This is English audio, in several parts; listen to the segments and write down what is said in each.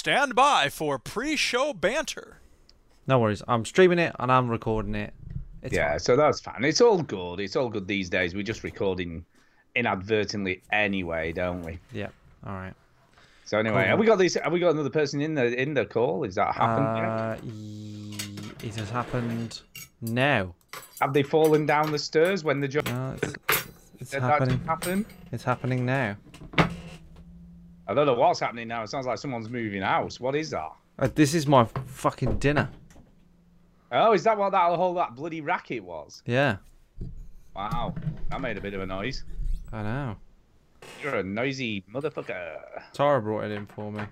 Stand by for pre-show banter. No worries. I'm streaming it and I'm recording it. Yeah, so that's fine. It's all good. It's all good these days. We're just recording inadvertently anyway, don't we? Yeah. All right. So anyway, cool. have we got another person in the call? Is that happened yet? It has happened now. Have they fallen down the stairs when the job? No, it's happening. It's happening now. I don't know what's happening now. It sounds like someone's moving house. What is that? This is my fucking dinner. Oh, is that what that whole bloody racket was? Yeah. Wow, that made a bit of a noise. I know. You're a noisy motherfucker. Tara brought it in for me.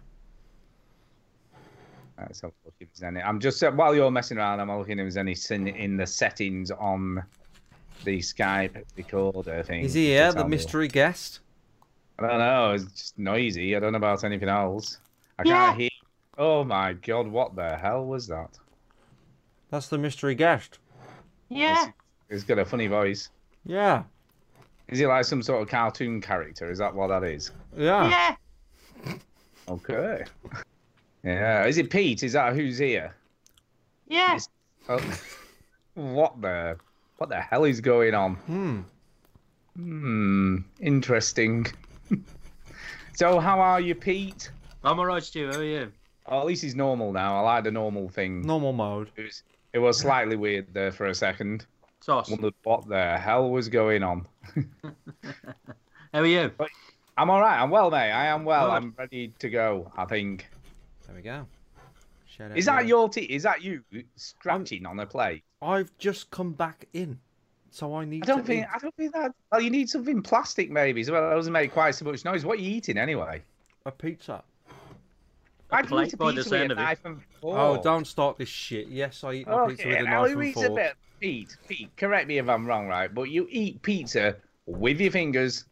Let's have a look if there's any. I'm just while you're messing around, I'm looking if there's any sin in the settings on the Skype recorder thing. Is he here, the mystery guest? I don't know. It's just noisy. I don't know about anything else. I can't hear. Oh my god! What the hell was that? That's the mystery guest. Yeah. He's got a funny voice. Yeah. Is he like some sort of cartoon character? Is that what that is? Yeah. Yeah. Okay. Yeah. Is it Pete? Is that who's here? Yeah. Oh, what the hell is going on? Interesting. So how are you, Pete? I'm alright, Stu. How are you? Oh, at least he's normal now. I like the normal thing. Normal mode. It was slightly weird there for a second. Toss. Wondered what the hell was going on. How are you? I'm all right. I'm well, mate. I am well. Right. I'm ready to go, I think. There we go. Shout out. Is that your tea? Is that you scratching on a plate? I've just come back in, so I need. I don't think that. Well, you need something plastic, maybe, so that doesn't make quite so much noise. What are you eating anyway? A pizza. I can eat a pizza with a knife and fork. Oh, don't start this shit. Yes, I eat my pizza with a knife and fork. A bit. Pete, correct me if I'm wrong, right? But you eat pizza with your fingers.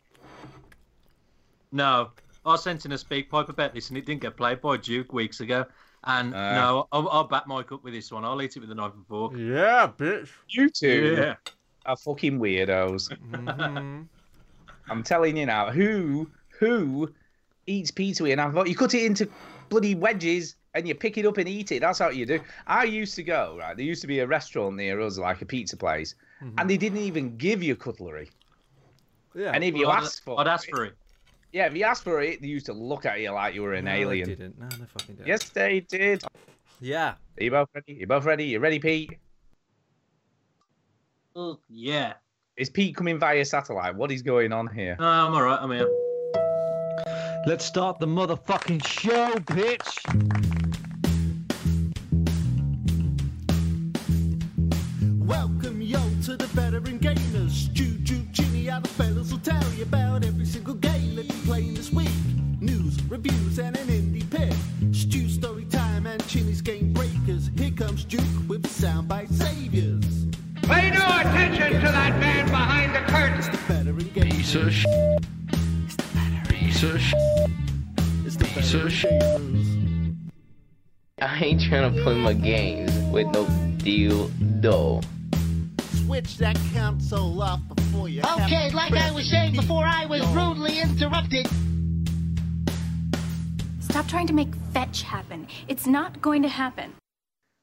No, I sent in a speak pipe about this, and it didn't get played by Duke weeks ago. And no, I'll back Mike up with this one. I'll eat it with a knife and fork. Yeah, bitch. You two are fucking weirdos. I'm telling you now, who eats pizza with a knife and fork? You cut it into bloody wedges and you pick it up and eat it. That's how you do. I used to go, right, there used to be a restaurant near us, like a pizza place, and they didn't even give you cutlery. Yeah. And if you asked for it... I'd ask for it. Yeah, if you asked for it, they used to look at you like you were an alien. They didn't. No, they fucking didn't. Yes, they did. Yeah. Are you both ready? You both ready? You ready, Pete? Yeah. Is Pete coming via satellite? What is going on here? No, I'm all right. I'm here. Let's start the motherfucking show, bitch! Welcome, yo, to the veteran gamers. Juju, Chinny, other fellas will tell you about every single game that you play this week. News, reviews, and an indie pick. Stu's story time and Chinny's game breakers. Here comes Duke with the soundbite saviors. Pay no attention to that man behind the curtain. It's the veteran gamers. Piece of sh**. It's the veteran. Piece of sh**. It's the veteran gamers. I ain't trying to play my games with no deal, though. Switch that console off before you. Okay, like I was saying before I was rudely interrupted. Stop trying to make fetch happen. It's not going to happen.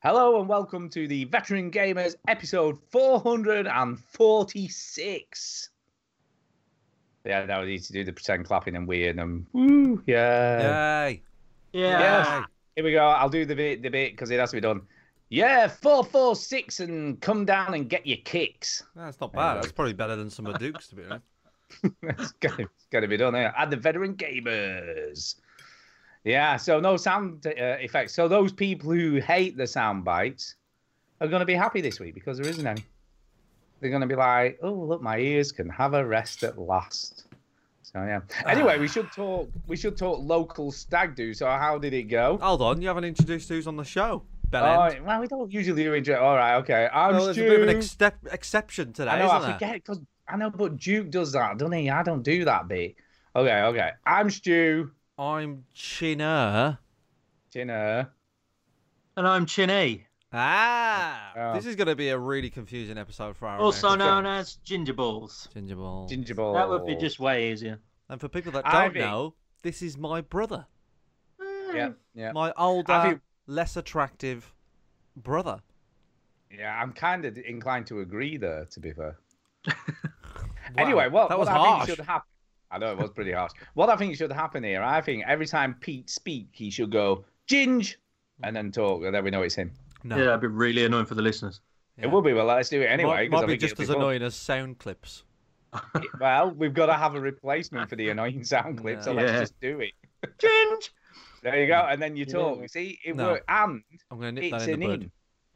Hello and welcome to the Veteran Gamers episode 446. Yeah, now we need to do the pretend clapping and weird and woo, yeah. Yay. Yeah. Yeah. Here we go. I'll do the bit because it has to be done. Yeah, 446 and come down and get your kicks. That's not bad. That's probably better than some of Duke's, to be honest. It's got to be done. At the Veteran Gamers. Yeah, so no sound effects. So those people who hate the sound bites are going to be happy this week because there isn't any. They're going to be like, oh, look, my ears can have a rest at last. So, yeah. Anyway, we should talk local stag do. So how did it go? Hold on. You haven't introduced who's on the show. Oh, well, we don't usually do it. All right, okay. There's a bit of an exception today, I forget, because I know, but Duke does that, doesn't he? I don't do that bit. Okay. I'm Stu. I'm Chinner. And I'm Chinny. This is going to be a really confusing episode for our Also known as Ginger Ballz. That would be just way easier. And for people that don't know, this is my brother. Yeah. My older, less attractive brother. Yeah, I'm kind of inclined to agree there, to be fair. Anyway, what I think should happen... I know, it was pretty harsh. What I think should happen here, I think every time Pete speaks, he should go, Ginge, and then talk, and then we know it's him. No. Yeah, that'd be really annoying for the listeners. Yeah. It would be, well, let's do it anyway. Might be just as annoying as sound clips. Well, we've got to have a replacement for the annoying sound clips, so let's just do it. Ginge! There you go, and then you talk. You see, it worked, and I'm gonna nip that in the bud.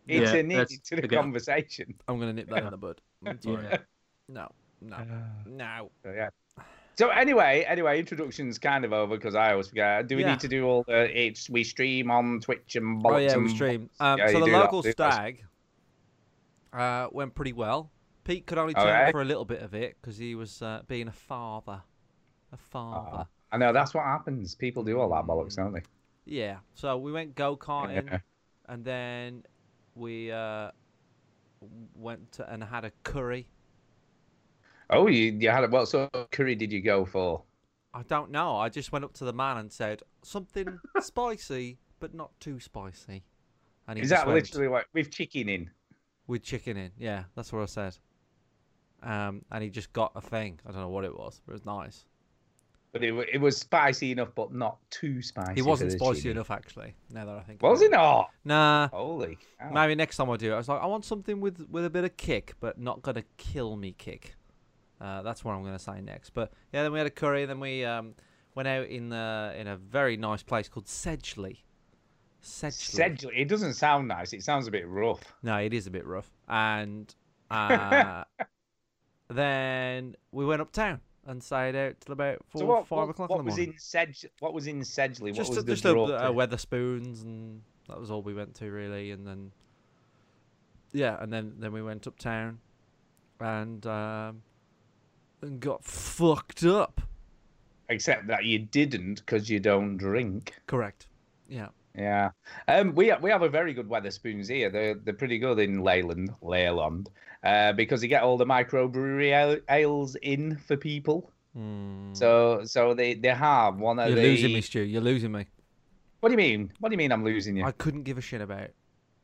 It's an in to the conversation. I'm going to nip that in the bud. I'm sorry. Yeah. No. So, yeah. So anyway, introduction's kind of over because I always forget. Do we need to do all the... we stream on Twitch and... Oh, yeah, we stream. So the local stag went pretty well. Pete could only turn for a little bit of it because he was being a father. I know, that's what happens. People do all that bollocks, don't they? Yeah. So we went go-karting and then... We went to, and had a curry. Oh, you had a... What sort of curry did you go for? I don't know. I just went up to the man and said, something spicy, but not too spicy. And is that literally what... With chicken in? With chicken in, yeah. That's what I said. And he just got a thing. I don't know what it was, but it was nice. But it was spicy enough, but not too spicy. It wasn't spicy enough, actually. Now that I think, was it not? Nah. Holy cow. Maybe next time I do it, I was like, I want something with a bit of kick, but not gonna kill me kick. That's what I'm gonna say next. But yeah, then we had a curry. Then we went out in a very nice place called Sedgley. Sedgley. It doesn't sound nice. It sounds a bit rough. No, it is a bit rough. And then we went uptown. And stayed out till about 4 or 5 o'clock in the morning. What was in Sedgley? Just what was just Weatherspoons, and that was all we went to really. And then, yeah, and then we went uptown, and got fucked up. Except that you didn't, because you don't drink. Correct. Yeah. Yeah. We have a very good Weatherspoons here. They're pretty good in Leyland. Because you get all the microbrewery ales in for people. Mm. So they have one of the... You're losing me, Stu. You're losing me. What do you mean? What do you mean I'm losing you? I couldn't give a shit about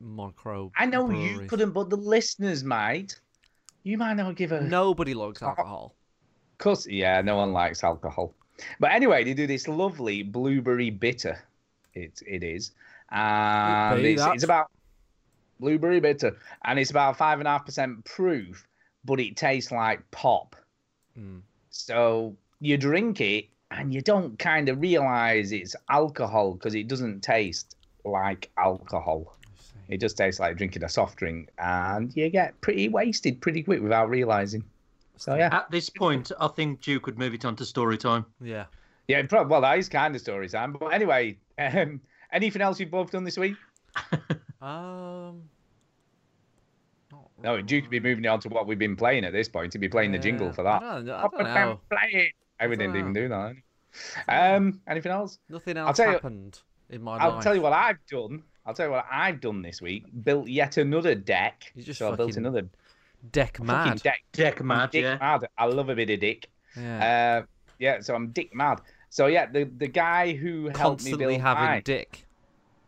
microbreweries. I know you couldn't, but the listeners might. You might not give a... Nobody likes alcohol. Cause, yeah, no one likes alcohol. But anyway, they do this lovely blueberry bitter. It is. It's about blueberry bitter, and it's about 5.5% proof, but it tastes like pop. Mm. So you drink it, and you don't kind of realize it's alcohol because it doesn't taste like alcohol. It just tastes like drinking a soft drink, and you get pretty wasted pretty quick without realizing. So yeah. At this point, I think Duke would move it on to story time. Yeah. Yeah, probably, well, that is kind of story time. But anyway, anything else you've both done this week? No, Duke could be moving on to what we've been playing at this point. He'd be playing the jingle for that. I don't know. We didn't even do that. Anything else? Nothing else happened in my life. I'll tell you what I've done. I'll tell you what I've done this week. Built yet another deck. I built another deck mad. Deck mad. I love a bit of dick. Yeah. Yeah, so I'm dick mad. So yeah, the guy who helped me build mine. Constantly having dick.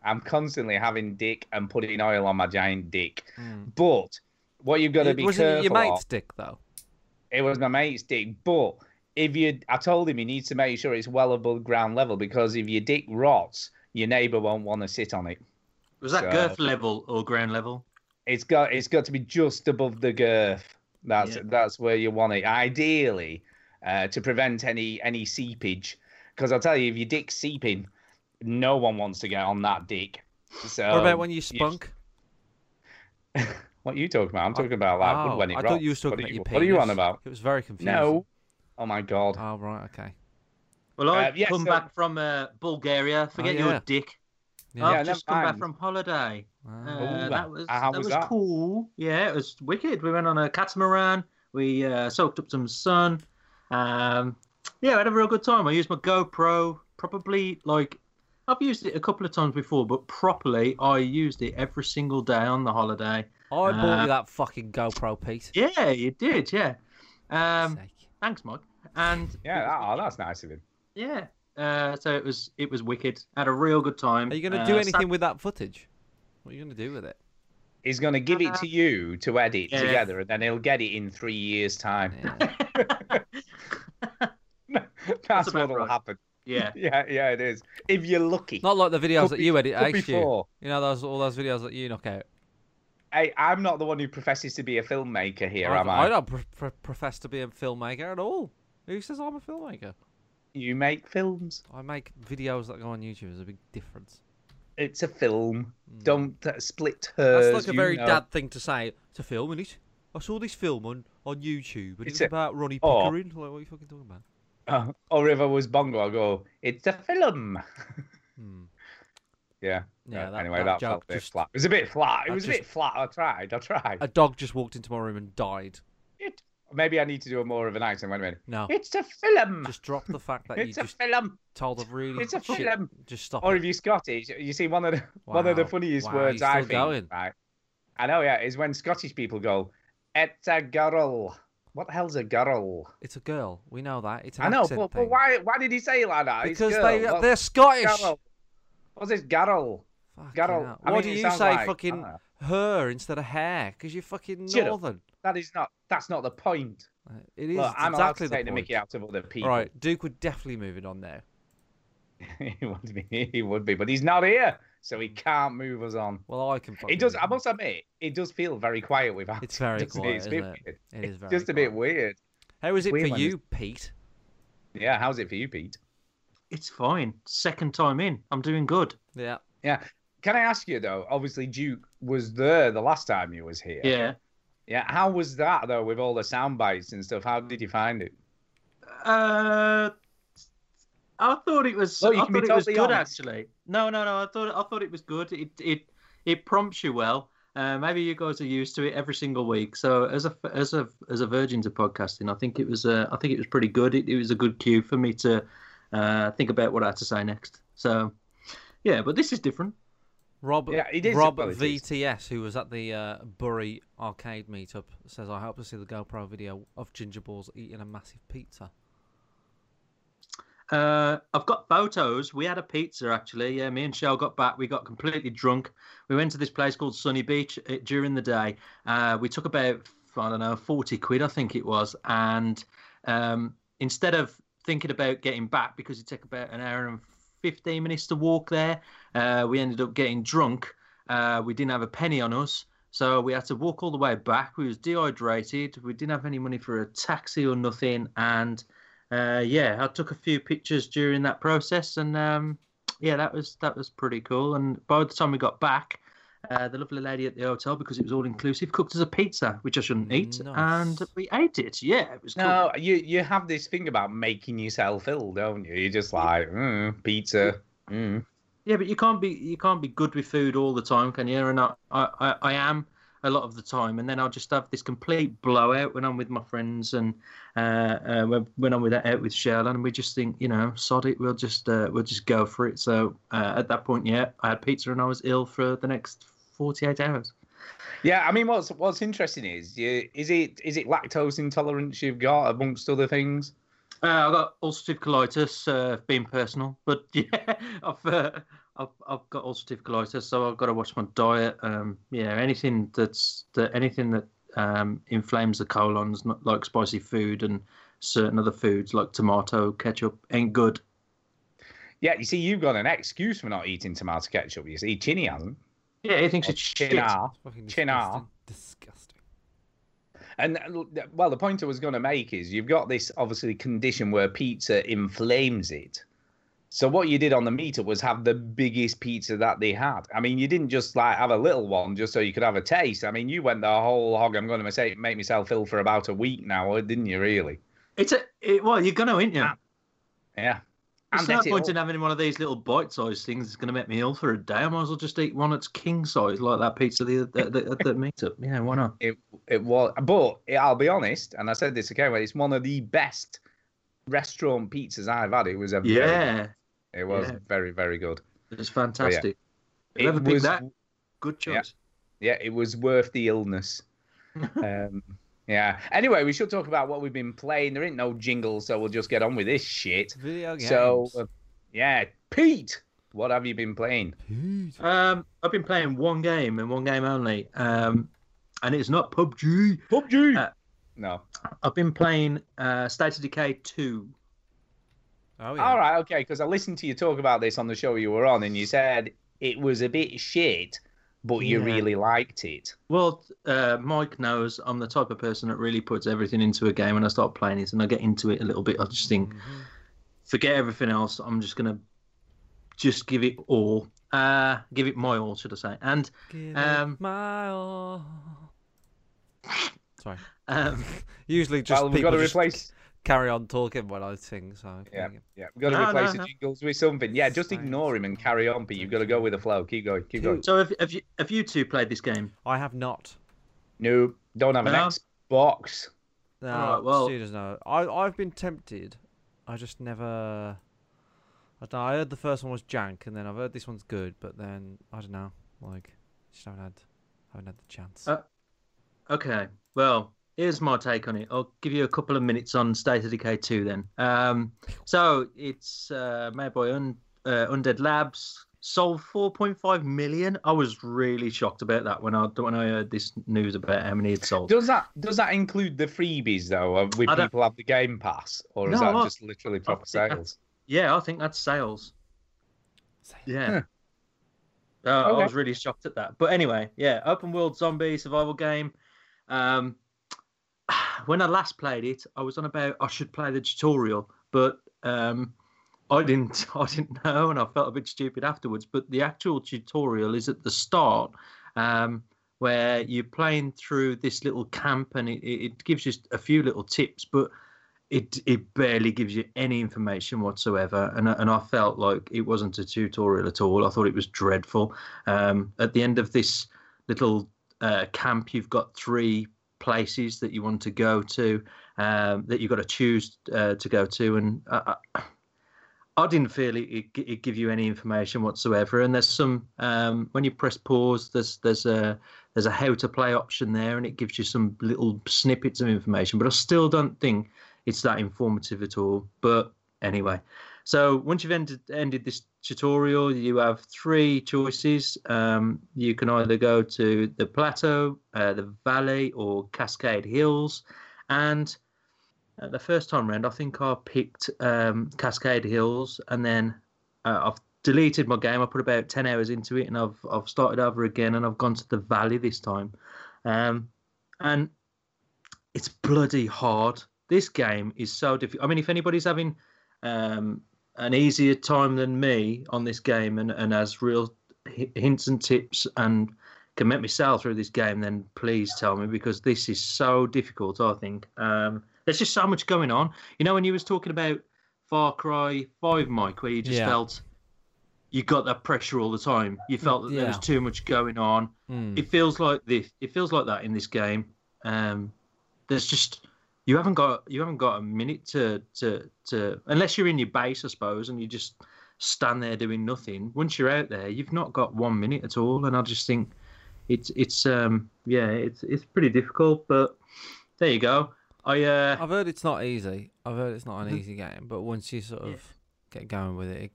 I'm constantly having dick and putting oil on my giant dick. Mm. But what you've got to be careful of... Wasn't it your mate's dick, though? It was my mate's dick, but I told him he needs to make sure it's well above ground level, because if your dick rots, your neighbour won't want to sit on it. Was that girth level or ground level? It's got to be just above the girth. That's where you want it. Ideally... to prevent any seepage, because I'll tell you, if your dick's seeping, no one wants to get on that dick. So what about when you spunk? What are you talking about? I'm talking about that. Oh, when it rots. I thought you were talking about your penis. What are you on about? It was very confusing. No. Oh my god. Oh right, okay. Well, I've come back from Bulgaria. Forget your dick. Yeah. I've just come back from holiday. Wow. That was cool. Yeah, it was wicked. We went on a catamaran. We soaked up some sun. Yeah, I had a real good time. I used my GoPro probably, like, I've used it a couple of times before, but properly I used it every single day on the holiday. I bought you that fucking GoPro, Pete. Yeah, you did, yeah. Thanks, Mike. And yeah, that's nice of him. Yeah, So it was wicked. I had a real good time. Are you going to do anything with that footage? What are you going to do with it? He's going to give it to you to edit together, and then he'll get it in 3 years' time. Yeah. That's what'll happen. Yeah, yeah, it is. If you're lucky. Not like the videos that you edit, before. You know, all those videos that you knock out. Hey, I'm not the one who professes to be a filmmaker here, am I? I don't profess to be a filmmaker at all. Who says I'm a filmmaker? You make films. I make videos that go on YouTube. There's a big difference. It's a film. Mm. Don't split hers. That's like a very dad thing to say. It's a film, isn't it? I saw this film on YouTube, and it's about Ronnie Pickering. Like, what are you fucking talking about? Or if I was Bongo, I'll go, it's a film. Hmm. Yeah, anyway, that felt a bit flat. It was a bit flat. I tried. A dog just walked into my room and died. Maybe I need to do more of an accent. Wait a minute. No. It's a film. Just drop the fact that it's a film. Told a really it's a shit. Film. Just stop. Or if you're Scottish, you see one of the funniest words I think. Going. Right? I know, yeah, is when Scottish people go, it's a girl. What the hell's a girl? It's a girl. We know that. It's an accent thing. But why did he say it like that? Because they're Scottish. Girl. What's this girl? Girl. Why do you say like, fucking her instead of hair? Because you're fucking northern. That's not the point. It is. Look, I'm exactly taking the mickey out of other people. All right, Duke would definitely move it on there. He would be, but he's not here, so he can't move us on. Well, I can. It does. I must admit, it does feel very quiet with us. It's very quiet. It's just a bit weird. How is it for you, Pete? Yeah, how's it for you, Pete? It's fine. Second time in, I'm doing good. Yeah, yeah. Can I ask you though? Obviously, Duke was there the last time you was here. Yeah, yeah. How was that though? With all the sound bites and stuff, how did you find it? I thought it was. Well, I thought it was good, actually. No. I thought it was good. It prompts you well. Maybe you guys are used to it every single week. So as a virgin to podcasting, I think it was pretty good. It was a good cue for me to think about what I had to say next. So yeah, but this is different. Rob VTS, who was at the Bury arcade meetup, says I hope to see the GoPro video of Ginger Ballz eating a massive pizza. I've got photos. We had a pizza, actually. Yeah, me and Shell got back. We got completely drunk. We went to this place called Sunny Beach during the day. We took about, I don't know, 40 quid, I think it was. And instead of thinking about getting back, because it took about an hour and 15 minutes to walk there, we ended up getting drunk. We didn't have a penny on us. So we had to walk all the way back. We was dehydrated. We didn't have any money for a taxi or nothing. And... yeah, I took a few pictures during that process, and yeah, that was pretty cool. And by the time we got back, the lovely lady at the hotel, because it was all inclusive, cooked us a pizza, which I shouldn't eat, and we ate it. Yeah, it was cool. No, you have this thing about making yourself ill, don't you? You're just like pizza. Mm. Yeah, but you can't be good with food all the time, can you? And I am. A lot of the time, and then I'll just have this complete blowout when I'm with my friends, and when I'm out with Sherlyn, and we just think, you know, sod it, we'll just go for it. So at that point, yeah, I had pizza, and I was ill for the next 48 hours. Yeah, I mean, what's interesting is it lactose intolerance you've got amongst other things? I've got ulcerative colitis, being personal, but yeah, I've got ulcerative colitis, so I've got to watch my diet. Yeah, anything that inflames the colons, not like spicy food and certain other foods like tomato ketchup, ain't good. Yeah, you see, you've got an excuse for not eating tomato ketchup. You see, Chinny hasn't. Yeah, he thinks it's chinar. Chinar. Disgusting. And well, the point I was going to make is you've got this obviously condition where pizza inflames it. So what you did on the meetup was have the biggest pizza that they had. I mean, you didn't just like have a little one just so you could have a taste. I mean, you went the whole hog. I'm going to say make myself ill for about a week now, didn't you? Really? Well, you're going to, ain't you? Yeah. There's no point in having one of these little bite-sized things that's going to make me ill for a day. I might as well just eat one that's king-sized, like that pizza the meetup. Yeah, why not? It was, but I'll be honest, and I said this again, it's one of the best restaurant pizzas I've had. It was a It was very, very good. It was fantastic. Yeah, whoever picked that, good choice. Yeah, it was worth the illness. Yeah. Anyway, we should talk about what we've been playing. There ain't no jingle, so we'll just get on with this shit. Video games. So Yeah, Pete, what have you been playing? I've been playing one game and one game only, and it's not PUBG. No. I've been playing State of Decay 2. Oh, yeah. All right, okay, because I listened to you talk about this on the show you were on, and you said it was a bit shit, but you really liked it. Well, Mike knows I'm the type of person that really puts everything into a game when I start playing it, and I get into it a little bit. I just think, forget everything else. I'm just going to just give it all. Give it my all, should I say. And give it my all. Sorry. Usually just well, we've got to replace... carry on talking when I sing, so yeah, we've got to replace the jingles with something. Yeah, just ignore him and carry on, but you've got to go with the flow. Keep going, keep going. So have you two played this game? I have not. No, don't have an Xbox. No, right, well, Stu doesn't know. I've been tempted. I just never. I don't know. I heard the first one was jank, and then I've heard this one's good, but then I don't know. Like, just haven't had the chance. Okay, well. Here's my take on it. I'll give you a couple of minutes on State of Decay 2 then. So it's made by Undead Labs. Sold 4.5 million. I was really shocked about that when I heard this news about how many it sold. Does that include the freebies, though? When people have the Game Pass? Or is that just literally proper sales? Yeah, I think that's sales. Yeah. I was really shocked at that. But anyway, yeah, open world zombie survival game. When I last played it, I was on about I should play the tutorial, but I didn't know, and I felt a bit stupid afterwards. But the actual tutorial is at the start, where you're playing through this little camp, and it gives you a few little tips, but it barely gives you any information whatsoever. And I felt like it wasn't a tutorial at all. I thought it was dreadful. At the end of this little camp, you've got three places that you want to go to, that you've got to choose to go to, and I didn't feel it give you any information whatsoever. And there's some when you press pause, there's a how to play option there, and it gives you some little snippets of information, but I still don't think it's that informative at all. But anyway, so once you've ended this tutorial, you have three choices. You can either go to the plateau, the valley, or Cascade Hills. And the first time round, I think I picked Cascade Hills, and then I've deleted my game. I put about 10 hours into it, and I've started over again, and I've gone to the valley this time. And it's bloody hard. This game is so difficult. I mean, if anybody's having... an easier time than me on this game and has real hints and tips and can make me sail through this game, then please tell me, because this is so difficult, I think. There's just so much going on. You know, when you was talking about Far Cry 5, Mike, where you just felt you got that pressure all the time. You felt that there was too much going on. It feels like this. It feels like that in this game. There's just... You haven't got a minute to unless you're in your base, I suppose, and you just stand there doing nothing. Once you're out there, you've not got 1 minute at all, and I just think it's pretty difficult. But there you go. I've heard it's not easy. I've heard it's not an easy game, but once you sort of get going with it,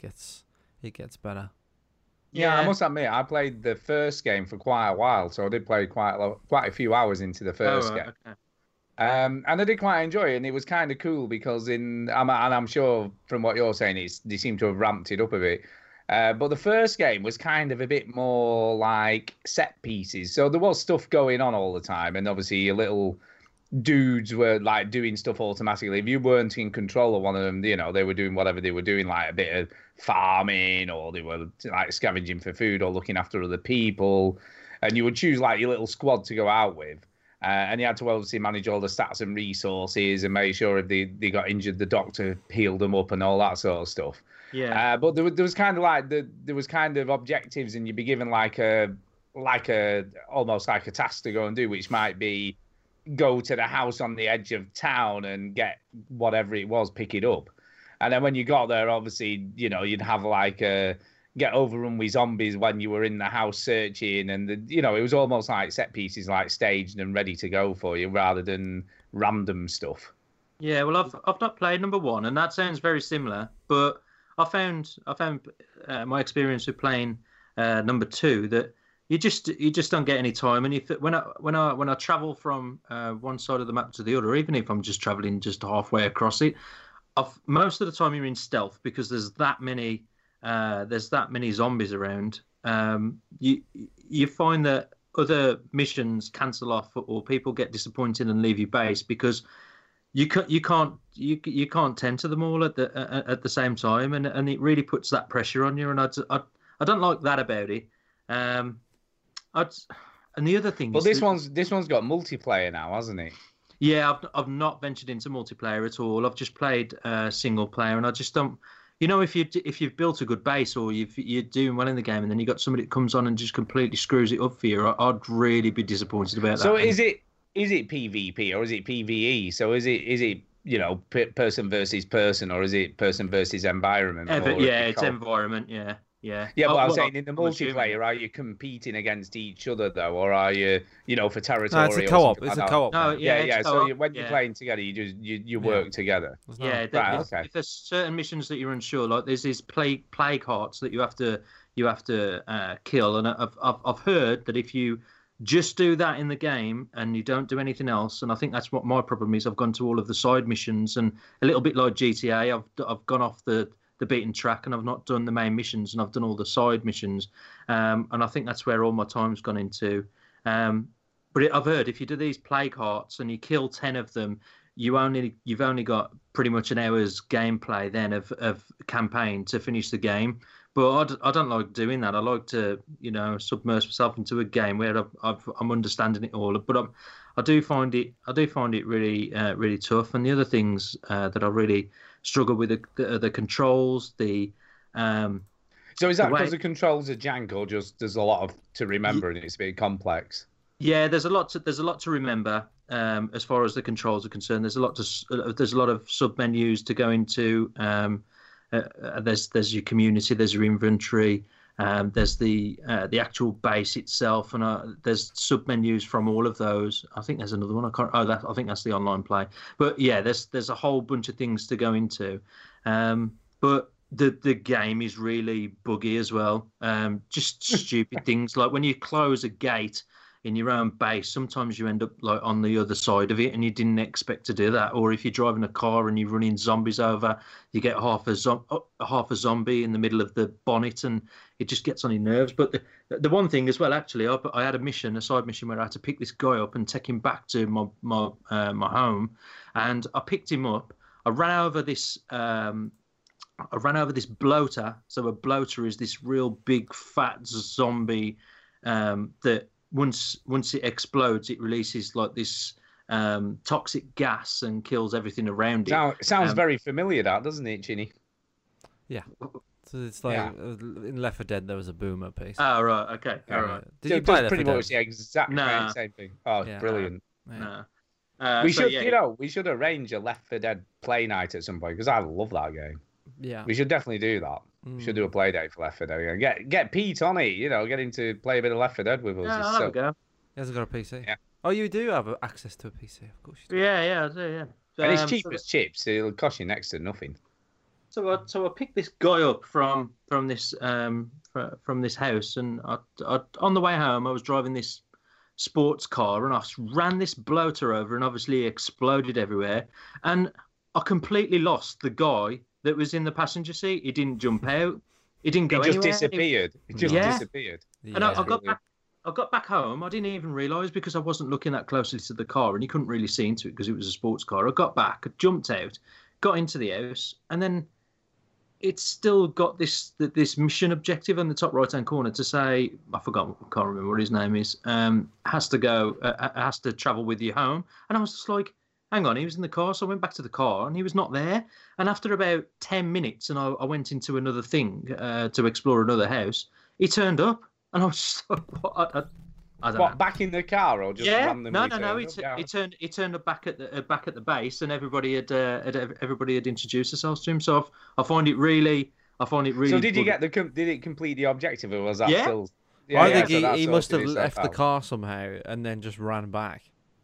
it gets better. Yeah, I must admit, I played the first game for quite a while, so I did play quite a few hours into the first game. Okay. And I did quite enjoy it, and it was kind of cool because I'm sure from what you're saying, they seem to have ramped it up a bit. But the first game was kind of a bit more like set pieces, so there was stuff going on all the time, and obviously your little dudes were like doing stuff automatically. If you weren't in control of one of them, you know, they were doing whatever they were doing, like a bit of farming, or they were like scavenging for food or looking after other people, and you would choose like your little squad to go out with. And you had to obviously manage all the stats and resources and make sure if they got injured, the doctor healed them up and all that sort of stuff. Yeah. But there was kind of like objectives, and you'd be given almost like a task to go and do, which might be go to the house on the edge of town and get whatever it was, pick it up. And then when you got there, obviously, you know, you'd have like a get overrun with zombies when you were in the house searching, and it was almost like set pieces, like staged and ready to go for you rather than random stuff. Yeah, well, I've not played number 1, and that sounds very similar, but I found my experience with playing number two that you just don't get any time. And if when I travel from one side of the map to the other, even if I'm just traveling just halfway across it, most of the time you're in stealth because there's that many zombies around. You find that other missions cancel off, or people get disappointed and leave your base because you can't tend to them all at the same time, and it really puts that pressure on you. And I don't like that about it. And the other thing. Well, this one's got multiplayer now, hasn't it? Yeah, I've not ventured into multiplayer at all. I've just played single player, and I just don't. You know, if you've built a good base or you're doing well in the game, and then you got somebody that comes on and just completely screws it up for you, I'd really be disappointed about that. So is it PvP or is it PvE? So is it you know person versus person, or is it person versus environment? It's environment. Yeah, but I'm saying in the multiplayer, are you competing against each other though, or are you know, for territory? No, it's a co-op. It's a co-op. No, yeah. So when you're playing together, you work together. Yeah, okay. If there's certain missions that you're unsure, like there's these plague hearts that you have to kill, and I've heard that if you just do that in the game and you don't do anything else, and I think that's what my problem is. I've gone to all of the side missions, and a little bit like GTA, I've gone off the beaten track, and I've not done the main missions, and I've done all the side missions, and I think that's where all my time's gone into. But I've heard if you do these plague hearts and you kill 10 of them, you've only got pretty much an hour's gameplay then of campaign to finish the game. But I don't like doing that. I like to submerge myself into a game where I'm understanding it all. But I do find it really tough. And the other things that I really struggle with the controls, the so is that because the controls are jank, or just there's a lot to remember and it's a bit complex? Yeah, there's a lot to remember as far as the controls are concerned. There's a lot of sub menus to go into. There's your community, there's your inventory, there's the actual base itself, and there's sub menus from all of those. I think there's another one. I think that's the online play. But yeah, there's a whole bunch of things to go into. But the game is really buggy as well. Just stupid things like when you close a gate in your own base, sometimes you end up like on the other side of it, and you didn't expect to do that. Or if you're driving a car and you're running zombies over, you get half a zombie in the middle of the bonnet, and it just gets on your nerves. But the one thing as well, actually, I had a side mission where I had to pick this guy up and take him back to my home, and I picked him up. I ran over this bloater. So a bloater is this real big fat zombie that. Once it explodes, it releases like this toxic gas and kills everything around it. Now, it sounds very familiar, that, doesn't it, Chinny? Yeah. So it's like in Left 4 Dead, there was a boomer piece. Oh, right. Okay. Yeah. All right. Did so you play pretty much the exact same thing. Oh, yeah. Brilliant. Yeah. We should arrange a Left 4 Dead play night at some point, because I love that game. Yeah. We should definitely do that. We should do a play day for Left 4 Dead. Get Pete on it, get him to play a bit of Left 4 Dead with us. Yeah, I'll have a go. He hasn't got a PC. Yeah. Oh, you do have access to a PC, of course you do. Yeah, I do, yeah. And it's cheap as chips. It'll cost you next to nothing. So I picked this guy up from this house, and I on the way home, I was driving this sports car, and I ran this bloater over, and obviously exploded everywhere, and I completely lost the guy that was in the passenger seat. He didn't jump out. He didn't go anywhere. He just disappeared. He just disappeared. Yeah. And I got back home. I didn't even realise, because I wasn't looking that closely to the car, and you couldn't really see into it because it was a sports car. I got back, I jumped out, got into the house, and then it's still got this mission objective in the top right-hand corner to say, I can't remember what his name is, has to travel with you home. And I was just like, hang on, he was in the car, so I went back to the car, and he was not there. And after about 10 minutes, and I went into another thing to explore another house, he turned up, and I was just like, what, back in the car, or just randomly? No. He turned up back at the base, and everybody had introduced themselves to him. So I find it really. So did you get did it complete the objective, or was that still? Yeah, I think he must have left the car somehow and then just ran back.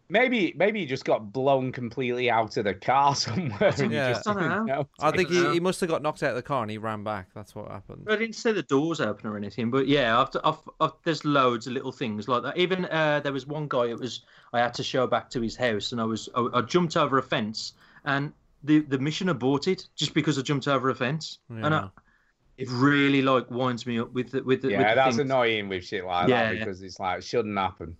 Maybe he just got blown completely out of the car somewhere. And yeah. Just, I don't know. I think he must have got knocked out of the car and he ran back. That's what happened. I didn't see the doors open or anything, but yeah, I've, there's loads of little things like that. Even there was one guy. It was I had to show back to his house, and I jumped over a fence, and the mission aborted just because I jumped over a fence. Yeah. And it really like winds me up with the that's things. Annoying with shit like that because it's like it shouldn't happen.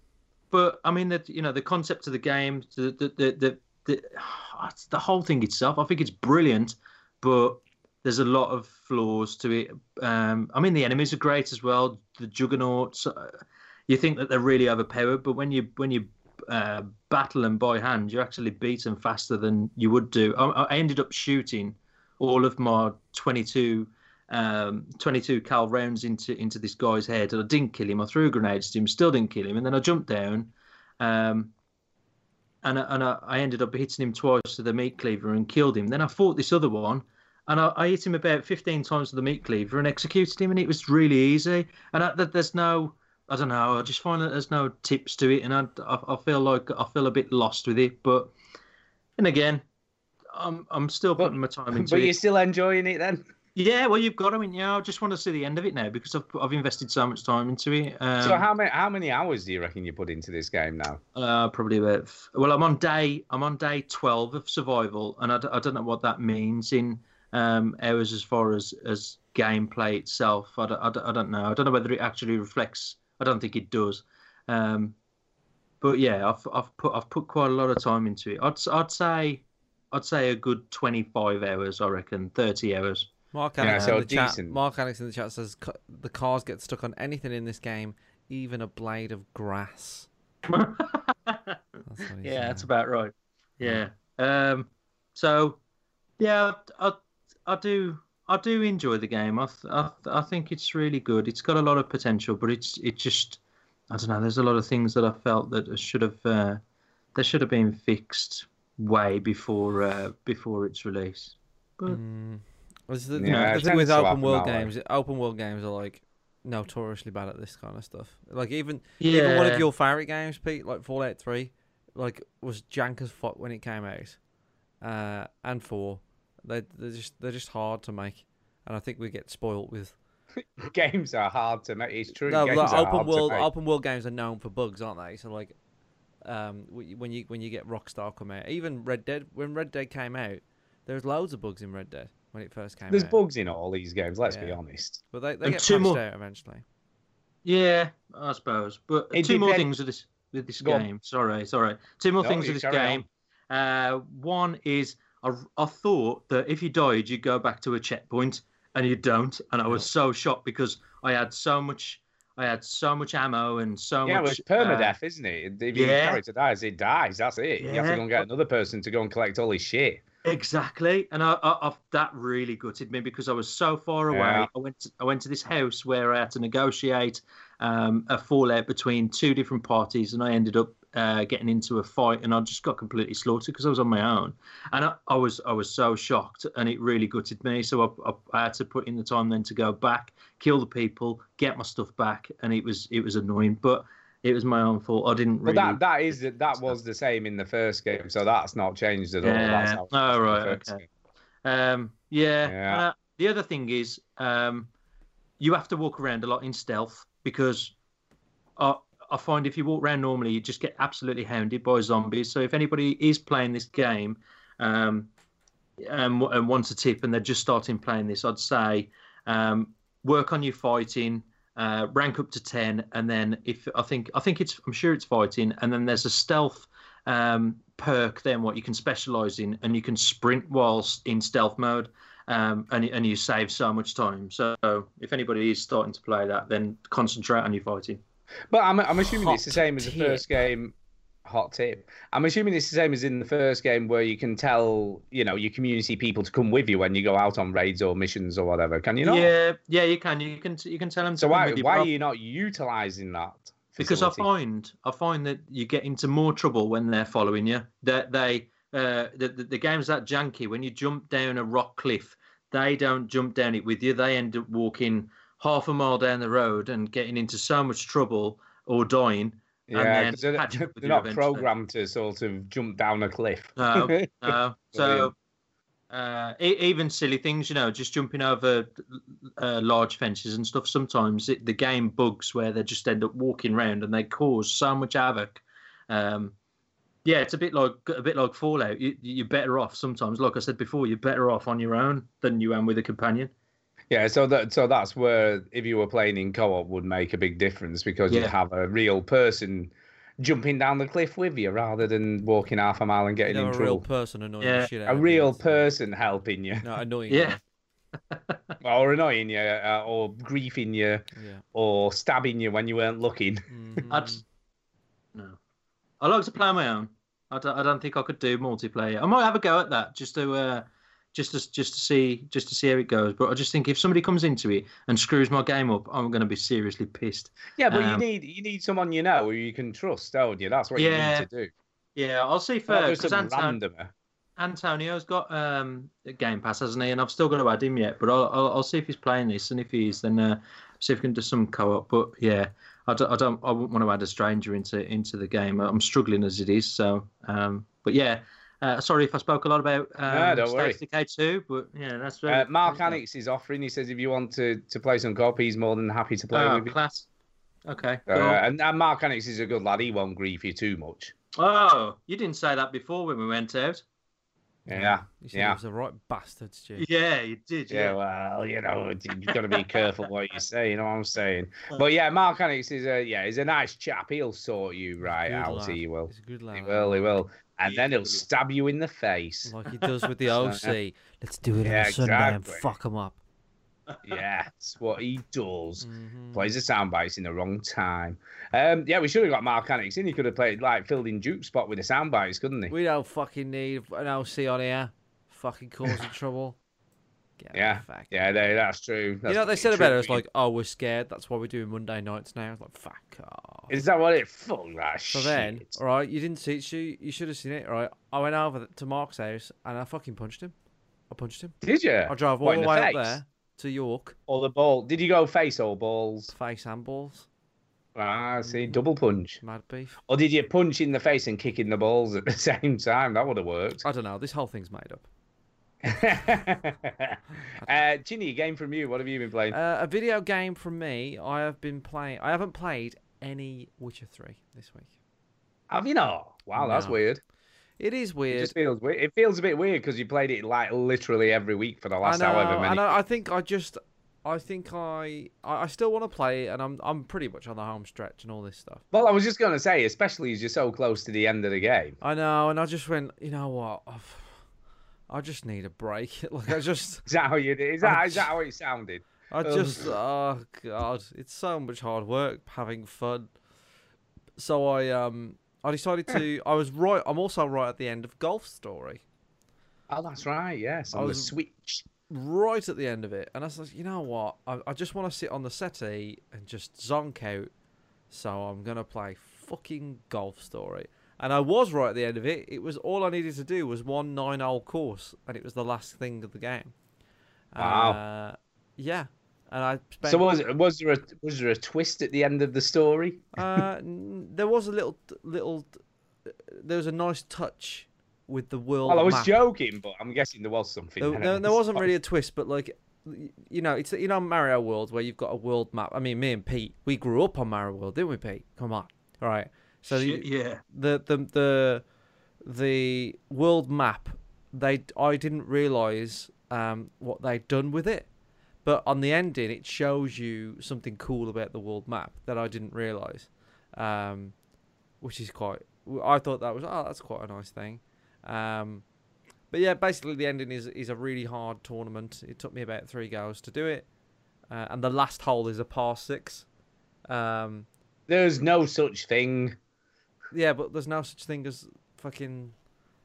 But I mean that the concept of the game, the whole thing itself. I think it's brilliant, but there's a lot of flaws to it. I mean the enemies are great as well. The juggernauts, you think that they're really overpowered, but when you battle them by hand, you're actually beaten faster than you would do. I ended up shooting all of my 22 cal rounds into this guy's head, and I didn't kill him. I threw grenades to him, still didn't kill him, and then I jumped down, and I ended up hitting him twice with the meat cleaver and killed him. Then I fought this other one, and I hit him about 15 times with the meat cleaver and executed him, and it was really easy. And there's no, I don't know, I just find that there's no tips to it, and I feel like I feel a bit lost with it. But and again, I'm still putting my time into it. But you're still enjoying it then. Yeah, well, you've got. I mean, yeah, I just want to see the end of it now because I've invested so much time into it. So how many hours do you reckon you put into this game now? Probably about. Well, I'm on day 12 of survival, and I don't know what that means in hours as far as gameplay itself. I don't know. I don't know whether it actually reflects. I don't think it does. But yeah, I've put quite a lot of time into it. I'd say a good 25 hours. I reckon 30 hours. Mark Annix in the chat says the cars get stuck on anything in this game, even a blade of grass. That's about right. Yeah. So, yeah, I do enjoy the game. I think it's really good. It's got a lot of potential, but it just I don't know. There's a lot of things that I felt that should have been fixed way before its release. But. With open world games are like notoriously bad at this kind of stuff. Like even one of your favorite games, Pete, like Fallout 3, like was jank as fuck when it came out, and 4. They're just hard to make, and I think we get spoilt with. Games are hard to make. It's true. No, like open world games are known for bugs, aren't they? So like, when you get Rockstar come out, even Red Dead. When Red Dead came out, there was loads of bugs in Red Dead. When it first came out. There's bugs in all these games, let's be honest. But they get patched out eventually. Yeah, I suppose. But two more things with this game. Sorry. Two more things with this game. One is I thought that if you died, you'd go back to a checkpoint, and you don't. And I was so shocked because I had so much ammo and so much. Yeah, well, it's permadeath, isn't it? If your character dies, it dies. That's it. Yeah. You have to go and get another person to go and collect all his shit. Exactly, and that really gutted me because I was so far away. Yeah. I went to this house where I had to negotiate a fallout between two different parties, and I ended up getting into a fight, and I just got completely slaughtered because I was on my own. And I was so shocked, and it really gutted me. So I had to put in the time then to go back, kill the people, get my stuff back, and it was annoying, but. It was my own fault. I didn't really. But that was the same in the first game, so that's not changed at all. Yeah. Oh right. Okay. The other thing is, you have to walk around a lot in stealth because I find if you walk around normally, you just get absolutely hounded by zombies. So if anybody is playing this game, and wants a tip, and they're just starting playing this, I'd say, work on your fighting. Rank up to 10, and then if I think it's, I'm sure it's fighting, and then there's a stealth perk. Then what you can specialize in, and you can sprint whilst in stealth mode, and you save so much time. So if anybody is starting to play that, then concentrate on your fighting. But I'm assuming it's the same as the first game. Hot tip. I'm assuming it's the same as in the first game where you can tell, your community people to come with you when you go out on raids or missions or whatever. Can you not? Yeah, you can. You can tell them to come with you. So why are you not utilising that facility? Because I find that you get into more trouble when they're following you. That the game's that janky. When you jump down a rock cliff, they don't jump down it with you. They end up walking half a mile down the road and getting into so much trouble or dying. Yeah, because they're not programmed to sort of jump down a cliff. Even silly things, you know, just jumping over large fences and stuff. Sometimes the game bugs where they just end up walking around and they cause so much havoc. Yeah, it's a bit like Fallout. You're better off sometimes. Like I said before, you're better off on your own than you are with a companion. Yeah, so that's where if you were playing in co-op would make a big difference, because you'd have a real person jumping down the cliff with you rather than walking half a mile and getting in trouble. A real person annoying the shit out of you. A real person helping you. No, annoying you. Or annoying you, or griefing you, or stabbing you when you weren't looking. Mm-hmm. I like to play on my own. I don't think I could do multiplayer. I might have a go at that just to see how it goes. But I just think if somebody comes into it and screws my game up, I'm going to be seriously pissed. Yeah, but you need someone you know who you can trust, don't you? That's what you need to do. Yeah, I'll see first. Antonio's got a Game Pass, hasn't he? And I've still got to add him yet, but I'll see if he's playing this, and if he is, then see if we can do some co-op. But yeah, I wouldn't want to add a stranger into the game. I'm struggling as it is. So, but yeah. Sorry if I spoke a lot about State of Decay 2, but yeah, that's very... Mark Annix is offering. He says if you want to play some co-op, he's more than happy to play with class. You. Okay. Cool. And Mark Annix is a good lad. He won't grief you too much. Oh, you didn't say that before when we went out. Yeah. You said he was the right bastard, Stu. Yeah, you did. Yeah, well, you know, you've got to be careful what you say, you know what I'm saying? But yeah, Mark Annix is he's a nice chap. He'll sort you right out. Lad. He will. He's a good lad. He will. And then he'll stab you in the face. Like he does with the OC. Let's do it on a Sunday and fuck him up. Yeah, that's what he does. Mm-hmm. Plays the sound bites in the wrong time. Yeah, we should have got Mark Annix in. He could have played, filled in Duke's spot with the sound bites, couldn't he? We don't fucking need an OC on here. Fucking causing trouble. That's true. That's what they said about it. It's like, oh, we're scared. That's why we're doing Monday nights now. It's like, fuck off. Is that what it? Fuck that shit. So then, all right, you didn't see it. You should have seen it. All right, I went over to Mark's house and I fucking punched him. Did you? I drove all the way up there to York. Or the ball? Did you go face or balls? Face and balls. Ah, I see, double punch. Mad beef. Or did you punch in the face and kick in the balls at the same time? That would have worked. I don't know. This whole thing's made up. Chinny, a game from you. What have you been playing? A video game from me. I have been playing. I haven't played any Witcher 3 this week. Have you not? Wow, no. That's weird. It is weird. It just feels weird. It feels a bit weird because you played it literally every week for the last however many. I think I still want to play it, and I'm pretty much on the home stretch and all this stuff. Well, I was just gonna say, especially as you're so close to the end of the game. I know, and I just went, you know what? I just need a break. Is that how you did? Is that how it sounded? Oh God, it's so much hard work having fun. So I decided to. I'm also right at the end of Golf Story. Oh, that's right. Yes, on the Switch. Right at the end of it, and I was like, you know what? I just want to sit on the settee and just zonk out. So I'm gonna play fucking Golf Story. And I was right at the end of it. It was all I needed to do was one 9-hole course, and it was the last thing of the game. Wow. Yeah. And I spent... So was there a twist at the end of the story? There was a little. There was a nice touch with the world. Well, I was joking, but I'm guessing there was something. There wasn't really a twist, but it's Mario World where you've got a world map. I mean, me and Pete, we grew up on Mario World, didn't we, Pete? Come on, all right. So the world map, I didn't realise what they'd done with it, but on the ending it shows you something cool about the world map that I didn't realise, which is quite. I thought that was that's quite a nice thing, but yeah, basically the ending is a really hard tournament. It took me about 3 goes to do it, and the last hole is a par 6. There's no such thing. Yeah, but there's no such thing as fucking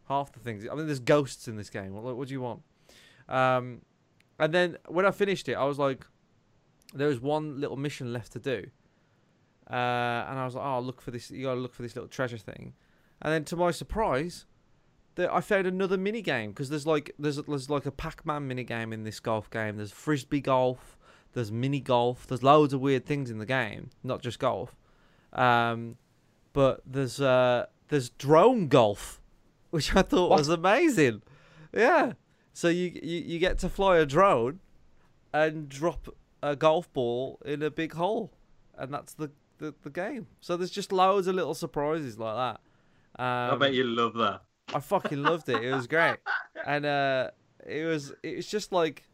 half the things. I mean, there's ghosts in this game. What do you want? And then when I finished it, I was like, there was one little mission left to do. And I was like, oh, look for this. You got to look for this little treasure thing. And then to my surprise, I found another mini game, because there's like a Pac-Man mini game in this golf game. There's frisbee golf. There's mini golf. There's loads of weird things in the game, not just golf. But there's drone golf, which I thought was amazing. Yeah. So you get to fly a drone and drop a golf ball in a big hole, and that's the game. So there's just loads of little surprises like that. I bet you love that. I fucking loved it. It was great. And it was just like,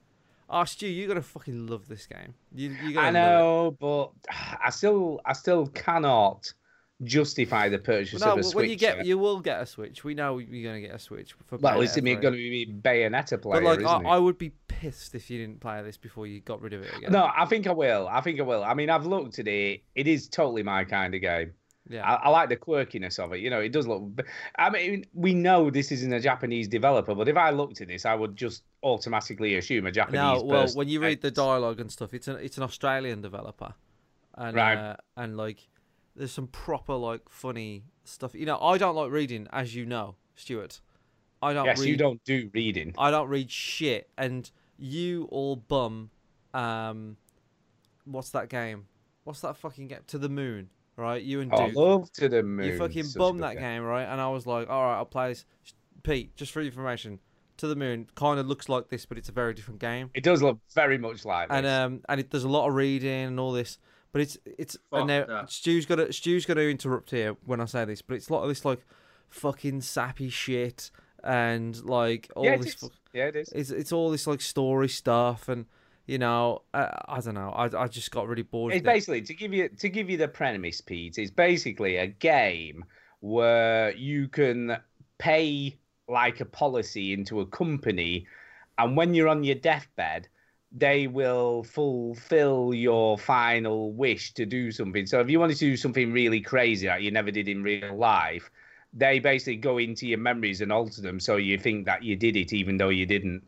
oh, Stu, you're gonna fucking love this game. You're gonna love it. But I still cannot justify the purchase of a Switch. When you will get a Switch. We know you're gonna get a Switch. Well, it's gonna be Bayonetta player. But like, isn't it? I would be pissed if you didn't play this before you got rid of it again. No, I think I will. I think I will. I mean, I've looked at it. It is totally my kind of game. Yeah, I like the quirkiness of it. You know, it does look. I mean, we know this isn't a Japanese developer, but if I looked at this, I would just automatically assume a Japanese. No, well, person. When you read the dialogue and stuff, it's an Australian developer, and right. And like, there's some proper like funny stuff. You know, I don't like reading, as you know, Stuart. I don't. Yes, read, you don't do reading. I don't read shit, and you all bum. What's that game? What's that fucking game? To the Moon. Right, you and Duke. I love To the Moon. You fucking bummed that game, right? And I was like, all right, I'll play this. Pete, just for information, To the Moon kind of looks like this, but it's a very different game. It does look very much like this. And there's a lot of reading and all this, but it's. Fuck and now Stu's got to interrupt here when I say this, but it's a lot of this like fucking sappy shit and like all this. Yeah, it is. It's all this like story stuff and. You know, I don't know. I just got really bored. It's basically to give you the premise, Pete. It's basically a game where you can pay like a policy into a company, and when you're on your deathbed, they will fulfill your final wish to do something. So if you wanted to do something really crazy that you never did in real life, they basically go into your memories and alter them so you think that you did it, even though you didn't.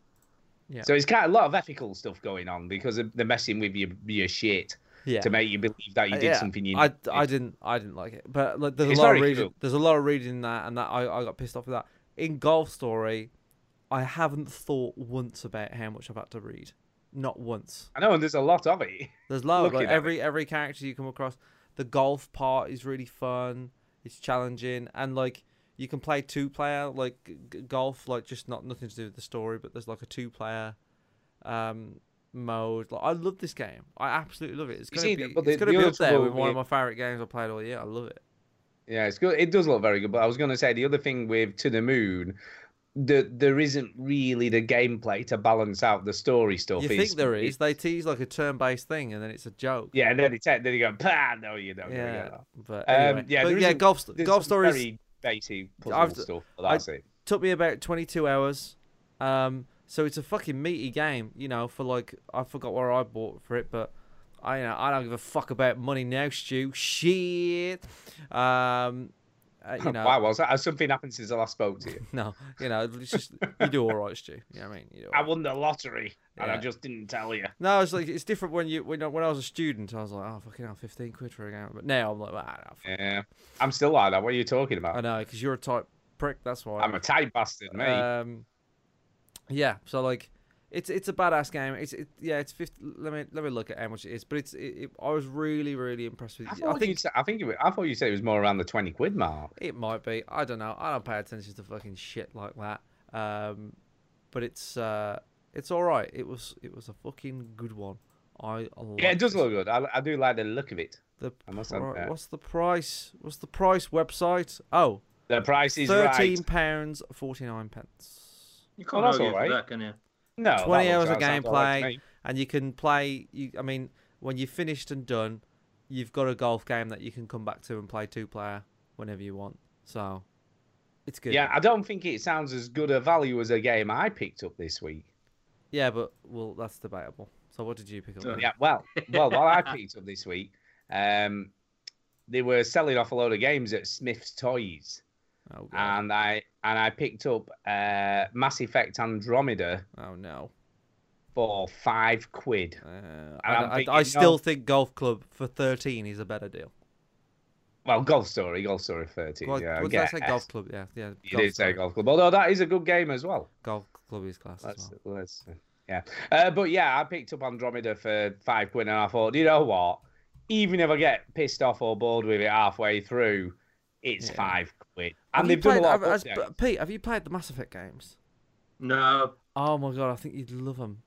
Yeah. So it's kind of a lot of ethical stuff going on because they're messing with your shit to make you believe that you did something you didn't. I didn't like it, but like, there's a lot of reading. Cool. There's a lot of reading in that, and that I got pissed off with that. In Golf Story, I haven't thought once about how much I've had to read, not once. I know, and there's a lot of it. There's loads. Like every character you come across, the golf part is really fun. It's challenging, and like. You can play 2-player like golf, like just nothing to do with the story, but there's like a 2-player mode. Like, I love this game. I absolutely love it. It's going to be up there with one of my favorite games I played all year. I love it. Yeah, it's good. It does look very good. But I was going to say the other thing with To the Moon, there isn't really the gameplay to balance out the story stuff. You think there is? They tease like a turn-based thing, and then it's a joke. Yeah, and then you go, "Pah, no, you don't." Yeah, but anyway. Golf Story. Basically, puzzle stuff. It took me about 22 hours. So it's a fucking meaty game, you know, for like, I forgot where I bought for it, but I don't give a fuck about money now, Stu. Shit. You know. Why was that? Has something happened since I last spoke to you? No, you know, it's just, you do all right, Stu. You know what I mean? You do all right. I won the lottery and I just didn't tell you. No, it's like, it's different when I was a student, I was like, oh, fucking hell, 15 quid for a game. But now I'm like, ah, yeah, I'm still like that. What are you talking about? I know, because you're a tight prick. That's why. I'm a tight bastard, mate. Yeah. So like, it's a badass game. It's 50. Let me look at how much it is. But I was really, really impressed with it. I thought you said it was more around the 20 quid mark. It might be. I don't know. I don't pay attention to fucking shit like that. But it's all right. It was a fucking good one. Yeah, it does look good. I do like the look of it. What's the price? What's the price website? Oh, the price is £13.49. You can't argue with that, can you? No, 20 hours of gameplay, and you can play. I mean, when you're finished and done, you've got a golf game that you can come back to and play 2-player whenever you want. So it's good. Yeah, I don't think it sounds as good a value as a game I picked up this week. Yeah, but well, that's debatable. So what did you pick up? Yeah, well, what I picked up this week, they were selling off a load of games at Smith's Toys. Oh, and I picked up Mass Effect Andromeda. Oh no! For £5. I still think Golf Club for 13 is a better deal. Well, Golf Story 13. Well, yeah, did I say Golf Club? Yeah. You did say Golf Club, although that is a good game as well. Golf Club is class. But yeah, I picked up Andromeda for £5, and I thought, you know what? Even if I get pissed off or bored with it halfway through. It's £5. And they've done a lot of Pete, have you played the Mass Effect games? No. Oh my god, I think you'd love them.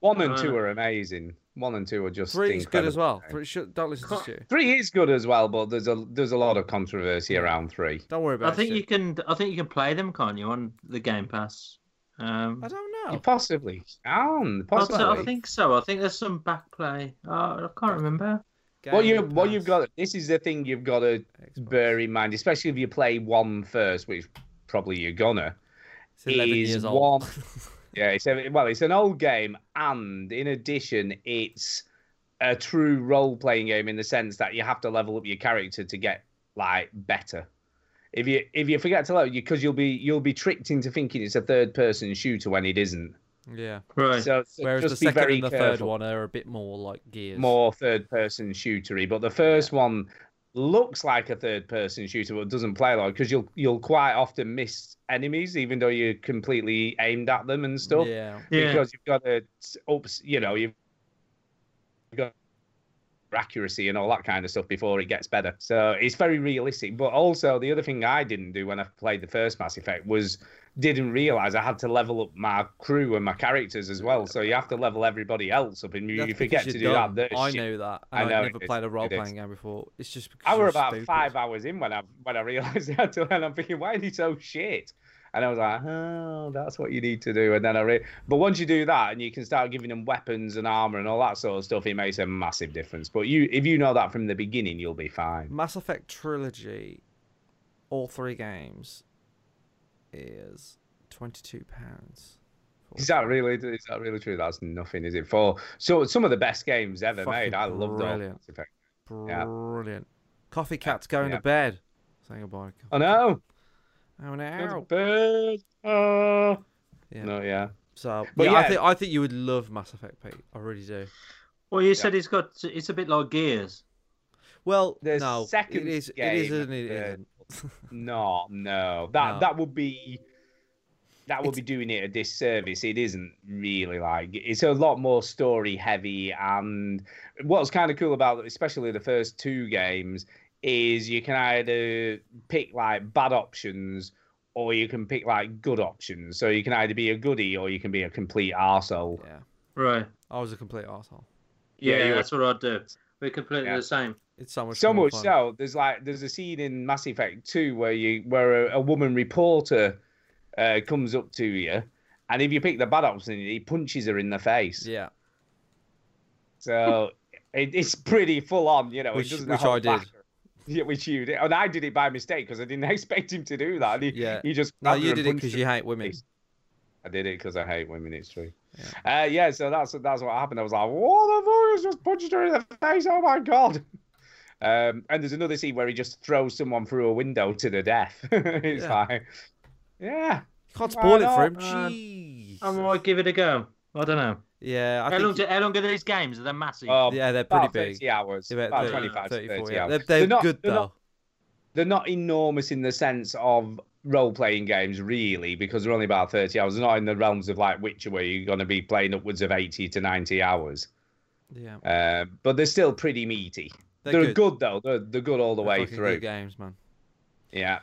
1 and 2 are amazing. 1 and 2 are just 3 is good as well. 3 should, don't listen to Stu. 3 is good as well, but there's a lot of controversy around 3. Don't worry about it. I think you can play them, can't you, on the Game Pass? I don't know. You possibly can. Possibly. I think so. I think there's some back play. I can't remember. What you've got. This is the thing you've got to bear in mind, especially if you play 1 first, which probably you're gonna. It's 11 years old. Yeah, it's an old game, and in addition, it's a true role-playing game in the sense that you have to level up your character to get like better. If you forget to level, because you'll be tricked into thinking it's a third-person shooter when it isn't. Yeah, right. So whereas just the second and the third one are a bit more like Gears, more third-person shootery. But the first one looks like a third-person shooter, but doesn't play a lot, because you'll quite often miss enemies, even though you're completely aimed at them and stuff. Yeah, because you've got to, you've got accuracy and all that kind of stuff before it gets better. So it's very realistic. But also the other thing I didn't do when I played the first Mass Effect was didn't realise I had to level up my crew and my characters as well. So you have to level everybody else up, and you forget to do that. I knew that. I never played a role-playing game before. It's just because I were about stupid. 5 hours in when I realised I had to, and I'm thinking, why are you so shit? And I was like, oh, that's what you need to do. And then but once you do that, and you can start giving them weapons and armor and all that sort of stuff, it makes a massive difference. But if you know that from the beginning, you'll be fine. Mass Effect Trilogy, all 3 games, is £22. Is that really true? That's nothing, is it? So some of the best games ever made. I love those. Mass Effect. Brilliant. Yeah. Coffee Cat's going to bed. Saying goodbye. I know. Oh no! Bird. Oh. Yeah. No, yeah. So, but yeah, I think you would love Mass Effect, Pete. I really do. Well, you said it's a bit like Gears. Well, second it is. Game it isn't. It isn't. No. That would be doing it a disservice. It isn't really like it's a lot more story heavy. And what's kind of cool about it, especially the first 2 games, is you can either pick like bad options or you can pick like good options. So you can either be a goodie or you can be a complete arsehole. Yeah. Right. I was a complete arsehole. Yeah, that's what I'd do. We're completely the same. It's so much fun. So there's a scene in Mass Effect 2 where a woman reporter comes up to you, and if you pick the bad option, he punches her in the face. Yeah. So it's pretty full on, which I did. Yeah, which you did, and I did it by mistake because I didn't expect him to do that. You did it because you hate women. I did it because I hate women. It's true. Yeah. So that's what happened. I was like, what the fuck, is just punched her in the face? Oh my god! And there's another scene where he just throws someone through a window to the death. It's like, you can't spoil it for him. Jeez, I might give it a go. I don't know. Yeah, how long are these games? Are they massive? Yeah, they're pretty big. 30 hours. About 25 to 30 hours. They're good, though. They're not enormous in the sense of role-playing games, really, because they're only about 30 hours. They're not in the realms of, like, Witcher, where you're going to be playing upwards of 80 to 90 hours. Yeah. But they're still pretty meaty. They're good, though. They're good all the way through. Good games, man. Yeah.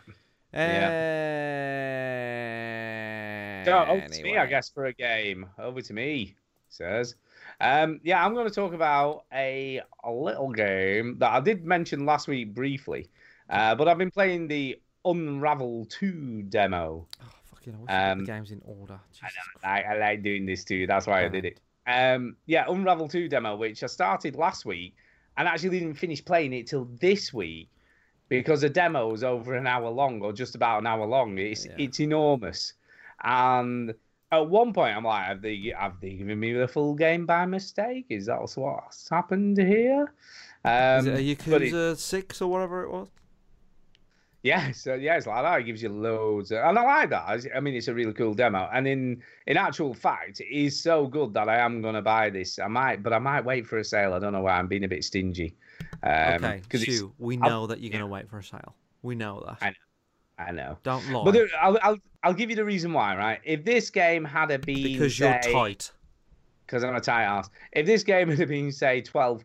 Over to me, I guess, for a game. Over to me. Says, I'm going to talk about a little game that I did mention last week briefly, but I've been playing the Unravel 2 demo. Oh, fucking! I wish I put the games in order. I like doing this too. That's why I did it. Unravel 2 demo, which I started last week, and actually didn't finish playing it till this week because the demo was over an hour long, or just about an hour long. It's enormous, and at one point, I'm like, have they given me the full game by mistake? Is that what's happened here? Is it Yakuza 6 or whatever it was? Yeah, it's like that. It gives you loads. And I like that. I mean, it's a really cool demo. And in actual fact, it is so good that I am going to buy this. I might wait for a sale. I don't know why. I'm being a bit stingy. Stu, we know that you're going to wait for a sale. We know that. I know. Don't lie. But I'll give you the reason why, right? If this game had been because I'm a tight ass. If this game had been say £12,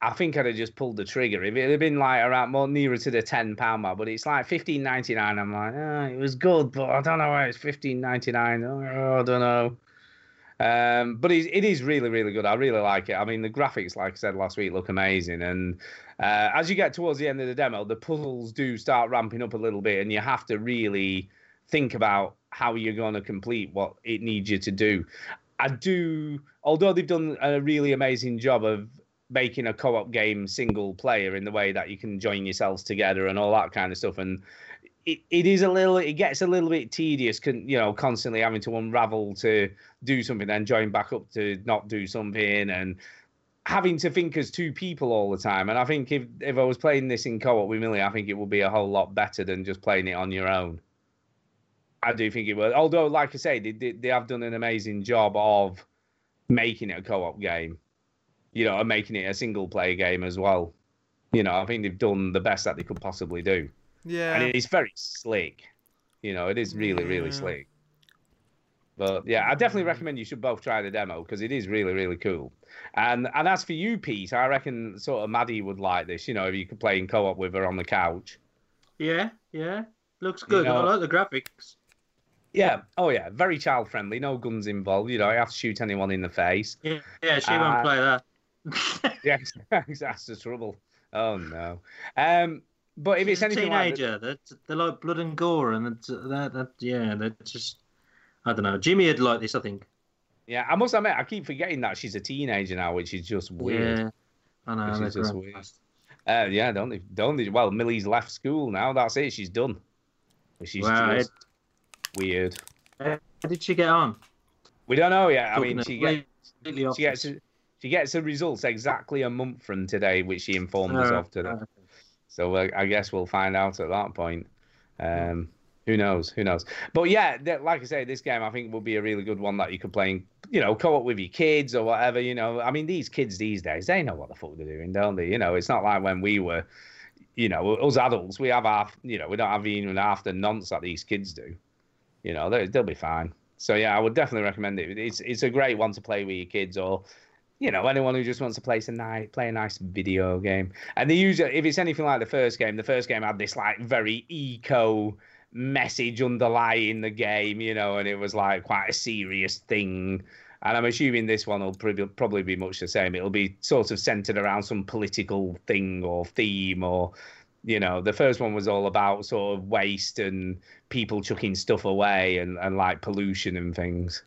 I think I'd have just pulled the trigger if it had been like around more nearer to the £10 mark. But it's like $15.99. I'm like, oh, it was good, but I don't know why it's $15.99. Oh, I don't know. But it is really, really good. I really like it. I mean, the graphics, like I said last week, look amazing. And as you get towards the end of the demo, the puzzles do start ramping up a little bit, and you have to really think about how you're going to complete what it needs you to do. I do, although they've done a really amazing job of making a co-op game single player in the way that you can join yourselves together and all that kind of stuff. And it gets a little bit tedious, constantly having to unravel to do something, then join back up to not do something, and having to think as two people all the time. And I think if I was playing this in co-op with Millie, I think it would be a whole lot better than just playing it on your own. I do think it will. Although, like I say, they have done an amazing job of making it a co-op game, and making it a single-player game as well. I think they've done the best that they could possibly do. Yeah. And it's very slick. It is really, really slick. But, yeah, I definitely recommend you should both try the demo because it is really, really cool. And as for you, Pete, I reckon sort of Maddie would like this, if you could play in co-op with her on the couch. Yeah. Looks good. I like the graphics. Yeah. Oh, yeah. Very child-friendly. No guns involved. You have to shoot anyone in the face. Yeah, she won't play that. Yeah, that's the trouble. Oh, no. But if it's anything teenager, like that... They're like blood and gore, and they're just... I don't know. Jimmy would like this, I think. Yeah, I must admit, I keep forgetting that she's a teenager now, which is just weird. Yeah, I know. Which is just weird. Yeah, don't they... Well, Millie's left school now. That's it. She's done. She's just weird. How did she get on? We don't know yet. I mean, she gets the results exactly a month from today, which she informed us of today. So I guess we'll find out at that point. Who knows? But yeah, like I say, this game I think will be a really good one that you could play, co-op with your kids or whatever. I mean, these kids these days, they know what the fuck they're doing, don't they? It's not like when we were. Us adults, we have we don't have even half the nonsense that these kids do. They'll be fine. So yeah, I would definitely recommend it. It's a great one to play with your kids or, anyone who just wants to play a nice video game. And they usually, if it's anything like the first game had this like very eco message underlying the game, and it was like quite a serious thing. And I'm assuming this one will probably be much the same. It'll be sort of centered around some political thing or theme or, the first one was all about sort of waste and people chucking stuff away and like pollution and things.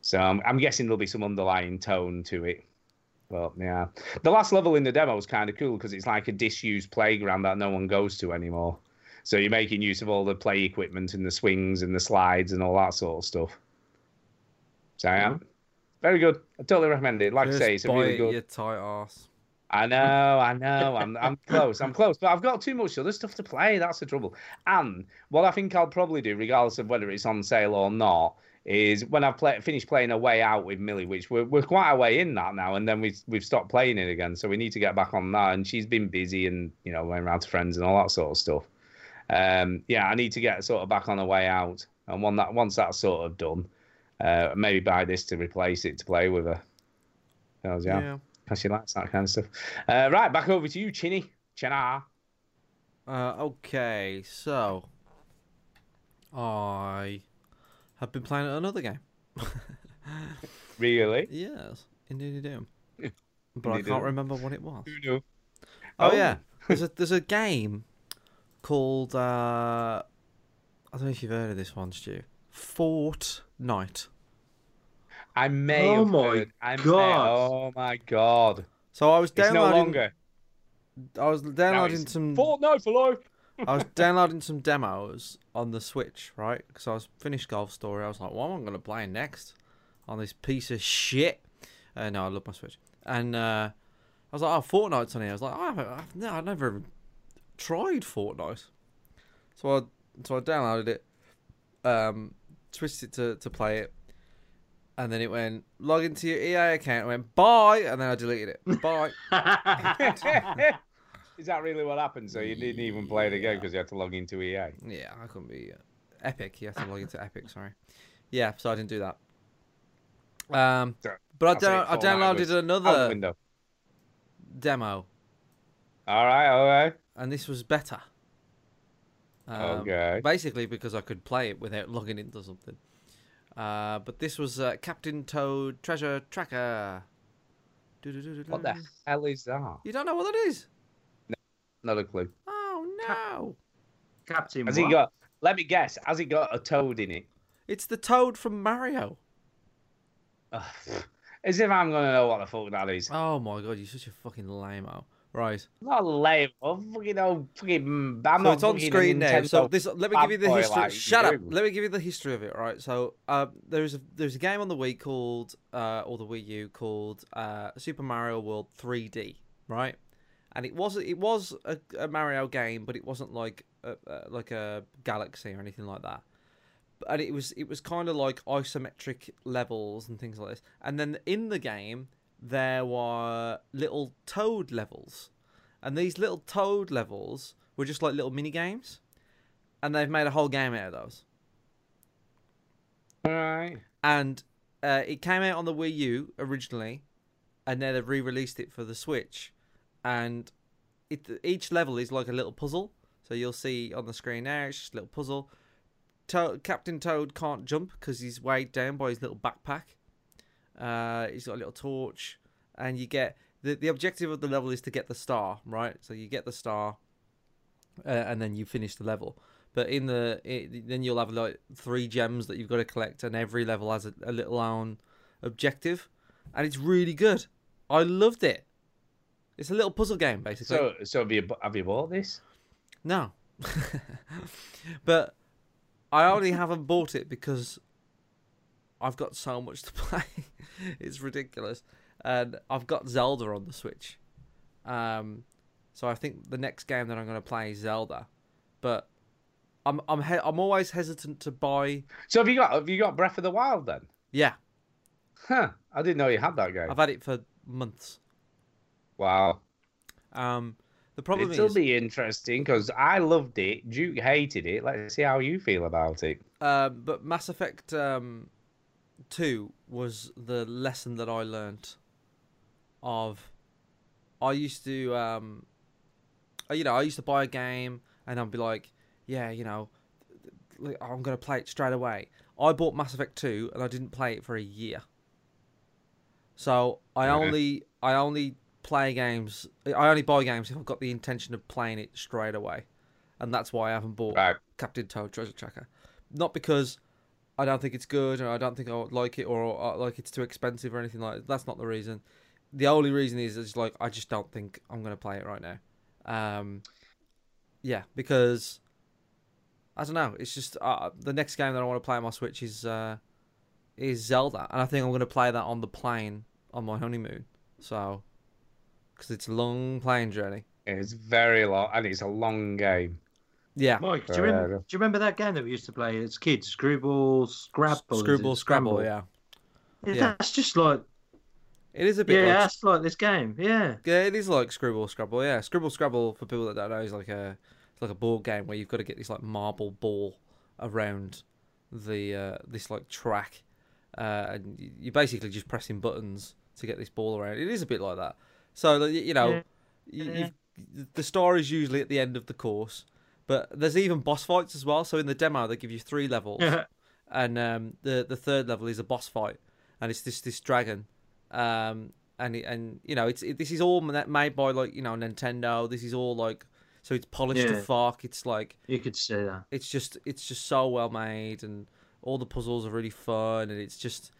So I'm guessing there'll be some underlying tone to it. But yeah, the last level in the demo is kind of cool because it's like a disused playground that no one goes to anymore. So you're making use of all the play equipment and the swings and the slides and all that sort of stuff. So I am very good. I totally recommend it. Like I say, it's a really good. Your tight ass. I know. I'm close. But I've got too much other stuff to play. That's the trouble. And what I think I'll probably do, regardless of whether it's on sale or not, is when I've finished playing A Way Out with Millie, which we're quite a way in that now, and then we've stopped playing it again. So we need to get back on that. And she's been busy and going around to friends and all that sort of stuff. Yeah, I need to get sort of back on A Way Out. And once that's sort of done. Maybe buy this to replace it to play with her. Yeah, because she likes that kind of stuff. Right, back over to you, Chinny. Okay, so I have been playing another game. Really? Yes, indeed I do. But I can't remember what it was. Uno. Oh yeah, there's a game called I don't know if you've heard of this one, Stu. Fortnite. I may have heard. Oh my god. So I was downloading some Fortnite for life. I was downloading some demos on the Switch, right? Because I was finished Golf Story. I was like, well, I'm gonna play next on this piece of shit. No, I love my Switch. And I was like, oh, Fortnite's on here. I was like, I've never tried Fortnite. So I downloaded it. Twisted to play it, and then it went log into your EA account. It went bye, and then I deleted it. Bye. Is that really what happened? So you didn't even play it again because you had to log into EA. Yeah, I couldn't be Epic. You have to log into Epic. Sorry. Yeah, so I didn't do that. But I downloaded another demo. All right. And this was better. Okay. Basically because I could play it without logging into something. But this was Captain Toad Treasure Tracker. What the hell is that? You don't know what that is? No, not a clue. Oh, no. Captain has what? He got... Let me guess. Has he got a toad in it? It's the toad from Mario. As if I'm going to know what the fuck that is. Oh, my God. You're such a fucking lame-o. Right. I'm not lame. It's on screen now. So this, let me give you the history. Like Shut up. Let me give you the history of it. Right. So there's a game on the Wii called or the Wii U called Super Mario World 3D. Right. And it was a Mario game, but it wasn't like a Galaxy or anything like that. And it was kind of like isometric levels and things like this. And then in the game, there were little toad levels, and these little toad levels were just like little mini games, and they've made a whole game out of those. All right. And it came out on the Wii U originally, and then they've re-released it for the Switch, and each level is like a little puzzle. So you'll see on the screen now, it's just a little puzzle. Captain Toad can't jump because he's weighed down by his little backpack. He's got a little torch, and you get the objective of the level is to get the star, right? So you get the star, and then you finish the level. But then you'll have like 3 gems that you've got to collect, and every level has a little own objective, and it's really good. I loved it. It's a little puzzle game basically. So have you bought this? No, but I only haven't bought it because I've got so much to play. It's ridiculous. And I've got Zelda on the Switch. So I think the next game that I'm going to play is Zelda. But I'm always hesitant to buy. So have you got Breath of the Wild then? Yeah. Huh. I didn't know you had that game. I've had it for months. Wow. The problem is it'll be interesting because I loved it. Duke hated it. Let's see how you feel about it. But Mass Effect 2 was the lesson that I learned of. I used to I used to buy a game and I'd be like, yeah, I'm gonna play it straight away. I bought Mass Effect 2 and I didn't play it for a year. So I only buy games if I've got the intention of playing it straight away. And that's why I haven't bought Captain Toad Treasure Tracker. Not because I don't think it's good, or I don't think I would like it, or like it's too expensive or anything like that. That's not the reason. The only reason is like I just don't think I'm going to play it right now. Yeah, because I don't know. It's just the next game that I want to play on my Switch is Zelda, and I think I'm going to play that on the plane on my honeymoon. So, because it's a long plane journey. It's very long, and it's a long game. Yeah, Mike, do you remember that game that we used to play as kids? Scrabble. Yeah. That's just like. It is a bit. Yeah, that's like this game. Yeah. Yeah, it is like Scrabble. Yeah, Scrabble for people that don't know is like a board game where you've got to get this like marble ball around the this like track, and you're basically just pressing buttons to get this ball around. It is a bit like that. So the star is usually at the end of the course. But there's even boss fights as well. So in the demo, they give you 3 levels, and the third level is a boss fight, and it's this dragon, this is all made by Nintendo. This is all so it's polished to fuck. It's like you could say that it's just so well made, and all the puzzles are really fun, and it's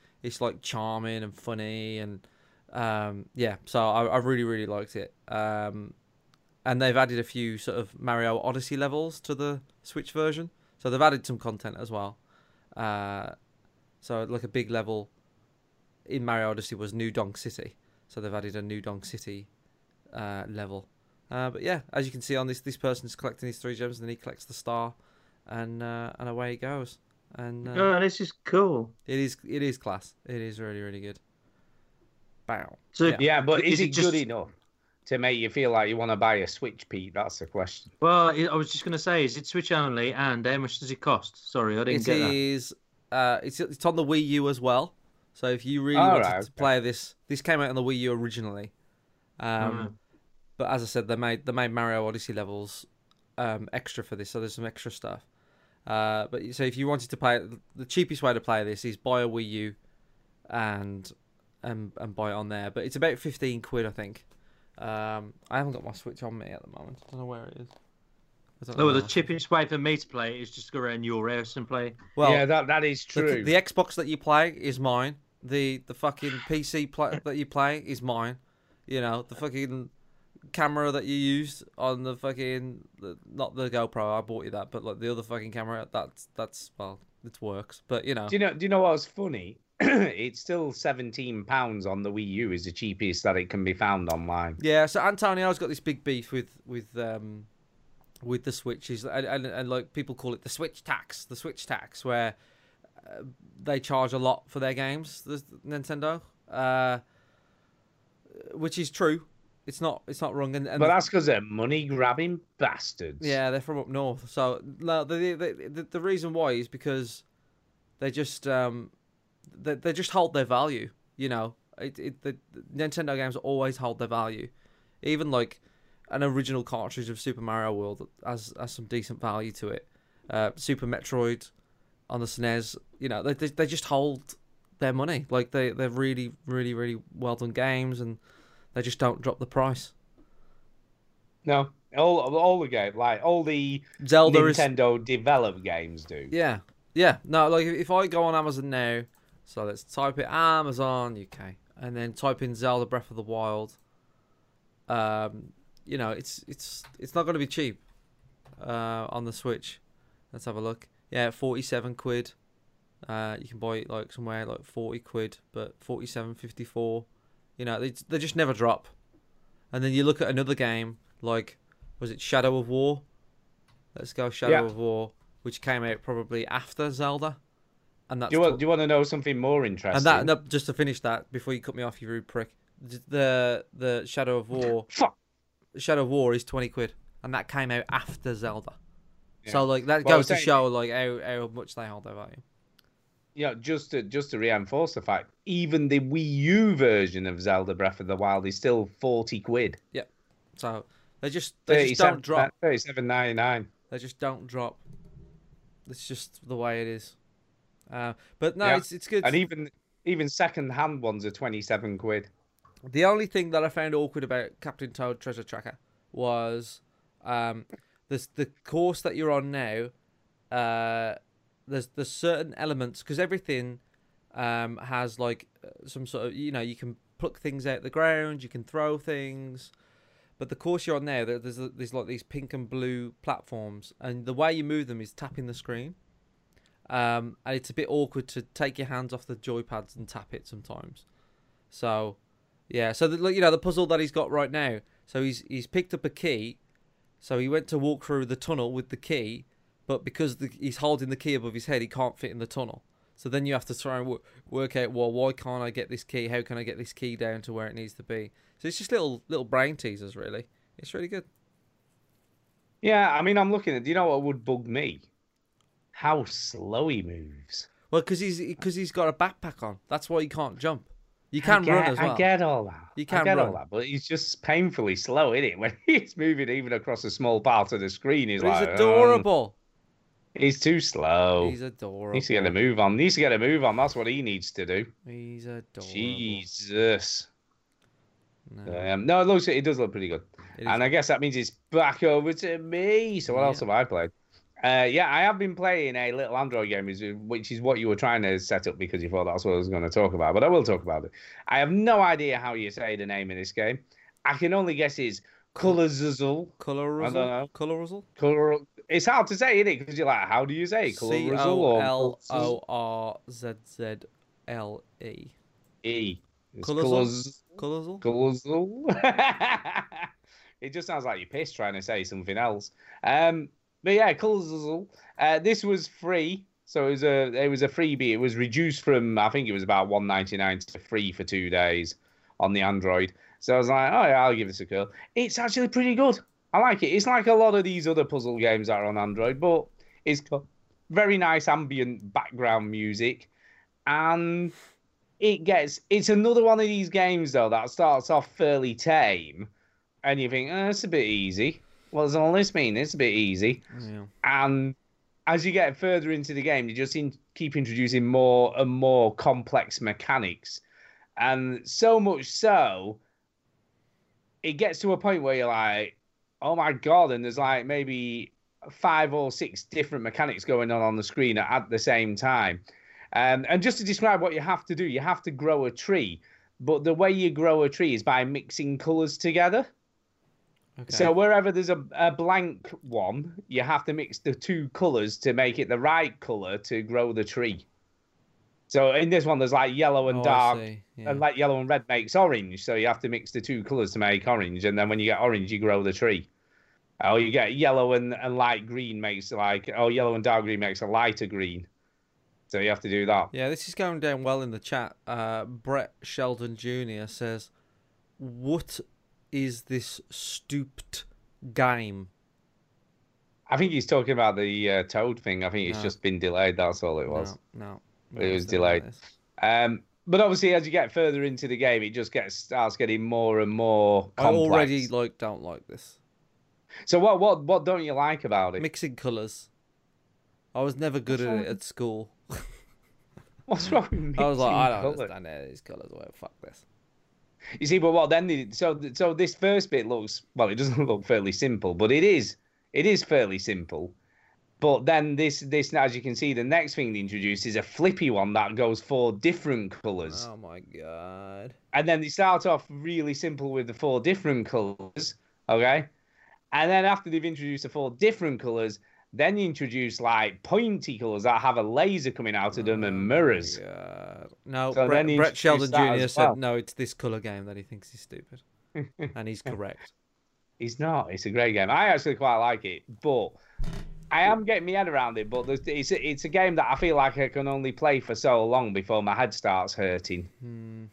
like charming and funny, and So I really liked it. And they've added a few sort of Mario Odyssey levels to the Switch version. So they've added some content as well. So like a big level in Mario Odyssey was New Donk City. So they've added a New Donk City level. But yeah, as you can see on this person's collecting these 3 gems, and then he collects the star, and away he goes. And oh, this is cool. It is class. It is really, really good. Bow. So yeah, but is it just... good enough to make you feel like you want to buy a Switch, Pete? That's the question. Well, I was just going to say, is it Switch only, and how much does it cost? Sorry, I didn't get that. It's on the Wii U as well. So if you really wanted to play this came out on the Wii U originally. But as I said, they made Mario Odyssey levels extra for this, so there's some extra stuff. But so if you wanted to play it, the cheapest way to play this is buy a Wii U and buy it on there. But it's about 15 quid, I think. I haven't got my Switch on me at the moment. I don't know where it is. No, the cheapest way for me to play is just go around your house and play. Well, yeah, that is true. The Xbox that you play is mine. The fucking PC that you play is mine. You know, the fucking camera that you used on the fucking, not the GoPro, I bought you that, but like the other fucking camera, that's well, it works. But you know, do you know what's funny? It's still £17 on the Wii U is the cheapest that it can be found online. Yeah, so Antonio's got this big beef with the Switch, and like people call it the Switch tax, where they charge a lot for their games, the Nintendo, which is true. It's not wrong, and but that's because they're money grabbing bastards. Yeah, they're from up north. So no, the reason why is because they just they just hold their value. You know, the Nintendo games always hold their value. Even like an original cartridge of Super Mario World has some decent value to it. Super Metroid on the SNES, you know, they just hold their money. Like they're really, really, really well done games, and they just don't drop the price. No, all the games, like all the Zelda Nintendo developed games do. Yeah, yeah. No, like if I go on Amazon now, so let's type it Amazon UK, and then type in Zelda Breath of the Wild. You know, it's not going to be cheap on the Switch. Let's have a look. Yeah, 47 quid. You can buy it like somewhere like 40 quid, but 47.54. You know, they just never drop. And then you look at another game like, was it Shadow of War? Let's go Shadow of War, which came out probably after Zelda. And that's do you want to know something more interesting? And that, no, just to finish that before you cut me off, you rude prick. The Shadow of War. Fuck. Shadow of War is 20 quid, and that came out after Zelda. Yeah. So like that goes to show like how much they hold their value. Yeah, just to reinforce the fact, even the Wii U version of Zelda Breath of the Wild is still 40 quid. Yep. So they just don't drop. 37.99. They just don't drop. It's just the way it is. But no, yeah. It's good. And even second hand ones are 27 quid. The only thing that I found awkward about Captain Toad Treasure Tracker was the course that you're on now. There's certain elements, because everything has like some sort of, you know, you can pluck things out of the ground, you can throw things, but the course you're on now, there's like these pink and blue platforms, and the way you move them is tapping the screen, and it's a bit awkward to take your hands off the joypads and tap it sometimes. So. Yeah, so you know, the puzzle that he's got right now. So he's picked up a key, so he went to walk through the tunnel with the key, but because he's holding the key above his head, he can't fit in the tunnel. So then you have to try and work out, well, why can't I get this key? How can I get this key down to where it needs to be? So it's just little brain teasers, really. It's really good. Yeah, I mean, I'm looking at. Do you know what would bug me? How slow he moves. Well, because he's got a backpack on. That's why he can't jump. You can run as well. I get all that. You can run all that, but he's just painfully slow, isn't it? When he's moving even across a small part of the screen, he's like, he's adorable. He's too slow. He's adorable. He needs to get a move on. That's what he needs to do. He's adorable. Jesus. No, no, it does look pretty good. And I guess that means it's back over to me. So what else have I played? Yeah, I have been playing a little Android game, which is what you were trying to set up because you thought that's what I was going to talk about. But I will talk about it. I have no idea how you say the name of this game. I can only guess it's Colorzuzzle. Colorzuzzle? I don't know. Colorzuzzle? It's hard to say, isn't it? Because you're like, how do you say it? Colorzuzzle? Colorzzle. Colorzuzzle? Colorzuzzle? It just sounds like you're pissed trying to say something else. But yeah, Colorzuzzle. This was free, so it was a freebie. It was reduced from, I think it was about $1.99 to free for 2 days on the Android. So I was like, oh yeah, I'll give this a go. It's actually pretty good. I like it. It's like a lot of these other puzzle games that are on Android, but it's got very nice ambient background music, and it's another one of these games though that starts off fairly tame. and you think, oh, it's a bit easy. What does all this mean? It's a bit easy. Yeah. And as you get further into the game, you just keep introducing more and more complex mechanics. And so much so, it gets to a point where you're like, oh my God, and there's like maybe 5 or 6 different mechanics going on the screen at the same time. And just to describe what you have to do, you have to grow a tree. But the way you grow a tree is by mixing colours together. Okay. So wherever there's a blank one, you have to mix the 2 colours to make it the right colour to grow the tree. So in this one, there's like yellow and dark, yeah. And like yellow and red makes orange. So you have to mix the 2 colours to make orange. And then when you get orange, you grow the tree. Oh, you get yellow and light green makes like, oh, yellow and dark green makes a lighter green. So you have to do that. Yeah, this is going down well in the chat. Brett Sheldon Jr. says, what is this stooped game? I think he's talking about the Toad thing. I think it's just been delayed. That's all it was. No. It was delayed. But obviously, as you get further into the game, it just starts getting more and more complex. I already don't like this. So what don't you like about it? Mixing colours. I was never good at it at school. What's wrong with me? I was like, I don't understand any of these colours. Well, fuck this. You see, but what then? So this first bit looks, well, it doesn't look fairly simple, but it is fairly simple. But then this, as you can see, the next thing they introduce is a flippy one that goes 4 different colours. Oh my God. And then they start off really simple with the 4 different colours, okay? And then after they've introduced the 4 different colours, then you introduce like pointy colours that have a laser coming out of them and mirrors. Yeah. No, so Brett Sheldon Jr. said no, it's this colour game that he thinks is stupid. And he's correct. He's not. It's a great game. I actually quite like it, but I am getting my head around it. But it's a game that I feel like I can only play for so long before my head starts hurting. Hmm.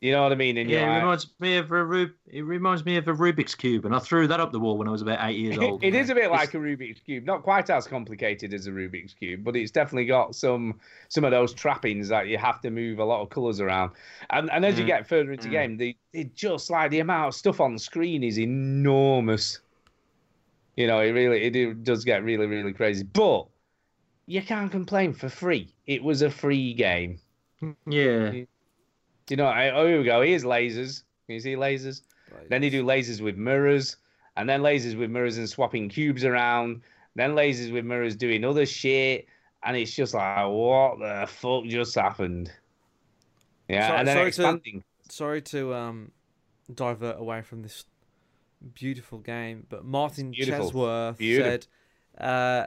You know what I mean? And yeah, it reminds me of a Rubik's Cube, and I threw that up the wall when I was about 8 years old. It is a bit like a Rubik's Cube, not quite as complicated as a Rubik's Cube, but it's definitely got some of those trappings that you have to move a lot of colours around. And as you get further into the game, it just like the amount of stuff on the screen is enormous. You know, it does get really, really crazy. But you can't complain for free. It was a free game. Yeah. You know, here we go. Here's lasers. Can you see lasers? Right. Then you do lasers with mirrors, and then lasers with mirrors and swapping cubes around. Then lasers with mirrors doing other shit, and it's just like, what the fuck just happened? Yeah, sorry, and then expanding. Sorry to divert away from this beautiful game, but Martin Chesworth said,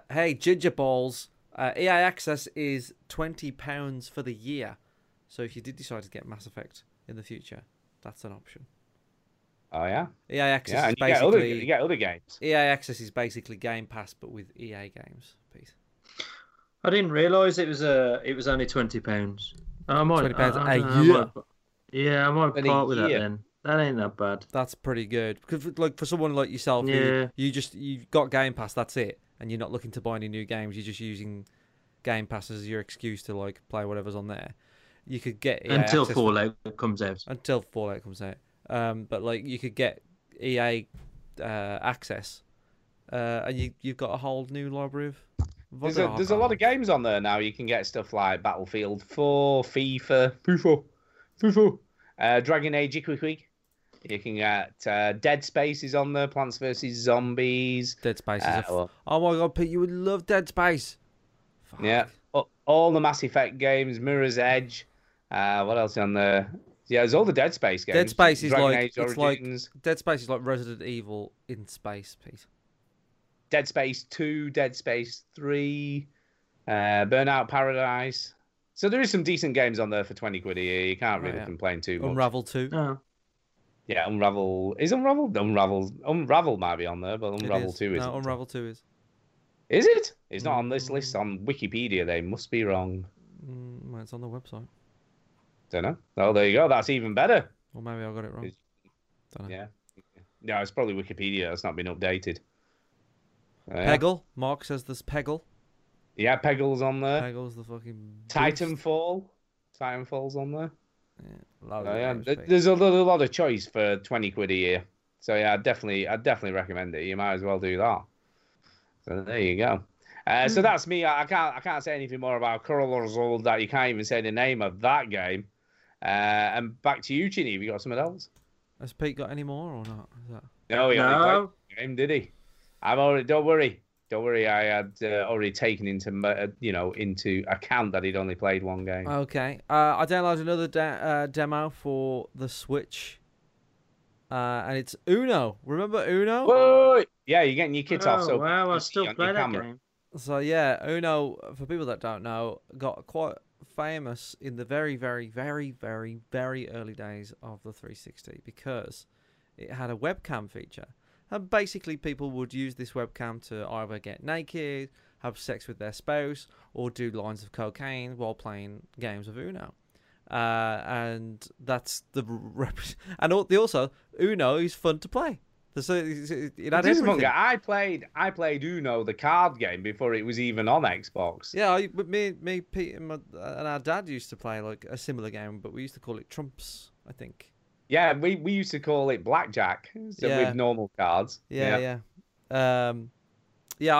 "Hey, Ginger Ballz, EA Access is £20 for the year." So if you did decide to get Mass Effect in the future, that's an option. Oh, yeah? EA Access is basically... you get other games. EA Access is basically Game Pass, but with EA games. Pete. I didn't realise it was only £20. I might, £20 a year. Yeah, I might part with that then. That ain't that bad. That's pretty good. Because like, for someone like yourself, you've got Game Pass, that's it. And you're not looking to buy any new games. You're just using Game Pass as your excuse to like play whatever's on there. You could get EA until Fallout comes out. Until Fallout comes out, but like you could get EA access, and you've got a whole new library of. There's a lot of games on there now. You can get stuff like Battlefield 4, FIFA, Dragon Age Iquique. You can get Dead Space is on there. Plants vs Zombies. Dead Space is oh my God, Pete, you would love Dead Space. Fuck. Yeah, all the Mass Effect games, Mirror's Edge. What else on there? Yeah, there's all the Dead Space games. Dead Space is Dead Space is like Resident Evil in space, Pete. Dead Space 2, Dead Space 3, Burnout Paradise. So there is some decent games on there for £20 a year. You can't really complain too much. Unravel 2. Oh. Yeah, Unravel is Unravel might be on there, but Unravel 2 is. No, Unravel 2 is. Is it? It's not on this list on Wikipedia. They must be wrong. Well, it's on the website. Don't know. Oh, there you go. That's even better. Or maybe I got it wrong. Don't know. Yeah. No, it's probably Wikipedia. It's not been updated. Peggle. Mark says there's Peggle. Yeah, Peggle's on there. Peggle's the fucking... Titanfall. Titanfall's on there. Yeah. There's a lot of choice for £20 a year. So yeah, I definitely recommend it. You might as well do that. So there you go. So that's me. I can't say anything more about Coral's that you can't even say the name of that game. And back to you, Chinny. Have you got something else? Has Pete got any more or not? Is that... No, he only played the game, did he? I've already. Don't worry. I had already taken into account that he'd only played one game. Okay. I downloaded another demo for the Switch. And it's Uno. Remember Uno? Whoa! Yeah, you're getting your kids off. So wow, I still play that game. So yeah, Uno, for people that don't know, got quite famous in the very, very, very, very, very early days of the 360 because it had a webcam feature. And basically people would use this webcam to either get naked, have sex with their spouse, or do lines of cocaine while playing games of Uno. And that's the... And also, Uno is fun to play. So it had everything. I played Uno, the card game, before it was even on Xbox. Yeah, me, Pete, and our dad used to play like a similar game, but we used to call it Trumps, I think. Yeah, we used to call it Blackjack, so yeah. With normal cards. Yeah. Yeah,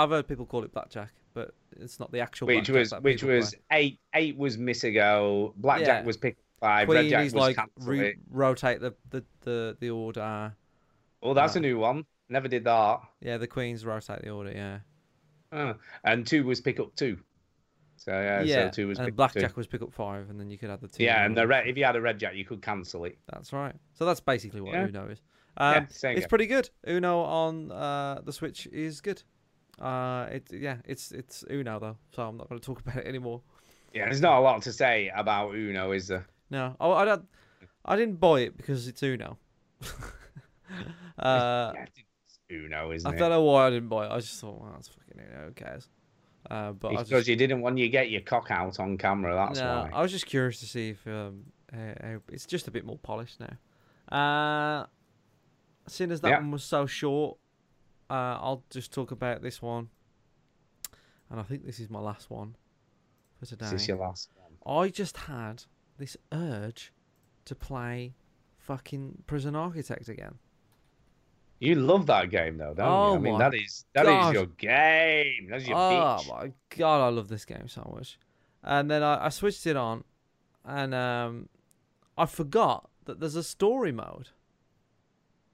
I've heard people call it Blackjack, but it's not the actual. Which was eight was miss a go. Blackjack was pick five. Queen Redjack was like rotate the order. Oh, that's a new one. Never did that. Yeah, the Queen's rotate the order, yeah. And two was pick up two. So, so two was pick up two. And Blackjack was pick up five, and then you could add the two. Yeah, and if you had a red jack, you could cancel it. That's right. So that's basically what Uno is. It's pretty good. Uno on the Switch is good. It's Uno, though, so I'm not going to talk about it anymore. Yeah, there's not a lot to say about Uno, is there? No. Oh, I didn't buy it because it's Uno. It's Uno, isn't it? I don't know why I didn't buy it. I just thought, well, that's fucking Uno. Who cares? Because you didn't want you get your cock out on camera. That's why. I was just curious to see if it's just a bit more polished now. Seeing as that one was so short, I'll just talk about this one. And I think this is my last one for today. Is this your last one? I just had this urge to play fucking Prison Architect again. You love that game, though, don't you? I mean, that is your game. That's your beach. Oh, my God, I love this game so much. And then I switched it on, and I forgot that there's a story mode.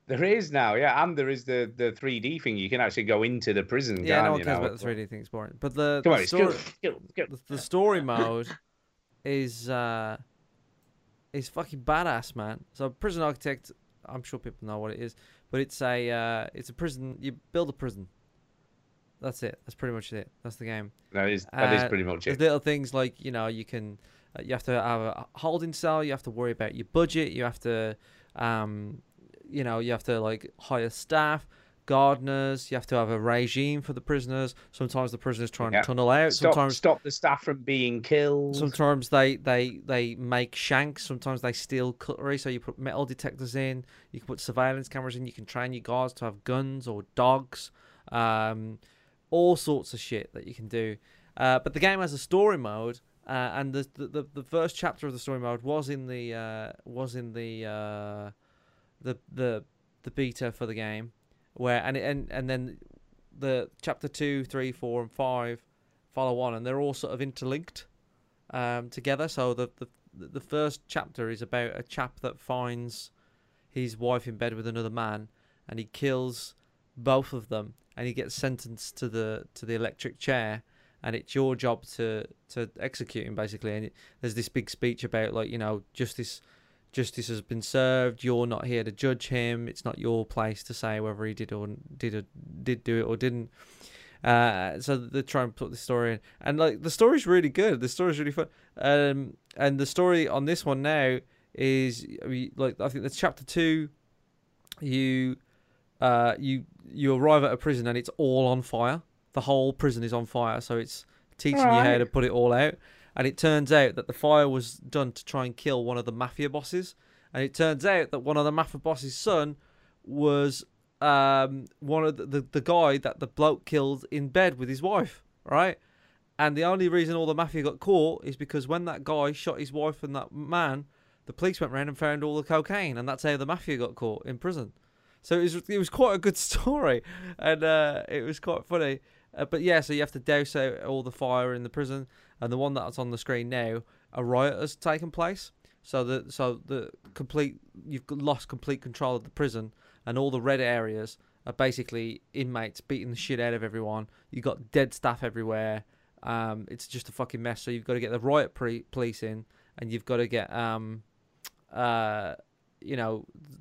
There is now, yeah, and there is the 3D thing. You can actually go into the prison. Yeah, no one cares about the 3D thing. It's boring. But the story mode is fucking badass, man. So Prison Architect, I'm sure people know what it is. But it's a prison. You build a prison. That's it. That's pretty much it. That's the game. That is pretty much it. Little things like, you can, you have to have a holding cell. You have to worry about your budget. You have to, you have to like hire staff, gardeners. You have to have a regime for the prisoners. Sometimes the prisoners try and tunnel out. Sometimes stop the staff from being killed. Sometimes they make shanks. Sometimes they steal cutlery. So you put metal detectors in. You can put surveillance cameras in. You can train your guards to have guns or dogs. All sorts of shit that you can do. But the game has a story mode, and the first chapter of the story mode was in the beta for the game. And then the chapter 2, 3, 4, and 5 follow on, and they're all sort of interlinked together. So the first chapter is about a chap that finds his wife in bed with another man, and he kills both of them, and he gets sentenced to the electric chair, and it's your job to execute him basically. And there's this big speech about like justice. Justice has been served. You're not here to judge him. It's not your place to say whether he did do it or didn't. So they try and put the story in, and like the story's really good. The story's really fun. And the story on this one now is I think that's chapter 2. You arrive at a prison and it's all on fire. The whole prison is on fire. So it's teaching you how to put it all out. And it turns out that the fire was done to try and kill one of the mafia bosses. And it turns out that one of the mafia boss's son was one of the guy that the bloke killed in bed with his wife, right? And the only reason all the mafia got caught is because when that guy shot his wife and that man, the police went round and found all the cocaine. And that's how the mafia got caught in prison. So it was quite a good story, and it was quite funny. But yeah, so you have to douse out all the fire in the prison, and the one that's on the screen now, a riot has taken place. So you've lost complete control of the prison, and all the red areas are basically inmates beating the shit out of everyone. You've got dead staff everywhere. It's just a fucking mess. So you've got to get the riot police in, and you've got to get the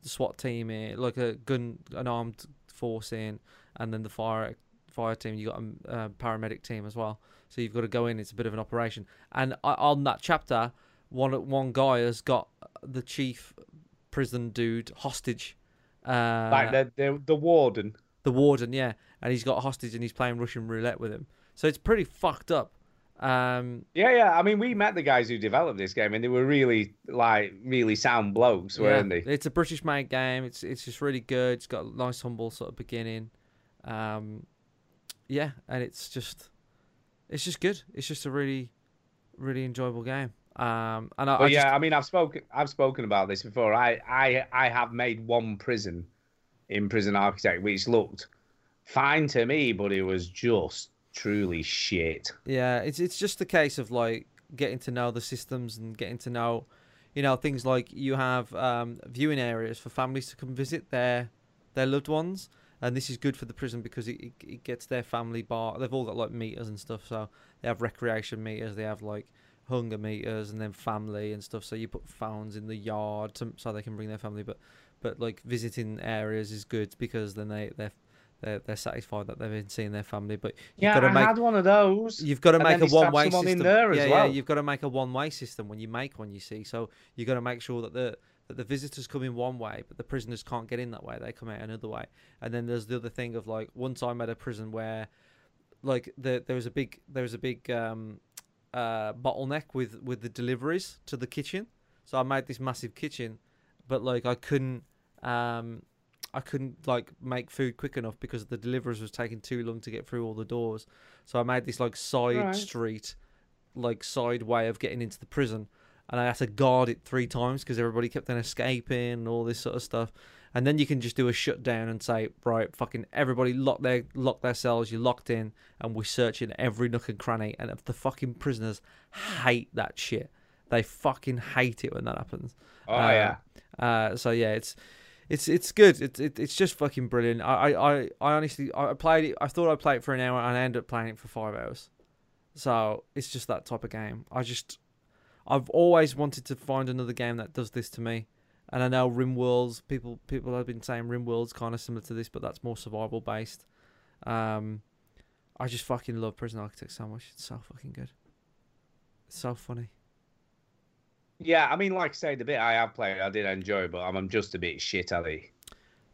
SWAT team in, like an armed force in, and then the fire team. You got a paramedic team as well. So you've got to go in. It's a bit of an operation. And on that chapter, one guy has got the chief prison dude hostage. Like the warden. The warden, yeah. And he's got a hostage, and he's playing Russian roulette with him. So it's pretty fucked up. Yeah. I mean, we met the guys who developed this game, and they were really sound blokes, weren't they? It's a British-made game. It's just really good. It's got a nice, humble sort of beginning. And it's just good. It's just a really, really enjoyable game. I've spoken about this before. I have made one prison in Prison Architect, which looked fine to me, but it was just truly shit. Yeah, it's just a case of like getting to know the systems and getting to know, things like you have viewing areas for families to come visit their loved ones, and this is good for the prison because it gets their family bar. They've all got like meters and stuff, so they have recreation meters. They have like hunger meters and then family and stuff. So you put phones in the yard so they can bring their family. But like visiting areas is good because then they're satisfied that they've been seeing their family. But I had one of those. You've got to make a one-way system in there as well. You've got to make a one-way system when you make one. You see, so you've got to make sure that the visitors come in one way, but the prisoners can't get in that way. They come out another way. And then there's the other thing of like once I met a prison where like there was a big bottleneck with the deliveries to the kitchen, so I made this massive kitchen, but like I couldn't like make food quick enough because the deliveries was taking too long to get through all the doors. So I made this like side way of getting into the prison, and I had to guard it 3 times because everybody kept on escaping and all this sort of stuff. And then you can just do a shutdown and say, right, fucking everybody lock their cells. You're locked in, and we're searching every nook and cranny. And the fucking prisoners hate that shit. They fucking hate it when that happens. Oh yeah. So yeah, it's good. It's just fucking brilliant. I honestly, I played it. I thought I played it for an hour, and I ended up playing it for 5 hours. So it's just that type of game. I've always wanted to find another game that does this to me. And I know RimWorld's people have been saying RimWorld's kind of similar to this, but that's more survival based. I just fucking love Prison Architect so much. It's so fucking good. It's so funny. Yeah, I mean, like I say, the bit I have played, I did enjoy, but I'm just a bit shit at it.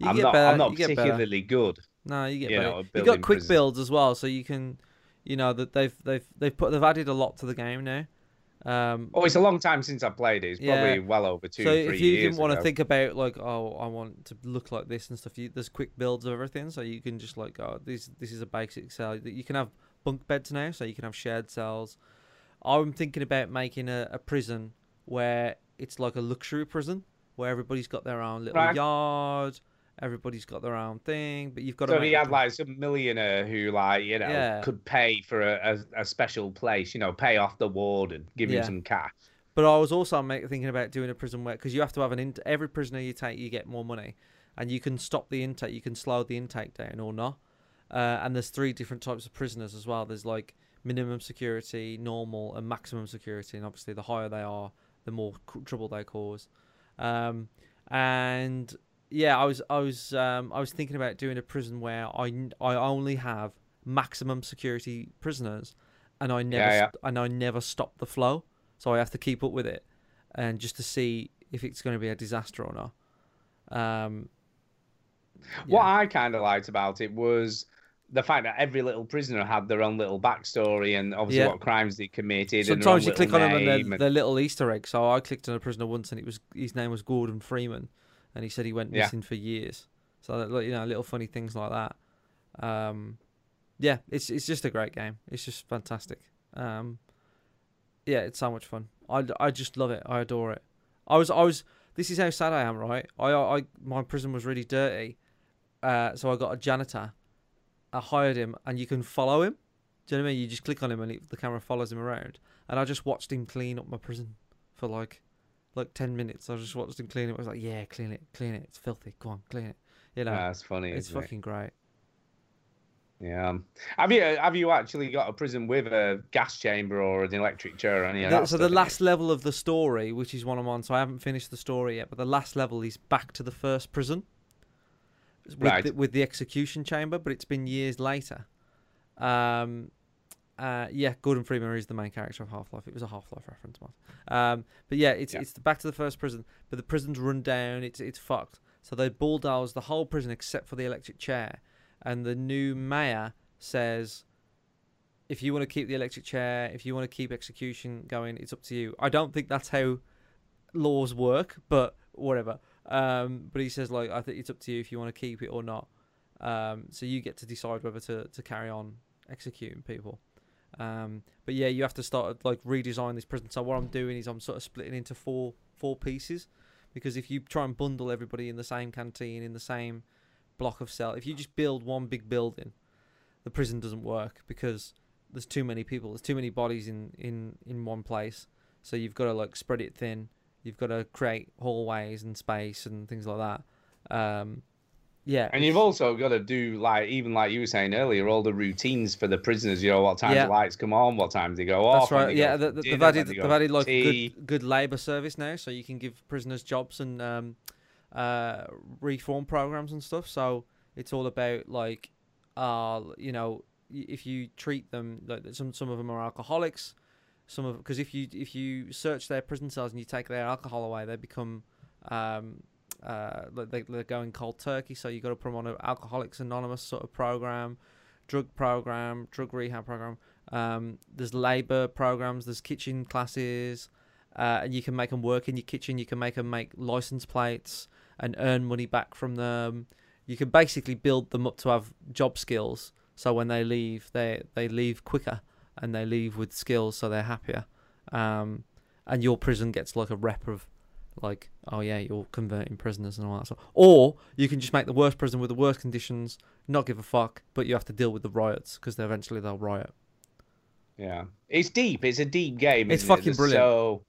I'm not particularly good. No, you get better. You got quick builds as well, so you can, that they've added a lot to the game now. It's a long time since I played it. It's probably well over 2 or 3 years ago. So if you didn't want to think about like, oh, I want to look like this and stuff, there's quick builds of everything, so you can just like, oh, this is a basic cell. You can have bunk beds now, so you can have shared cells. I'm thinking about making a prison where it's like a luxury prison where everybody's got their own little yard. Everybody's got their own thing, but you've got to. So he had like some millionaire who, could pay for a special place, pay off the warden, give him some cash. But I was also thinking about doing a prison where, because you have to have every prisoner you take, you get more money, and you can stop the intake, you can slow the intake down or not. And there's 3 different types of prisoners as well. There's like minimum security, normal, and maximum security. And obviously, the higher they are, the more trouble they cause. Yeah, I was thinking about doing a prison where I only have maximum security prisoners, and I never stop the flow, so I have to keep up with it, and just to see if it's going to be a disaster or not. What I kind of liked about it was the fact that every little prisoner had their own little backstory and obviously what crimes they committed. Sometimes you click on them and they're little Easter eggs. So I clicked on a prisoner once, and his name was Gordon Freeman. And he said he went missing for years. So, little funny things like that. It's just a great game. It's just fantastic. It's so much fun. I just love it. I adore it. This is how sad I am, right? My prison was really dirty, So I got a janitor. I hired him, and you can follow him. Do you know what I mean? You just click on him, and the camera follows him around. And I just watched him clean up my prison for like 10 minutes. I just watched him clean it. I was like, yeah, clean it. It's filthy. Go on, clean it. You know, that's funny. It's fucking great. Yeah. Have you actually got a prison with a gas chamber or an electric chair or any of that? So the last level of the story, which is one I'm on, so I haven't finished the story yet, but the last level is back to the first prison with the execution chamber, but it's been years later. Yeah, Gordon Freeman is the main character of Half-Life. It was a Half-Life reference, Mark. But yeah, it's back to the first prison, but the prison's run down. It's fucked. So they bulldoze the whole prison except for the electric chair. And the new mayor says, if you want to keep the electric chair, if you want to keep execution going, it's up to you. I don't think that's how laws work, but whatever. But he says, like, I think it's up to you if you want to keep it or not. So you get to decide whether to carry on executing people. But yeah, you have to start, like, redesign this prison. So what I'm doing is I'm sort of splitting into four pieces, because if you try and bundle everybody in the same canteen, in the same block of cell, if you just build one big building, the prison doesn't work, because there's too many people, there's too many bodies in one place. So you've got to, like, spread it thin. You've got to create hallways and space and things like that. Yeah, and you've also got to do, like, even like you were saying earlier, all the routines for the prisoners. You know, what times the lights come on, what times they go off. That's right. Yeah, they've added like good labour service now, so you can give prisoners jobs and reform programs and stuff. So it's all about, like, you know, if you treat them like some of them are alcoholics, because if you search their prison cells and you take their alcohol away, they become they're going cold turkey. So you got to put them on an Alcoholics Anonymous sort of program, drug rehab program. There's labour programs, there's kitchen classes, and you can make them work in your kitchen. You can make them make license plates and earn money back from them. You can basically build them up to have job skills, so when they leave, they leave quicker, and they leave with skills, so they're happier. And your prison gets, like, a rep of, like, oh yeah, you're converting prisoners and all that stuff. Or you can just make the worst prison with the worst conditions, not give a fuck, but you have to deal with the riots, because eventually they'll riot. Yeah, it's deep. It's a deep game. It's fucking brilliant. So,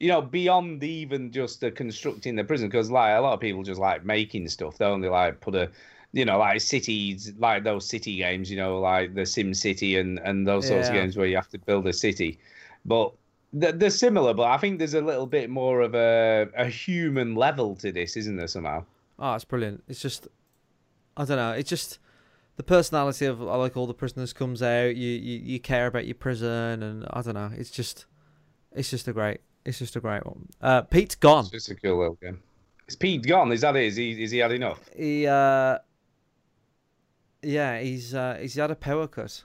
you know, beyond even just the constructing the prison, because, like, a lot of people just like making stuff. They only, like, put a, you know, like cities, like those city games, you know, like the Sim City and those sorts of games where you have to build a city. But they're similar, but I think there's a little bit more of a human level to this, isn't there, somehow? Oh, it's brilliant. It's just, I don't know, it's just the personality of, like, all the prisoners comes out. You care about your prison, and I don't know, it's just a great one. Pete's gone. It's just a cool little game. Is Pete gone? Is that it? Is he had enough? He, yeah, he's had a power cut.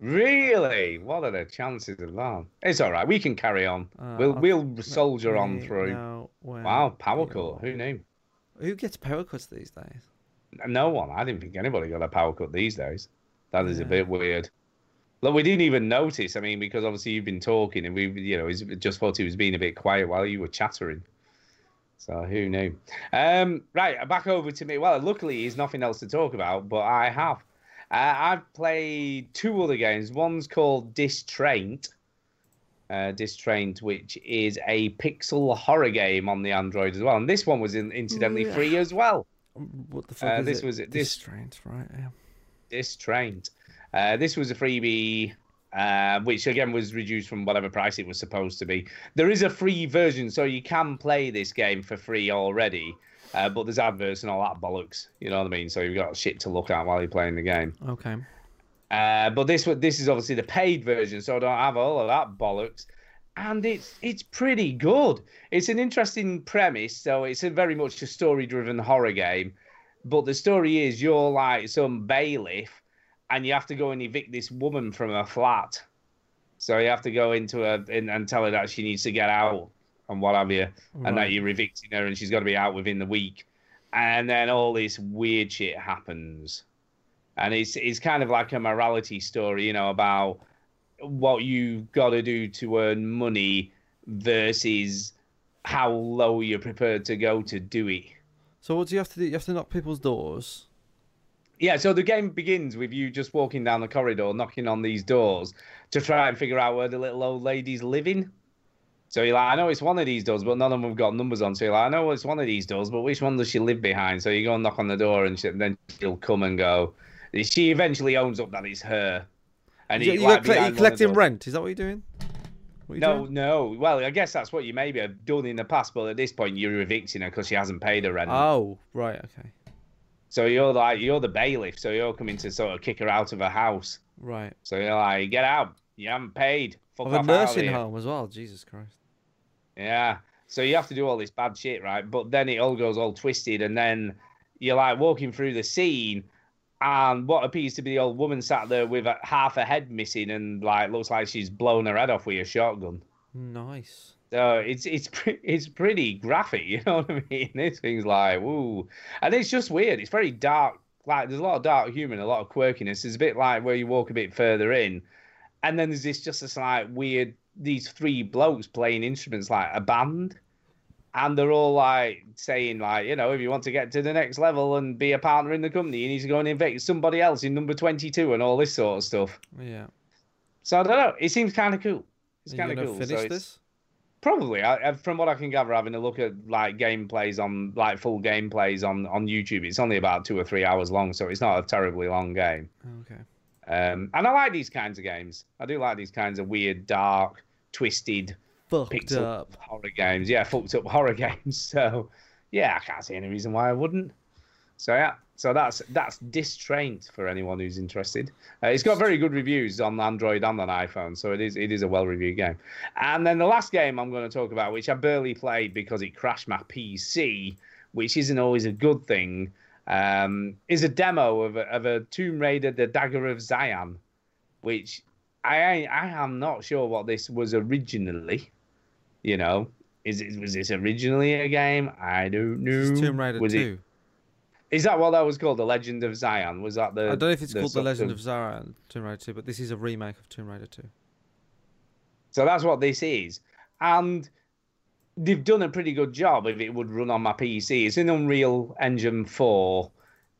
Really? What are the chances of that? It's all right. We can carry on. We'll soldier on through. Wow, power cut. Who knew? Who gets power cuts these days? No one. I didn't think anybody got a power cut these days. That is a bit weird. Look, we didn't even notice. I mean, because obviously you've been talking, and we, you know, just thought he was being a bit quiet while you were chattering. So who knew? Right, back over to me. Well, luckily, there's nothing else to talk about, but I have. I've played two other games. One's called Distraint. Distraint, which is a pixel horror game on the Android as well. And this one was incidentally free as well. What the fuck is this? Was it Distraint, right? Yeah. Distraint. This was a freebie, which again was reduced from whatever price it was supposed to be. There is a free version, so you can play this game for free already, but there's adverts and all that bollocks. You know what I mean? So you've got shit to look at while you're playing the game. Okay. But this is obviously the paid version, so I don't have all of that bollocks. And it's pretty good. It's an interesting premise, so it's a very much a story-driven horror game. But the story is you're like some bailiff, and you have to go and evict this woman from her flat. So you have to go into her and tell her that she needs to get out and what have you, and that you're evicting her and she's got to be out within the week. And then all this weird shit happens. And it's kind of like a morality story, you know, about what you've got to do to earn money versus how low you're prepared to go to do it. So what do you have to do? You have to knock people's doors? Yeah, so the game begins with you just walking down the corridor, knocking on these doors to try and figure out where the little old lady's living. So you're like, I know it's one of these doors, but none of them have got numbers on. So you're like, I know it's one of these doors, but which one does she live behind? So you go and knock on the door, and then she'll come and go. She eventually owns up that it's her. And yeah, you're collecting rent. Is that what you're doing? No. Well, I guess that's what you maybe have done in the past, but at this point you're evicting her because she hasn't paid her rent. Oh, right, okay. So you're the bailiff, so you're coming to sort of kick her out of her house. Right. So you're like, get out. You haven't paid. Fuck off. Of a nursing home as well. Jesus Christ. Yeah. So you have to do all this bad shit, right? But then it all goes all twisted, and then you're like walking through the scene. And what appears to be the old woman sat there with half her head missing, and like looks like she's blown her head off with a shotgun. Nice. So it's pretty graphic, you know what I mean? This thing's like, woo, and it's just weird. It's very dark. Like there's a lot of dark humor, and a lot of quirkiness. It's a bit like where you walk a bit further in, and then there's this just this like weird. These three blokes playing instruments like a band. And they're all like saying, like, you know, if you want to get to the next level and be a partner in the company, you need to go and evict somebody else in number 22 and all this sort of stuff. Yeah. So I don't know. It seems kind of cool. It's kind of cool. Finish this? Probably. From what I can gather, having a look at like gameplays on like full gameplays on YouTube, it's only about 2 or 3 hours long, so it's not a terribly long game. Okay. And I like these kinds of games. I do like these kinds of weird, dark, twisted. Fucked up horror games. Yeah, fucked up horror games. So, yeah, I can't see any reason why I wouldn't. So, yeah. So that's Distraint for anyone who's interested. It's got very good reviews on Android and on iPhone, so it is a well-reviewed game. And then the last game I'm going to talk about, which I barely played because it crashed my PC, which isn't always a good thing, is a demo of a Tomb Raider, The Dagger of Zion, which I am not sure what this was originally. You know, was this originally a game? I don't know. This is Tomb Raider 2. Is that what that was called? The Legend of Zion? Was that the? I don't know if it's called The Legend of Zion, Tomb Raider 2, but this is a remake of Tomb Raider 2. So that's what this is, and they've done a pretty good job. If it would run on my PC, it's in Unreal Engine 4.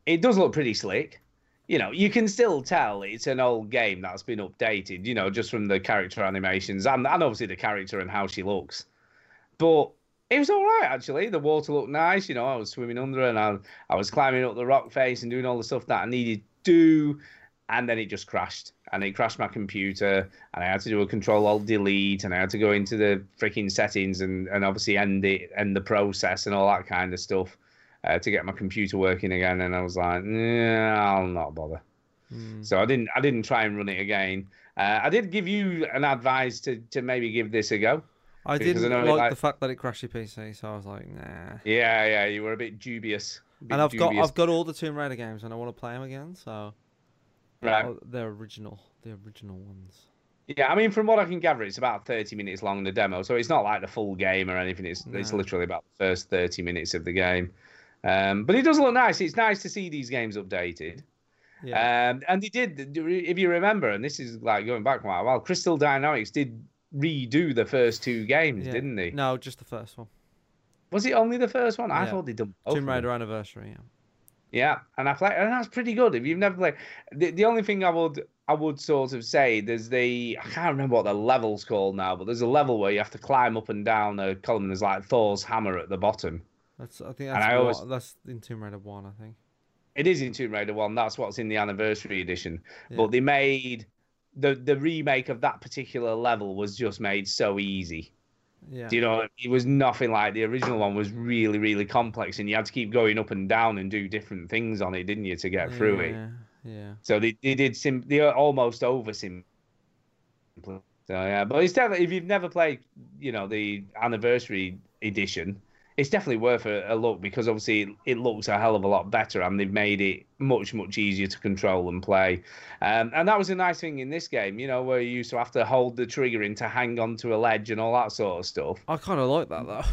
It does look pretty slick. You know, you can still tell it's an old game that's been updated, you know, just from the character animations and obviously the character and how she looks. But it was all right, actually. The water looked nice. You know, I was swimming under and I was climbing up the rock face and doing all the stuff that I needed to do. And then it just crashed. And it crashed my computer. And I had to do a Control-Alt-Delete. And I had to go into the freaking settings and obviously end the process and all that kind of stuff. To get my computer working again, and I was like, nah, I'll not bother. So I didn't try and run it again. I did give you an advice to maybe give this a go. I didn't like the fact that it crashed your PC, so I was like, nah. Yeah, you were a bit dubious. I've got all the Tomb Raider games, and I want to play them again. So, yeah, right, they're the original ones. Yeah, I mean, from what I can gather, it's about 30 minutes long, the demo, so it's not like the full game or anything. It's literally about the first 30 minutes of the game. But it does look nice. It's nice to see these games updated. Yeah. And they did, if you remember, and this is like going back quite a while, Crystal Dynamics did redo the first two games, didn't they? No, just the first one. Was it only the first one? Yeah. I thought they'd done both. Tomb Raider Anniversary, yeah. Yeah, and I played, and that's pretty good. If you've never played, the only thing I would sort of say, I can't remember what the level's called now, but there's a level where you have to climb up and down a column. There's like Thor's hammer at the bottom. I think that's in Tomb Raider 1, I think. It is in Tomb Raider 1. That's what's in the Anniversary Edition. Yeah. But they made... The remake of that particular level was just made so easy. Yeah. Do you know, it was nothing like... The original one was really, really complex, and you had to keep going up and down and do different things on it, didn't you, to get through it? Yeah. So they almost over-simplified. So, yeah. But it's definitely... If you've never played, you know, the Anniversary Edition... It's definitely worth a look, because obviously it looks a hell of a lot better, and they've made it much, much easier to control and play. And that was a nice thing in this game, you know, where you used to have to hold the trigger in to hang onto a ledge and all that sort of stuff. I kind of like that, though.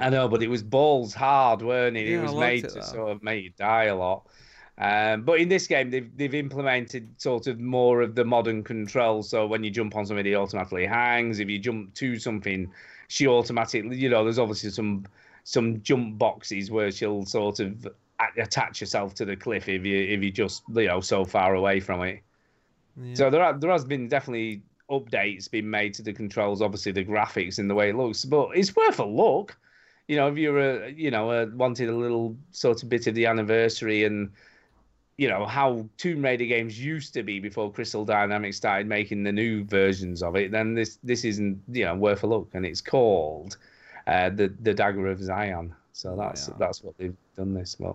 I know, but it was balls hard, weren't it? Yeah, it was made to sort of make you die a lot. But in this game, they've implemented sort of more of the modern control. So when you jump on somebody, it automatically hangs. If you jump to something... She automatically, you know, there's obviously some some jump boxes where she'll sort of attach herself to the cliff if you just, you know, so far away from it. Yeah. So there has been definitely updates being made to the controls, obviously the graphics and the way it looks, but it's worth a look. You know, if you're wanted a little sort of bit of the anniversary and, you know, how Tomb Raider games used to be before Crystal Dynamics started making the new versions of it, then this isn't, you know, worth a look. And it's called the Dagger of Zion. So that's what they've done this. But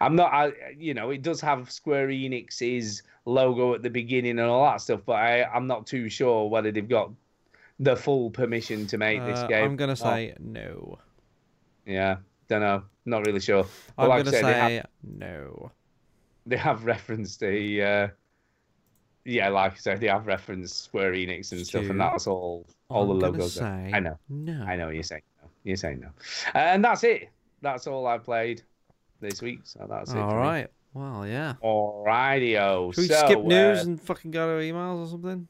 it does have Square Enix's logo at the beginning and all that stuff, but I'm not too sure whether they've got the full permission to make this game. I'm going to say no. Yeah, don't know. Not really sure. I'm going to say no. They have referenced the, like I said, they have referenced Square Enix and stuff, and that's all the logos. I know. No. I know you're saying no. You're saying no. And that's it. That's all I played this week, so that's it. All right. Well, yeah. All righty-o. Should we skip news and fucking go to emails or something?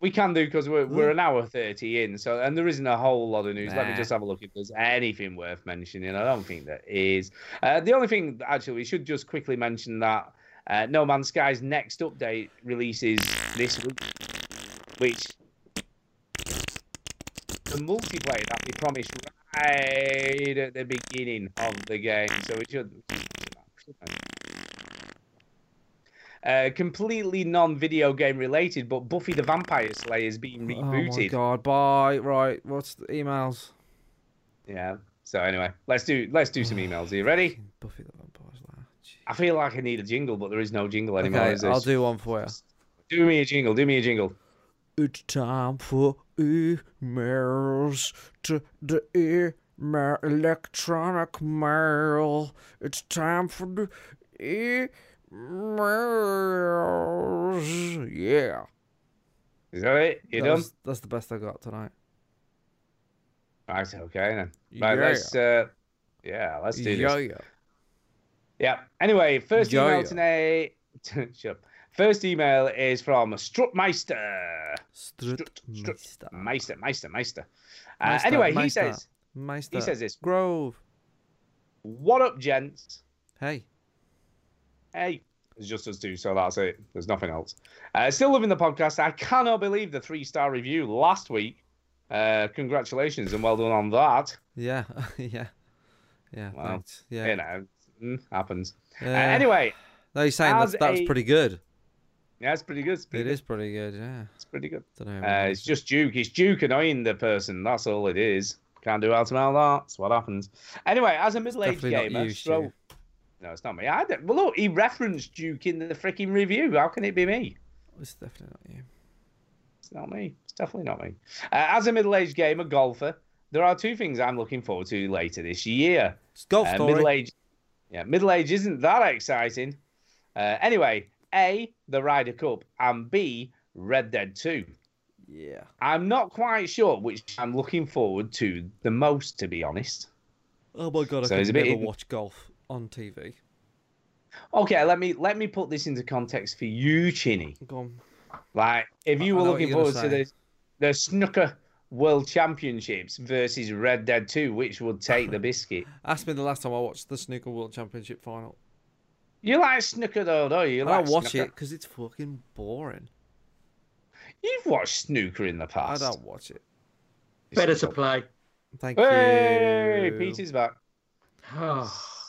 We can do, because we're an hour 30 in, so, and there isn't a whole lot of news. Nah. Let me just have a look if there's anything worth mentioning. I don't think there is. The only thing, actually, we should just quickly mention that No Man's Sky's next update releases this week, which the multiplayer that we promised right at the beginning of the game. So we should. Completely non-video game related, but Buffy the Vampire Slayer is being rebooted. Oh my god! Bye. Right, what's the emails? Yeah. So anyway, let's do some emails. Are you ready? Buffy the Vampire Slayer. Jeez. I feel like I need a jingle, but there is no jingle anymore. Okay, I'll do one for you. Do me a jingle. Do me a jingle. It's time for emails to the electronic mail. It's time for the Yeah. Is that it? You done? That's the best I got tonight. Right, okay then. Right, yeah. Let's do this. Yeah. Yeah. Anyway, first email today. Shut up. First email is from Strutmeister. Meister. Anyway, he says this. Grove. What up, gents? Hey. It's just us two, so that's it. There's nothing else. Still loving the podcast. I cannot believe the 3-star review last week. Congratulations and well done on that. Yeah, yeah. Well, thanks. Yeah, you know, happens. Anyway, no, you're saying that's pretty good. Yeah, it's pretty good. It is pretty good. Yeah, it's pretty good. Don't know, it's just Duke. It's Duke annoying the person. That's all it is. Can't do out about that. That's what happens. Anyway, as a middle-aged gamer, no, it's not me. Well, look, he referenced Duke in the freaking review. How can it be me? It's definitely not you. It's not me. It's definitely not me. As a middle-aged gamer, golfer, there are two things I'm looking forward to later this year. It's Golf Story. Middle age isn't that exciting. Anyway, A, the Ryder Cup, and B, Red Dead 2. Yeah. I'm not quite sure which I'm looking forward to the most, to be honest. Oh, my God, I can never watch golf on TV. Okay, let me put this into context for you, Chinny. Go on. Like, if you were looking forward to the snooker world championships versus Red Dead 2, which would take the biscuit? Ask me the last time I watched the snooker world championship final. You like snooker though, don't you? I watch snooker. It because it's fucking boring. You've watched snooker in the past. I don't watch it. Better to play. Thank you. Hey, Peter's back.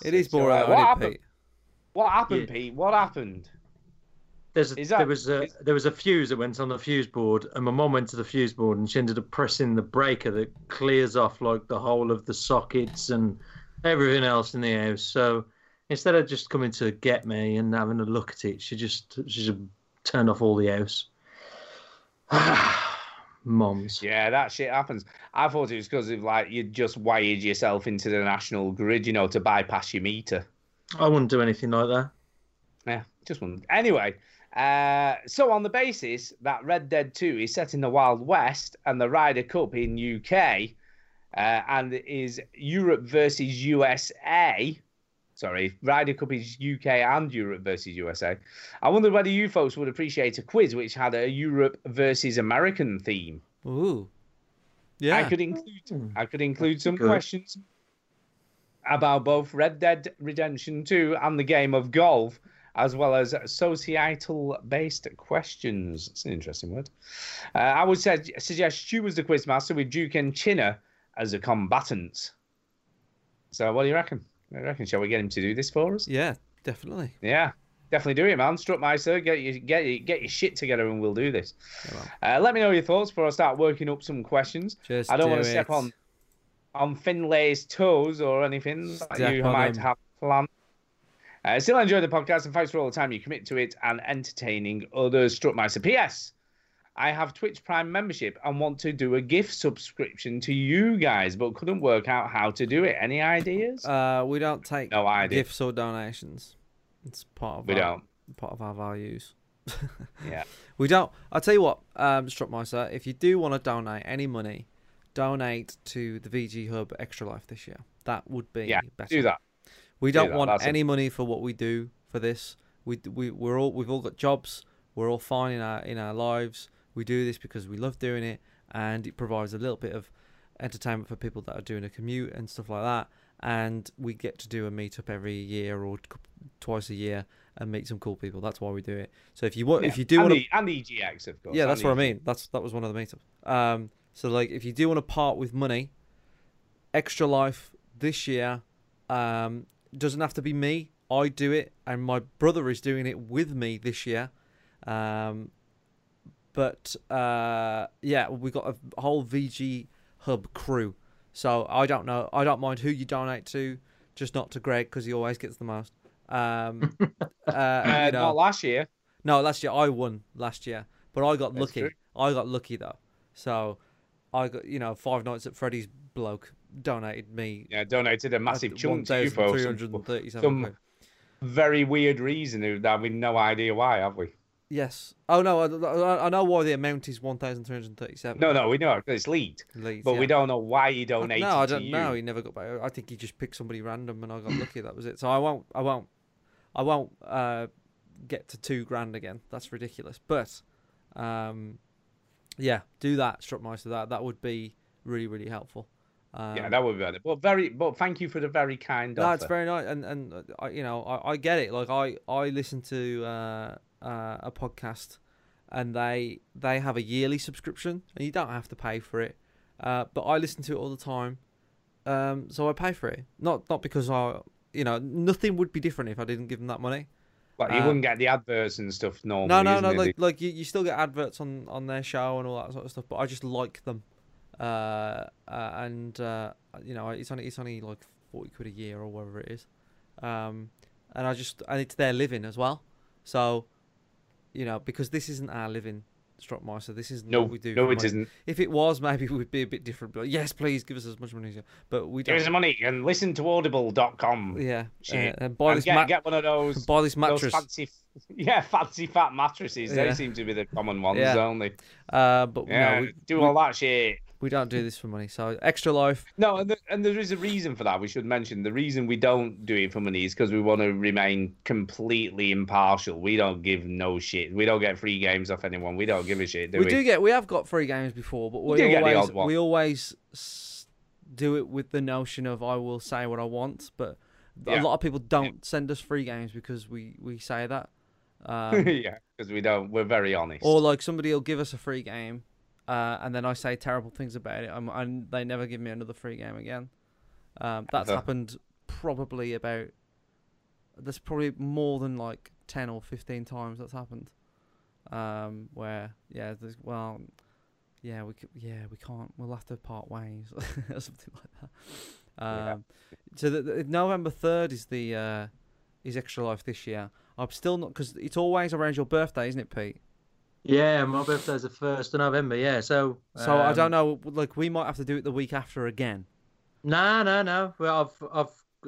It is boring. Right. What happened, yeah. Pete? What happened? There was a fuse that went on the fuse board, and my mum went to the fuse board, and she ended up pressing the breaker that clears off like the whole of the sockets and everything else in the house. So instead of just coming to get me and having a look at it, she just turned off all the house. Moms. Yeah, that shit happens. I thought it was because of like you just wired yourself into the national grid, you know, to bypass your meter. I wouldn't do anything like that. Yeah, just wouldn't. Anyway, so on the basis that Red Dead 2 is set in the Wild West and the Ryder Cup in UK, and it is Europe versus USA. Sorry, Ryder Cup is UK and Europe versus USA. I wondered whether you folks would appreciate a quiz which had a Europe versus American theme. Ooh, yeah. I could include some questions about both Red Dead Redemption 2 and the game of golf, as well as societal-based questions. It's an interesting word. I would suggest Stu was the quizmaster with Duke and Chinny as the combatants. So what do you reckon? Shall we get him to do this for us? Yeah, definitely. Yeah, definitely do it, man. Strutmeister, get your shit together and we'll do this. Let me know your thoughts before I start working up some questions. Just I don't want to step on Finlay's toes or anything that you might have planned. Still enjoy the podcast, and thanks for all the time you commit to it and entertaining others. Strutmeister. P.S. I have Twitch Prime membership and want to do a gift subscription to you guys, but couldn't work out how to do it. Any ideas? We don't take gifts or donations. It's part of our values. Yeah, we don't. I'll tell you what, Strutmeister, if you do want to donate any money, donate to the VG Hub Extra Life this year. That would be better. Do that. We don't want any money for what we do for this. We've all got jobs. We're all fine in our lives. We do this because we love doing it, and it provides a little bit of entertainment for people that are doing a commute and stuff like that. And we get to do a meetup every year or twice a year and meet some cool people. That's why we do it. So if you want, if you do want, and the EGX, of course. Yeah, that's what I mean. That was one of the meetups. So like, if you do want to part with money, Extra Life this year doesn't have to be me. I do it, and my brother is doing it with me this year. Yeah, we've got a whole VG Hub crew. So I don't know. I don't mind who you donate to, just not to Greg because he always gets the most. Not last year. No, last year I won. Last year, but I got lucky. I got lucky though. So I got Five Nights at Freddy's bloke donated me. Yeah, donated a massive chunk to you folks. 337. Very weird reason that we have no idea why, have we? Yes. Oh no, I know why the amount is 1,337. No, we know it's Leeds, but we don't know why he donated. No, I don't know. He never got back. I think he just picked somebody random, and I got lucky. That was it. So I won't get to £2,000 again. That's ridiculous. But, yeah, do that, Strutmeister. That would be really, really helpful. Yeah, that would be better. But thank you for the very kind offer. That's very nice, and I get it. Like I listen to a podcast, and they have a yearly subscription, and you don't have to pay for it. But I listen to it all the time, so I pay for it. Not because nothing would be different if I didn't give them that money. But you wouldn't get the adverts and stuff normally. No. Like you still get adverts on their show and all that sort of stuff. But I just like them. It's only like £40 a year or whatever it is, and it's their living as well. So, because this isn't our living, Strutmeister. This isn't what we do. No, it isn't. If it was, maybe it would be a bit different. But yes, please give us as much money as you. But we don't. Give us the money and listen to Audible.com. Yeah, and buy this. Get one of those. Buy this mattress. Fancy fat mattresses. Yeah. They seem to be the common ones only. We do all that shit. We don't do this for money, so Extra Life. No, and there is a reason for that. We should mention the reason we don't do it for money is because we want to remain completely impartial. We don't give no shit. We don't get free games off anyone. We don't give a shit. We have got free games before, but we always do it with the notion of I will say what I want. But a lot of people don't send us free games because we say that. Because we don't. We're very honest. Or like somebody will give us a free game. And then I say terrible things about it, and they never give me another free game again. That's happened probably there's probably more than like 10 or 15 times that's happened. We can't. We'll have to part ways or something like that. So the November 3rd is the is Extra Life this year. I'm still not, because it's always around your birthday, isn't it, Pete? Yeah, my birthday's the 1st of November, yeah. So I don't know, like, we might have to do it the week after again. No. Well,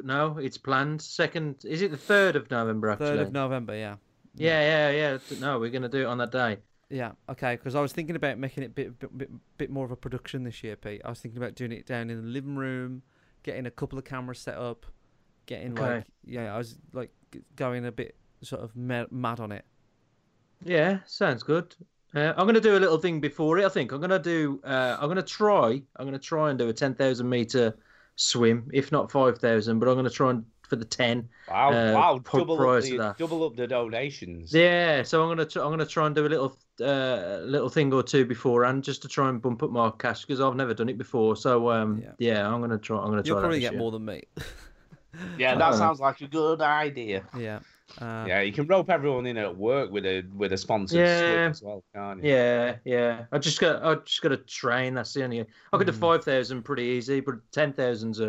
no, it's planned. Is it the 3rd of November, actually? 3rd of November, yeah. Yeah. No, we're going to do it on that day. Yeah, okay, because I was thinking about making it a bit more of a production this year, Pete. I was thinking about doing it down in the living room, getting a couple of cameras set up, I was, like, going a bit sort of mad on it. Yeah, sounds good. I'm going to do a little thing before it. I think I'm going to try and do a 10,000 meter swim, if not 5,000, but I'm going to try and for the 10. Wow! Wow! Double up the donations. Yeah, so I'm going to try and do a little thing or two beforehand just to try and bump up my cash because I've never done it before. So yeah, I'm going to try. You'll probably get more than me. Yeah, that sounds like a good idea. Yeah. Yeah, you can rope everyone in at work with a sponsored slip as well, can't you? Yeah, yeah. I just got to train. That's the only. I could do 5,000 pretty easy, but 10,000's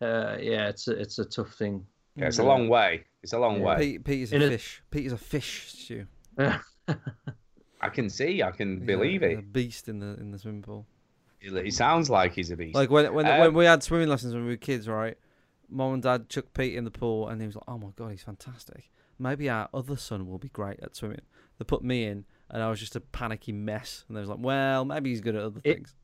it's a tough thing. Yeah, it's a long way. It's a long way. Pete is a fish, Stu. I can see. I can believe it. A beast in the swimming pool. He sounds like he's a beast. Like when we had swimming lessons when we were kids, right? Mom and Dad chucked Pete in the pool, and he was like, "Oh my God, he's fantastic. Maybe our other son will be great at swimming." They put me in, and I was just a panicky mess. And they was like, "Well, maybe he's good at other things."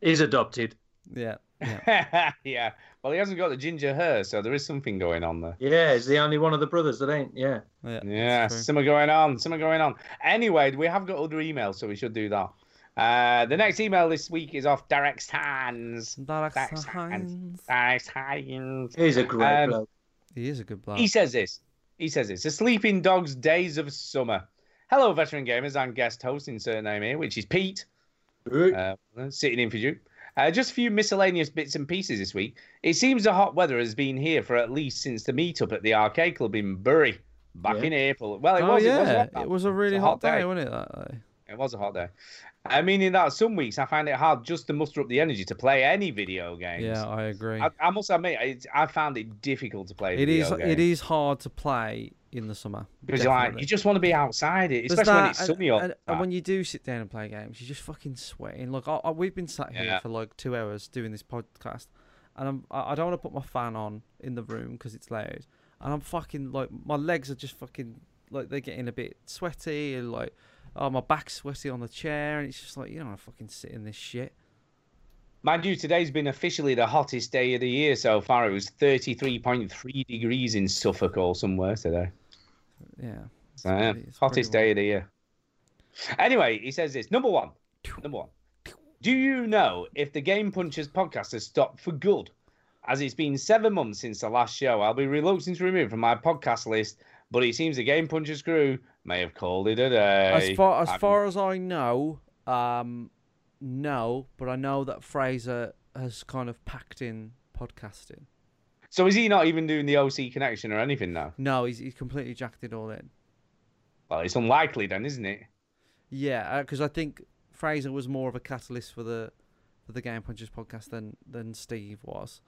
He's adopted. Yeah. Yeah. Yeah. Well, he hasn't got the ginger hair, so there is something going on there. Yeah, he's the only one of the brothers that ain't. Yeah. Yeah. Something going on. Anyway, we have got other emails, so we should do that. The next email this week is off Derek Sands. Derek Sands. He's a great bloke. He is a good bloke. He says this. The Sleeping Dogs Days of Summer. Hello, veteran gamers. I'm guest host in surname here, which is Pete. Sitting in for you. Just a few miscellaneous bits and pieces this week. It seems the hot weather has been here for at least since the meetup at the arcade club in Bury back in April. Well, it was a really hot day, wasn't it? It was a hot day. I mean, in that some weeks I find it hard just to muster up the energy to play any video games. Yeah, I agree. I must admit, I found it difficult to play video games. It is hard to play in the summer. Because you just want to be outside, especially when it's sunny. And when you do sit down and play games, you're just fucking sweating. Look, we've been sat here for like 2 hours doing this podcast, and I don't want to put my fan on in the room because it's loud. And I'm fucking, like, my legs are just fucking, like, they're getting a bit sweaty and, like, oh, my back's sweaty on the chair, and it's just like, you don't want to fucking sit in this shit. Mind you, today's been officially the hottest day of the year so far. It was 33.3 degrees in Suffolk or somewhere today. Yeah. So, hottest day of the year. Anyway, he says this. Number one. Do you know if the Game Punchers podcast has stopped for good? As it's been 7 months since the last show, I'll be reluctant to remove it from my podcast list, but it seems the Game Punchers crew may have called it a day. As far as I know, no, but I know that Fraser has kind of packed in podcasting. So is he not even doing the OC connection or anything now? No, he's completely jacked it all in. Well, it's unlikely then, isn't it? Yeah, because I think Fraser was more of a catalyst for the Game Punchers podcast than Steve was.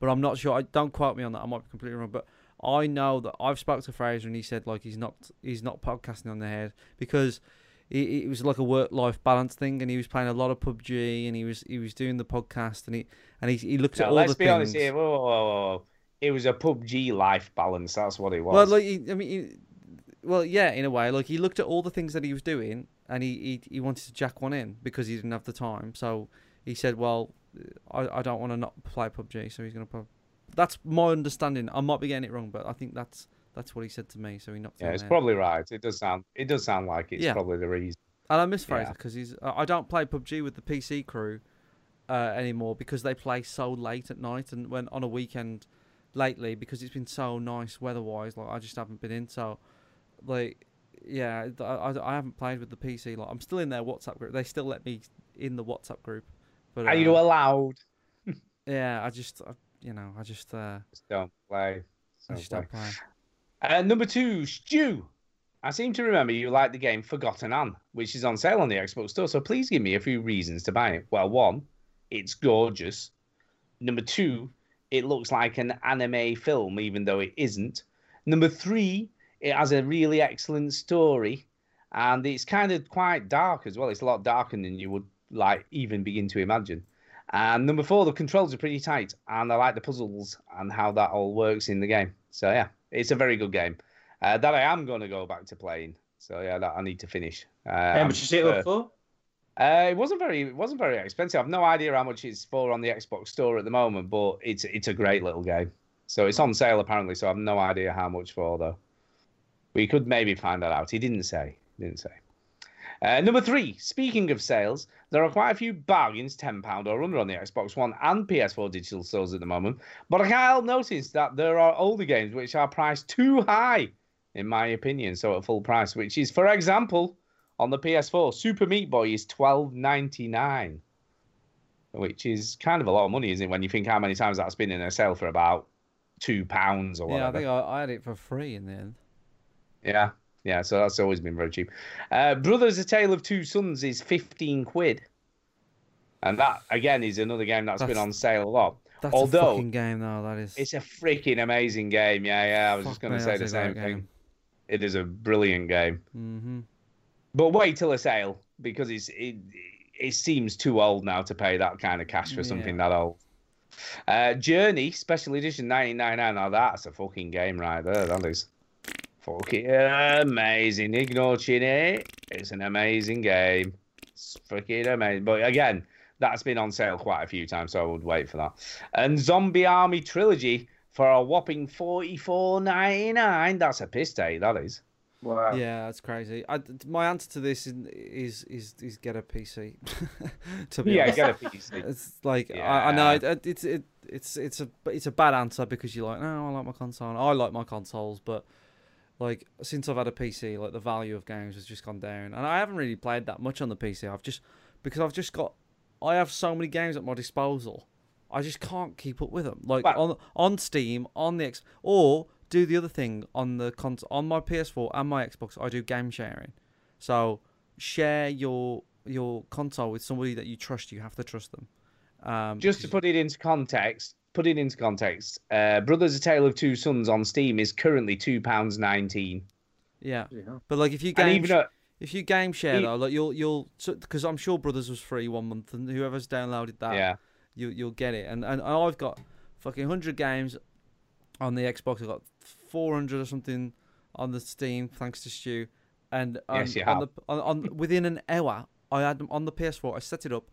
But I'm not sure. Don't quote me on that. I might be completely wrong, but I know that I've spoke to Fraser and he said, like, he's not podcasting on the head because it was like a work-life balance thing, and he was playing a lot of PUBG, and he was doing the podcast, and he looked at all the things. Let's be honest here. Whoa. It was a PUBG life balance. That's what it was. Well, like, in a way, like, he looked at all the things that he was doing, and he wanted to jack one in because he didn't have the time. So he said, well, I don't want to not play PUBG, so he's going to play. That's my understanding. I might be getting it wrong, but I think that's what he said to me. So he knocked. Yeah, it's probably right. It does sound like it's probably the reason. And I miss Fraser because I don't play PUBG with the PC crew anymore because they play so late at night, and when on a weekend lately because it's been so nice weather-wise, like I just haven't been in. So, like, yeah, I haven't played with the PC. Like, I'm still in their WhatsApp group. They still let me in the WhatsApp group. But are you allowed? Yeah, I just don't play. I just don't play. Number two, Stu. I seem to remember you like the game Forgotten Anne, which is on sale on the Xbox store, so please give me a few reasons to buy it. Well, one, it's gorgeous. Number two, it looks like an anime film, even though it isn't. Number three, it has a really excellent story, and it's kind of quite dark as well. It's a lot darker than you would like even begin to imagine. And number four, the controls are pretty tight, and I like the puzzles and how that all works in the game. So, yeah, it's a very good game that I am going to go back to playing. So, yeah, that I need to finish. How much is it up for? It wasn't very expensive. I've no idea how much it's for on the Xbox store at the moment, but it's a great little game. So it's on sale apparently, so I've no idea how much for, though. We could maybe find that out. He didn't say. Number 3, speaking of sales, there are quite a few bargains £10 or under on the Xbox One and PS4 digital stores at the moment, but I can't help notice that there are older games which are priced too high, in my opinion, so at full price, which is, for example, on the PS4, Super Meat Boy is $12.99, which is kind of a lot of money, isn't it, when you think how many times that's been in a sale for about £2 or whatever. Yeah, I think I had it for free in the end. Yeah. Yeah, so that's always been very cheap. Brothers: A Tale of Two Sons is £15. And that, again, is another game that's been on sale a lot. That's a fucking game, though. That is... It's a freaking amazing game. Yeah, yeah. I was just going to say the same thing. It is a brilliant game. Mm-hmm. But wait till a sale, because it seems too old now to pay that kind of cash for something that old. Journey, Special Edition, $19.99. Now, that's a fucking game right there. That is... Fucking amazing. Ignore Chinny. It's an amazing game. It's freaking amazing. But again, that's been on sale quite a few times, so I would wait for that. And Zombie Army Trilogy for a whopping $44.99. That's a piss take, that is. Wow. Yeah, that's crazy. My answer to this is get a PC. To be honest. Get a PC. It's like I know it's a bad answer because you're like, no, I like my console. And I like my consoles, but. Like, since I've had a PC, like, the value of games has just gone down. And I haven't really played that much on the PC. I have so many games at my disposal. I just can't keep up with them. Like, on Steam, or do the other thing on my PS4 and my Xbox, I do game sharing. So, share your console with somebody that you trust. You have to trust them. Just to put it into context... Brothers: A Tale of Two Sons on Steam is currently £2.19. Yeah, but like if you game share though, like you'll because I'm sure Brothers was free 1 month, and whoever's downloaded that, you'll get it. And I've got fucking 100 games on the Xbox. I've got 400 or something on the Steam, thanks to Stu. And within an hour, I had them on the PS4. I set it up.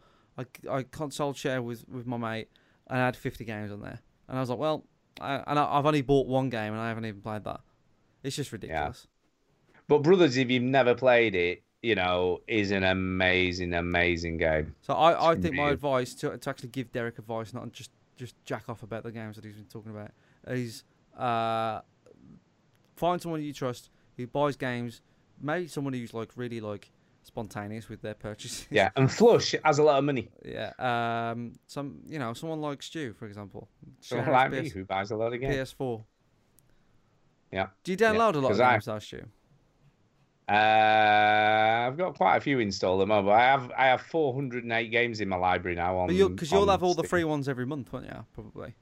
I console share with my mate. And I had 50 games on there. And I was like, well, I've only bought one game and I haven't even played that. It's just ridiculous. Yeah. But Brothers, if you've never played it, is an amazing, amazing game. So I think my advice, to actually give Derek advice, not just jack off about the games that he's been talking about, is find someone you trust who buys games, maybe someone who's like really like spontaneous with their purchases. Yeah, and flush has a lot of money. Yeah, someone like Stu, for example. Someone like me who buys a lot of games. PS4. Yeah. Do you download a lot of games, though, Stu? I've got quite a few installed at the moment. I have 408 games in my library now. Because you'll have all the free ones every month, won't you? Probably.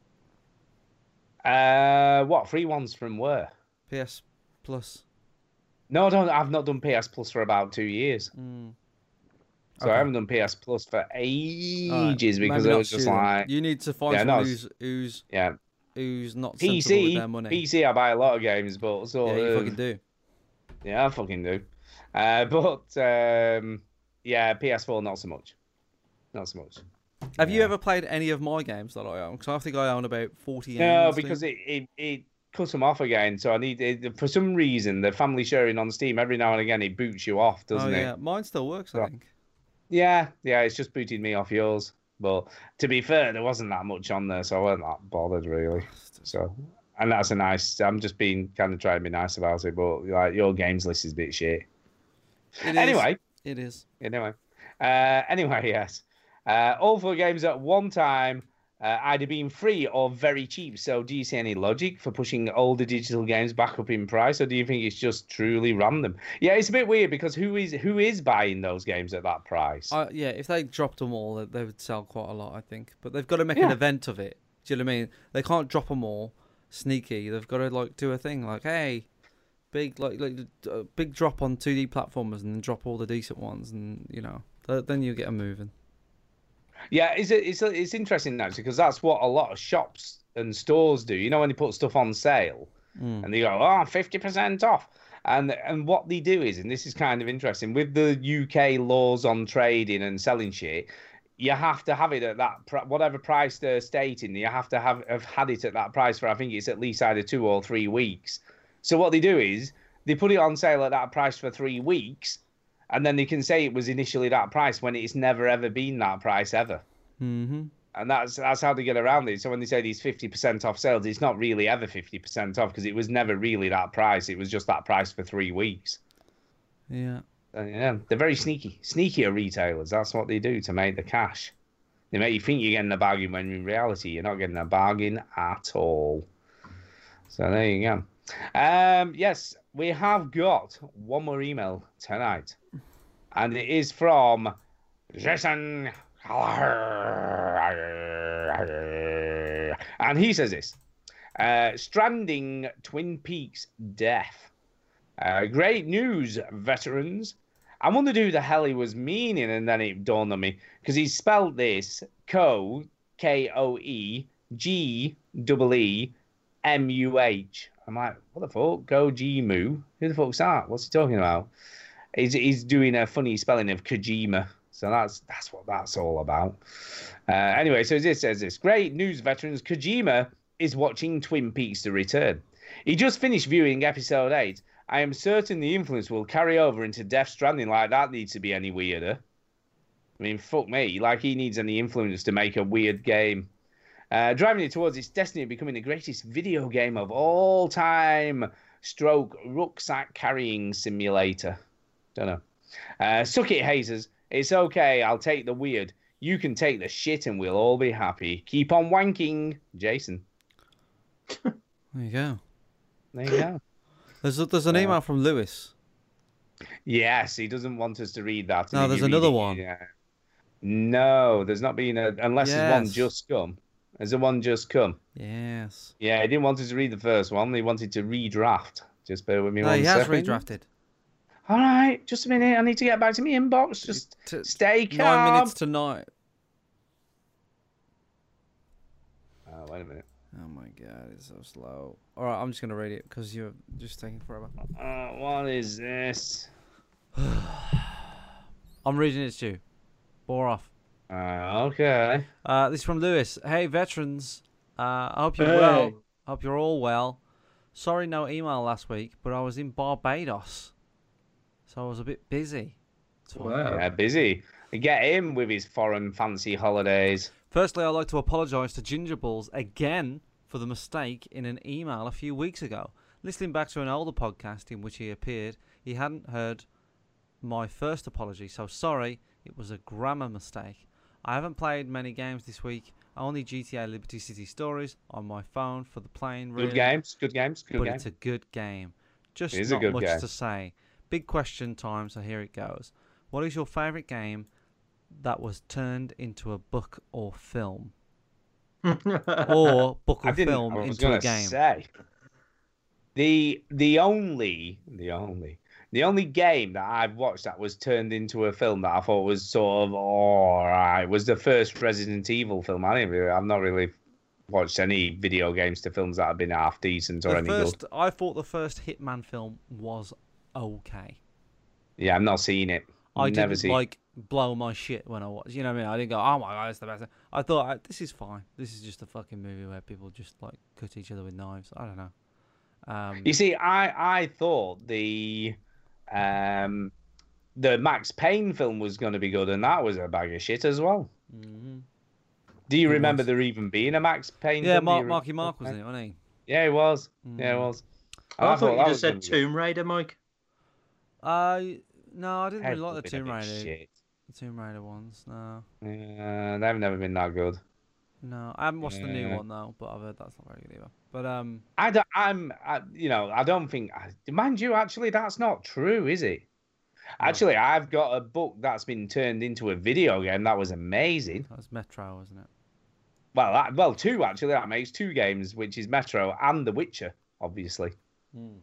What free ones from where? PS Plus. No, I've not done PS Plus for about 2 years. Mm. So I haven't done PS Plus for ages because I was just like... You need to find someone who's not sensible with their money. PC, I buy a lot of games, but... Sort of, you fucking do. Yeah, I fucking do. PS4, not so much. Not so much. Have you ever played any of my games that I own? Because I think I own about 40 games. No, because it cut them off again, so I need it, for some reason the family sharing on Steam every now and again it boots you off, doesn't it? Yeah, mine still works, I think. Yeah, it's just booted me off yours. But to be fair, there wasn't that much on there, so I wasn't that bothered really. So, and that's a nice. I'm just being trying to be nice about it, but like your games list is a bit shit. Anyway, yes. All 4 games at one time. Either being free or very cheap. So do you see any logic for pushing older digital games back up in price, or do you think it's just truly random? Yeah, it's a bit weird because who is buying those games at that price? Yeah, if they dropped them all, they would sell quite a lot, I think. But they've got to make an event of it. Do you know what I mean? They can't drop them all sneaky. They've got to like do a thing like, hey, big big drop on 2D platformers and then drop all the decent ones, and then you get them moving. Yeah, it's interesting actually because that's what a lot of shops and stores do. You know, when they put stuff on sale and they go, 50% off. And what they do is, and this is kind of interesting, with the UK laws on trading and selling shit, you have to have it at that, whatever price they're stating, you have to have had it at that price for, I think it's at least either 2 or 3 weeks. So what they do is they put it on sale at that price for 3 weeks. And then they can say it was initially that price when it's never ever been that price ever. Mm-hmm. And that's how they get around it. So when they say these 50% off sales, it's not really ever 50% off because it was never really that price. It was just that price for 3 weeks. Yeah. Yeah, they're very sneaky. Sneakier retailers. That's what they do to make the cash. They make you think you're getting a bargain when in reality you're not getting a bargain at all. So there you go. Yes, we have got one more email tonight. And it is from Jason. And he says this. Stranding Twin Peaks death. Great news, veterans. I wonder who the hell he was meaning, and then it dawned on me. Because he spelled this KOEGEEMUH. I'm like, what the fuck? Kojima? Who the fuck's that? What's he talking about? He's doing a funny spelling of Kojima. So that's what that's all about. Anyway, so this says this. Great news, veterans. Kojima is watching Twin Peaks The Return. He just finished viewing episode 8. I am certain the influence will carry over into Death Stranding. Like, that needs to be any weirder. I mean, fuck me. Like, he needs any influence to make a weird game. Driving it towards its destiny of becoming the greatest video game of all time. Stroke rucksack carrying simulator. Don't know. Suck it, hazers. It's okay. I'll take the weird. You can take the shit and we'll all be happy. Keep on wanking, Jason. There you go. There you go. There's an email from Lewis. Yes, he doesn't want us to read that. No, there's another one. Yeah. No, there's not been a... Unless there's one just come. Has the one just come? Yes. Yeah, he didn't want us to read the first one. He wanted to redraft. Just bear with me one second. He has redrafted. All right, just a minute. I need to get back to my inbox. Just stay calm. 9 minutes to night. Oh, wait a minute. Oh my god, it's so slow. All right, I'm just gonna read it because you're just taking forever. What is this? I'm reading it to you. Bore off. Okay. This is from Lewis. Hey, veterans. I hope you're well. I hope you're all well. Sorry, no email last week, but I was in Barbados, so I was a bit busy. Wow. Yeah, busy. Get him with his foreign fancy holidays. Firstly, I'd like to apologise to Ginger Ballz again for the mistake in an email a few weeks ago. Listening back to an older podcast in which he appeared, he hadn't heard my first apology, so sorry, it was a grammar mistake. I haven't played many games this week, only GTA Liberty City Stories on my phone for the plane. Really. Good games. But it's a good game. Just not much to say. Big question time, so here it goes. What is your favourite game that was turned into a book or film? Or book or film into a game. Say, the only game that I've watched that was turned into a film that I thought was sort of alright was the first Resident Evil film. I've not really watched any video games to films that have been half decent or any good. I thought the first Hitman film was okay. Yeah, I've not seen it. I didn't blow my shit when I watched. You know what I mean? I didn't go, oh my god, it's the best. I thought, this is fine. This is just a fucking movie where people just like cut each other with knives. I don't know. You see, I thought the Max Payne film was going to be good, and that was a bag of shit as well. Mm-hmm. Do you remember there even being a Max Payne film? Yeah, Marky Mark was in it, wasn't he? Yeah, he was. Mm-hmm. Yeah, he was. I thought you just said Tomb Raider, Mike. No, I didn't really like the Tomb Raider. Shit. The Tomb Raider ones, no. Yeah, they've never been that good. No, I haven't watched the new one though, but I've heard that's not very good either. But I don't think. Mind you, actually, that's not true, is it? No. Actually, I've got a book that's been turned into a video game that was amazing. That was Metro, wasn't it? Well, two actually. That makes two games, which is Metro and The Witcher, obviously. Hmm.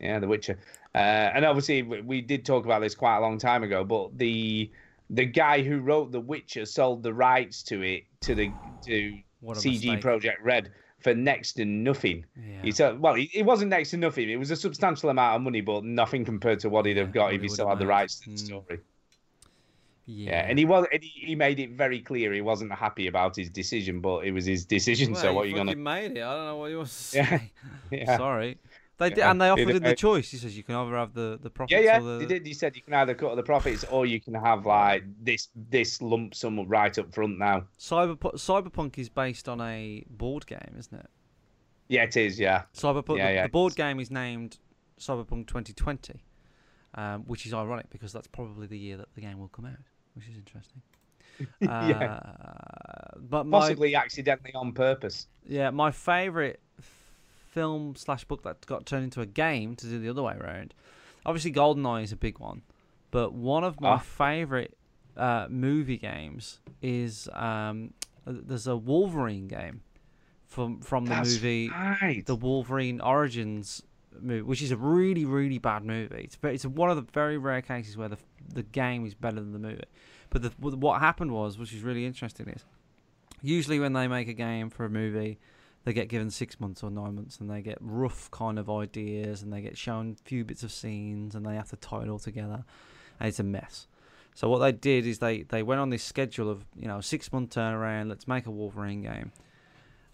Yeah, The Witcher. And obviously, we did talk about this quite a long time ago, but the guy who wrote The Witcher sold the rights to it to CG Project Red for next to nothing. Yeah. He said, well, it wasn't next to nothing. It was a substantial amount of money, but nothing compared to what he'd have got if he still had the rights to the story. Yeah, and he made it very clear he wasn't happy about his decision, but it was his decision. Well, so what are you gonna? He made it. I don't know what he was. Yeah. Sorry. They did, and they offered him the choice. He says you can either have the profits. Yeah, or the... He did. He said you can either cut the profits or you can have like this lump sum right up front now. Cyberpunk is based on a board game, isn't it? Yeah, it is. Yeah. Cyberpunk. Yeah, the board game is named Cyberpunk 2020, which is ironic because that's probably the year that the game will come out, which is interesting. Yeah. But possibly accidentally on purpose. Yeah, my favourite film / book that got turned into a game to do the other way around. Obviously, GoldenEye is a big one, but one of my favourite movie games is there's a Wolverine game from the movie, right. The Wolverine Origins movie, which is a really really bad movie. It's one of the very rare cases where the game is better than the movie. But what happened was, which is really interesting, is usually when they make a game for a movie. They get given 6 months or 9 months, and they get rough kind of ideas, and they get shown a few bits of scenes, and they have to tie it all together, and it's a mess. So what they did is they went on this schedule of 6 month turnaround. Let's make a Wolverine game,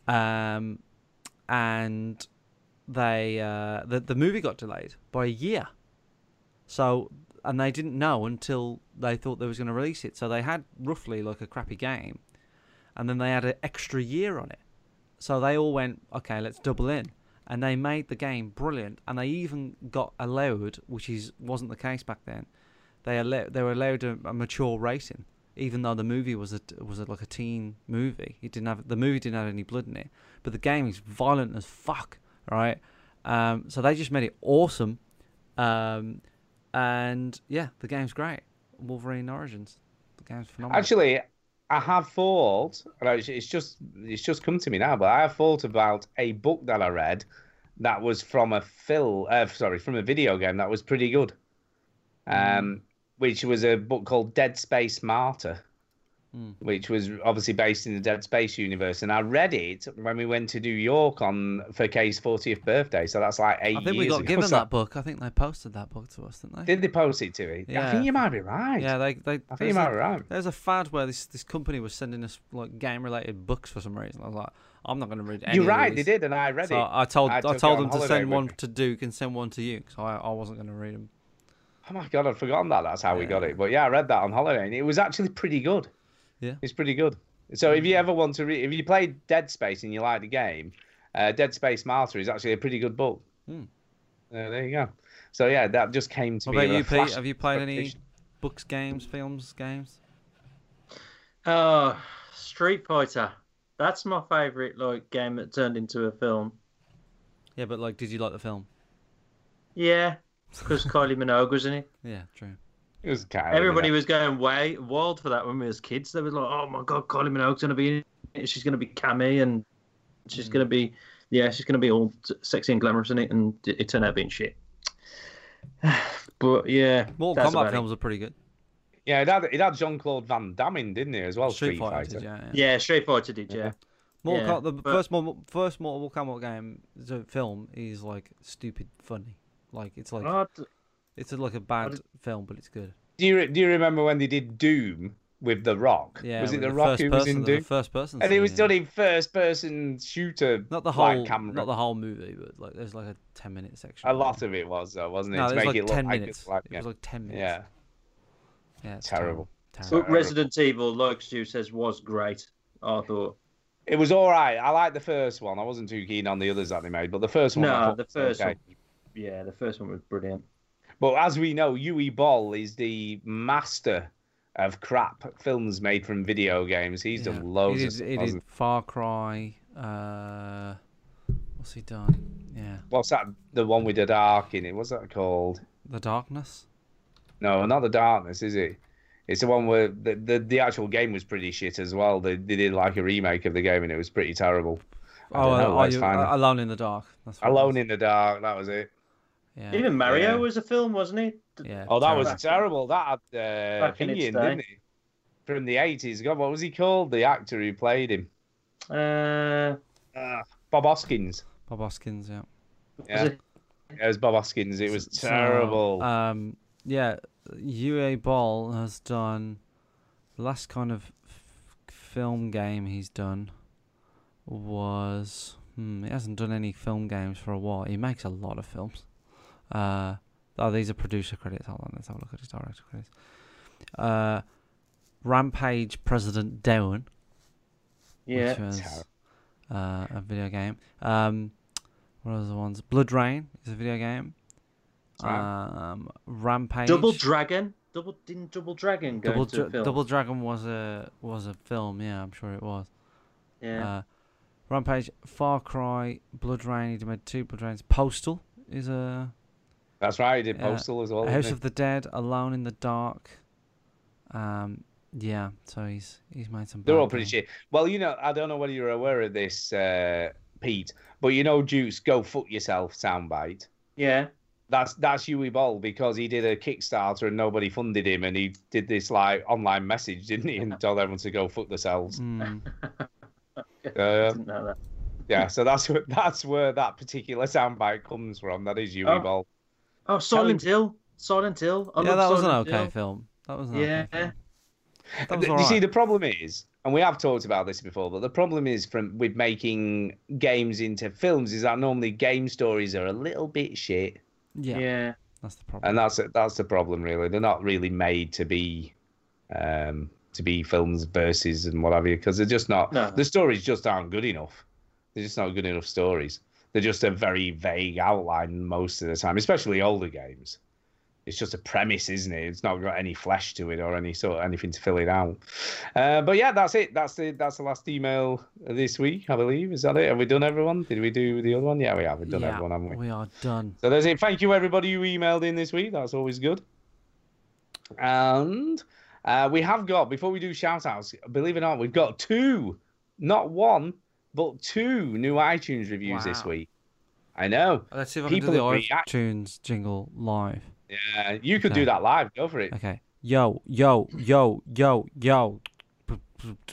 and they the movie got delayed by a year. So and they didn't know until they thought they was going to release it. So they had roughly like a crappy game, and then they had an extra year on it. So they all went, okay, let's double in. And they made the game brilliant. And they even got allowed, which wasn't the case back then, they were allowed a mature rating, even though the movie was like a teen movie. The movie didn't have any blood in it. But the game is violent as fuck, right? So they just made it awesome. And yeah, the game's great. Wolverine Origins. The game's phenomenal. Actually... I have thought, it's just come to me now, but I have thought about a book that I read that was from a video game that was pretty good, which was a book called Dead Space Martyr, which was obviously based in the Dead Space universe, and I read it when we went to do York for Kay's 40th birthday, so that's like 8 years ago. I think we got given that book. I think they posted that book to us, didn't they? Did they post it to me? Yeah. I think you might be right. Yeah, I think you might be right. There's a fad where this company was sending us like game-related books for some reason. I was like, I'm not going to read any. You're right, they did, and I read it. I told them to send one to Duke and send one to you, because I wasn't going to read them. Oh my God, I'd forgotten that. That's how we got it. But yeah, I read that on holiday, and it was actually pretty good. Yeah, it's pretty good. So if you ever want to read, if you play Dead Space and you like the game, Dead Space Martyr is actually a pretty good book. There you go. So yeah, that just came to me. What about you, Pete? Have you played any books, games, films, games? Street Fighter. That's my favourite game that turned into a film. Yeah, but did you like the film? Yeah, because Kylie Minogue was in it. Yeah, true. It was kind of everybody was going way wild for that when we was kids. They were like, "Oh my God, Kylie Minogue's gonna be in it. She's gonna be Cammy, and she's gonna be, she's gonna be all sexy and glamorous in it." And it turned out being shit. But yeah, Mortal Kombat films are pretty good. Yeah, it had Jean-Claude Van Damme in, didn't it, as well? Street Fighter. Did, yeah, Street Fighter did. Yeah. The first Mortal Kombat game, the film is stupid funny. It's like a bad film, but it's good. Do you remember when they did Doom with The Rock? Yeah, was it The Rock who was in Doom? First person, and it was done in first person shooter. Not the whole movie, but there's a 10-minute section. A lot of it was, though, wasn't it? No, it was 10 minutes. It was 10 minutes. Yeah, yeah, it's terrible. But Resident Evil, like Stu says, was great. I thought it was all right. I liked the first one. I wasn't too keen on the others that they made, but the first one. No, the first one. Yeah, the first one was brilliant. But as we know, Uwe Boll is the master of crap films made from video games. He's done loads of stuff. He did Far Cry. What's he done? Yeah. What's that? The one with the dark in it. What's that called? The Darkness? No, not The Darkness, is it? It's the one where the actual game was pretty shit as well. They did a remake of the game and it was pretty terrible. Alone in the Dark. Alone in the Dark, that was it. Yeah. Even Mario was a film, wasn't it? Yeah, oh, that was terrible. That had Pinion, didn't it? From the 80s. God, what was he called? The actor who played him? Bob Hoskins. Bob Hoskins, yeah. Yeah. It was Bob Hoskins. It was terrible. So, yeah, Uwe Boll has done the last kind of film game he's done was He hasn't done any film games for a while. He makes a lot of films. Oh, these are producer credits. Hold on, let's have a look at his director credits. Rampage President Down. Yeah. Which was a video game. What are the ones? Blood Rain is a video game. Rampage. Double Dragon. Didn't Double Dragon go into a film? Double Dragon was a film. Yeah, I'm sure it was. Yeah. Rampage, Far Cry, Blood Rain. He made 2 Blood Rains. Postal is a. That's right. He did Postal as well. House of the Dead, Alone in the Dark. Yeah. So he's made some. They're all pretty shit. Well, you know, I don't know whether you're aware of this, Pete, but you know, Duke's "Go Fuck Yourself" soundbite. Yeah. That's Uwe Boll, because he did a Kickstarter and nobody funded him, and he did this like online message, didn't he, and told everyone to go fuck themselves. Mm. Didn't know that. Yeah, so that's where that particular soundbite comes from. That is Uwe Boll. Oh, Silent Hill. Silent Hill. Yeah, that was an okay film. That was an okay film. That was all right. You see, the problem is, and we have talked about this before, but the problem is with making games into films is that normally game stories are a little bit shit. Yeah, that's the problem, and that's the problem really. They're not really made to be films, verses, and what have you, because they're just not. No. The stories just aren't good enough. They're just not good enough stories. They're just a very vague outline most of the time, especially older games. It's just a premise, isn't it? It's not got any flesh to it or any sort of anything to fill it out. But yeah, that's it. That's the last email this week, I believe. Is that it? Have we done everyone? Did we do the other one? Yeah, we have. We've done everyone, haven't we? We are done. So that's it. Thank you, everybody who emailed in this week. That's always good. And we have got, before we do shout-outs, believe it or not, we've got 2, not 1, but 2 new iTunes reviews this week. I know. Let's see if I can do the iTunes jingle live. Yeah, you could do that live. Go for it. Okay. Yo, yo, yo, yo, yo.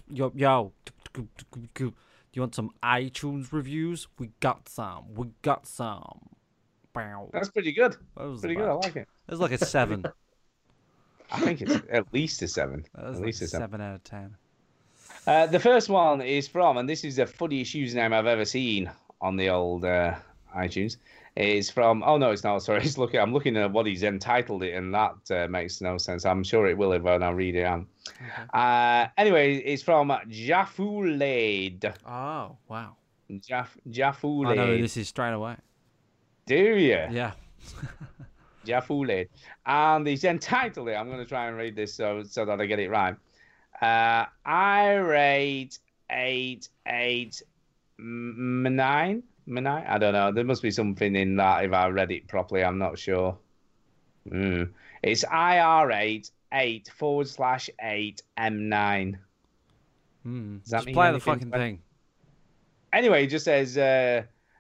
Yo, yo. Do you want some iTunes reviews? We got some. Bow. That's pretty good. That was pretty good. I like it. It was like a 7. I think it's at least a 7. At least a 7 out of 10. The first one is from, and this is the funniest username I've ever seen on the old iTunes. It's from, oh no, it's not, sorry, it's looking, I'm looking at what he's entitled it, and that makes no sense. I'm sure it will if I read it on. Anyway, it's from Jafulade. Oh, wow. Jafulade. I know this is straight away. Do you? Yeah. Jafulade. And he's entitled it, I'm going to try and read this so that I get it right. I rate 8.9. I don't know. There must be something in that if I read it properly. I'm not sure. It's IR88/8M9. Does that mean play the fucking thing. Anyway, it just says,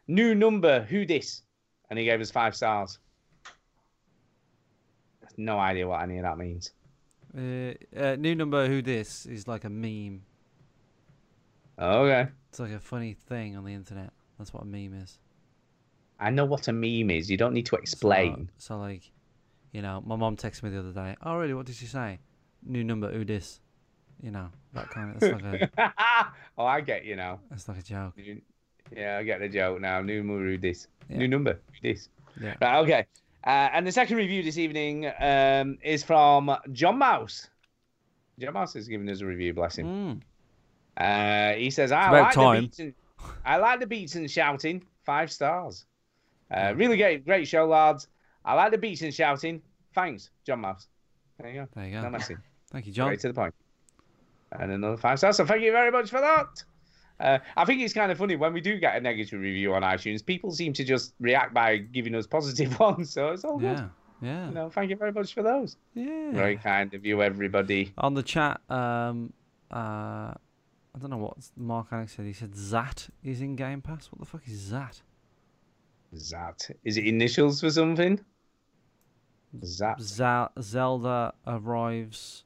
new number, who dis? And he gave us 5 stars. No idea what any of that means. New number, who dis is like a meme. Okay. It's like a funny thing on the internet. That's what a meme is. I know what a meme is. You don't need to explain. So like, you know, my mom texted me the other day. Oh, really? What did she say? New number, who dis? You know, that kind of... That's like a, oh, I get you now. That's like a joke. Yeah, I get the joke now. New number, who dis? Yeah. New number, who dis? Yeah. Right, okay. And the second review this evening is from John Mouse. John Mouse has given us a review, bless him. He says, I like the beats and shouting. 5 stars. Really great show, lads. I like the beats and shouting. Thanks, John Mouse. There you go. There you go. No messy. Thank you, John. Straight to the point. And another 5 stars. So thank you very much for that. I think it's kind of funny when we do get a negative review on iTunes, people seem to just react by giving us positive ones. So it's all good. Yeah. You know, thank you very much for those. Yeah. Very kind of you, everybody. On the chat, I don't know what Mark Annix said. He said Zat is in Game Pass. What the fuck is Zat? Zat. Is it initials for something? Zat. Zelda arrives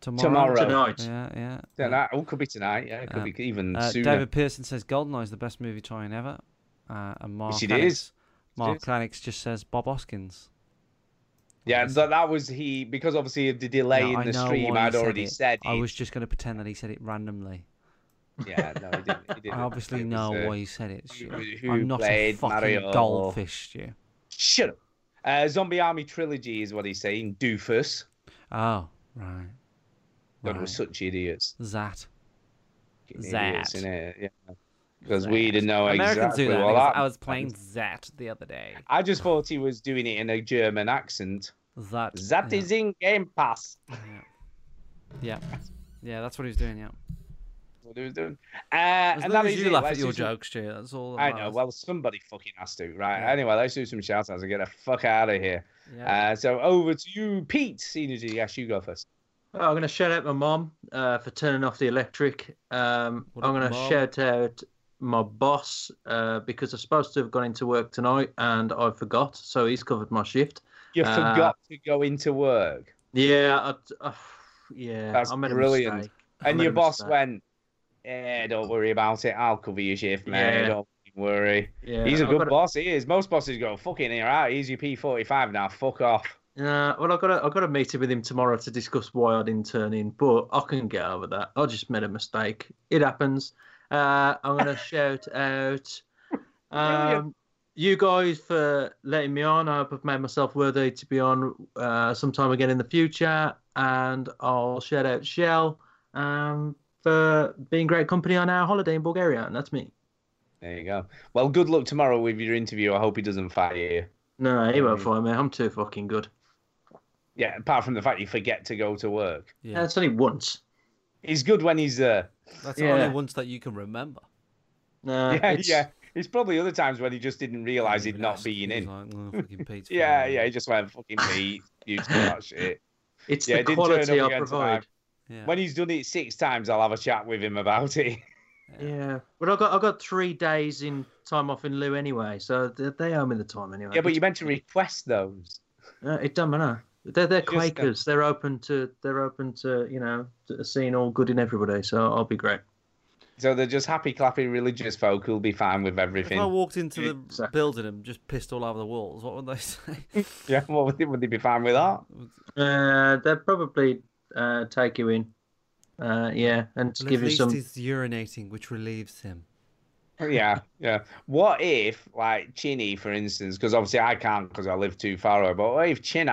tomorrow. Tonight. Yeah. Tonight. Oh, could be tonight. Yeah, it could be even sooner. David Pearson says GoldenEye is the best movie tie-in ever. And Mark Annix just says Bob Hoskins. Yeah, so that was he, because obviously of the delay in the stream, I'd already said it. I was just going to pretend that he said it randomly. Yeah, no, he didn't. He didn't. I obviously know why you said it, Stu. I'm not a fucking Mario goldfish, Stu. Shut up. Zombie Army Trilogy is what he's saying, doofus. Oh, right. God, we're such idiots. That. Idiots, innit? Yeah. Because we didn't know exactly what that. I was playing that the other day. I just thought he was doing it in a German accent. That is in Game Pass. Yeah, that's what he's doing, yeah. What he was doing. And that is you laugh at your jokes, Stu. That's all. I know. Well, somebody fucking has to, right? Yeah. Anyway, let's do some shout outs and get the fuck out of here. Yeah. So over to you, Pete. Yes, you go first. I'm going to shout out my mom for turning off the electric. I'm going to shout out my boss because I'm supposed to have gone into work tonight and I forgot, so he's covered my shift. You forgot to go into work? Yeah, yeah. That's brilliant. And your boss went, "Yeah, don't worry about it. I'll cover your shift, man. Yeah. Don't worry." Yeah, he's a good boss. He is. Most bosses go, "Fucking here, out. Here's your P45 now. Fuck off." Well, I've got a meeting with him tomorrow to discuss why I didn't turn in, but I can get over that. I just made a mistake. It happens. I'm gonna shout out you guys for letting me on. I hope I've made myself worthy to be on sometime again in the future. And I'll shout out Shell for being great company on our holiday in Bulgaria, and that's me. There you go. Well, good luck tomorrow with your interview. I hope he doesn't fire you. No, he won't fire me. I'm too fucking good. Yeah, apart from the fact you forget to go to work. Yeah, that's only once. He's good when he's there. That's only once that you can remember. No, yeah. It's probably other times when he just didn't realise he'd not been in. Like, oh, fucking Pete's yeah, he just went, fucking Pete, you used to that shit. It's the quality I provide. Yeah. When he's done it 6 times, I'll have a chat with him about it. Yeah, but I got 3 days in time off in lieu anyway, so they owe me the time anyway. Yeah, but you meant to request those. It doesn't matter. They're Quakers. They're open to seeing all good in everybody. So I'll be great. So they're just happy, clappy, religious folk who'll be fine with everything. If I walked into the building and just pissed all over the walls, what would they say? Yeah, well, would they be fine with that? They'd probably take you in. Yeah, and to give you some. At least he's urinating, which relieves him. Yeah. What if, like Chinny, for instance, because obviously I can't because I live too far away. But what if Chinny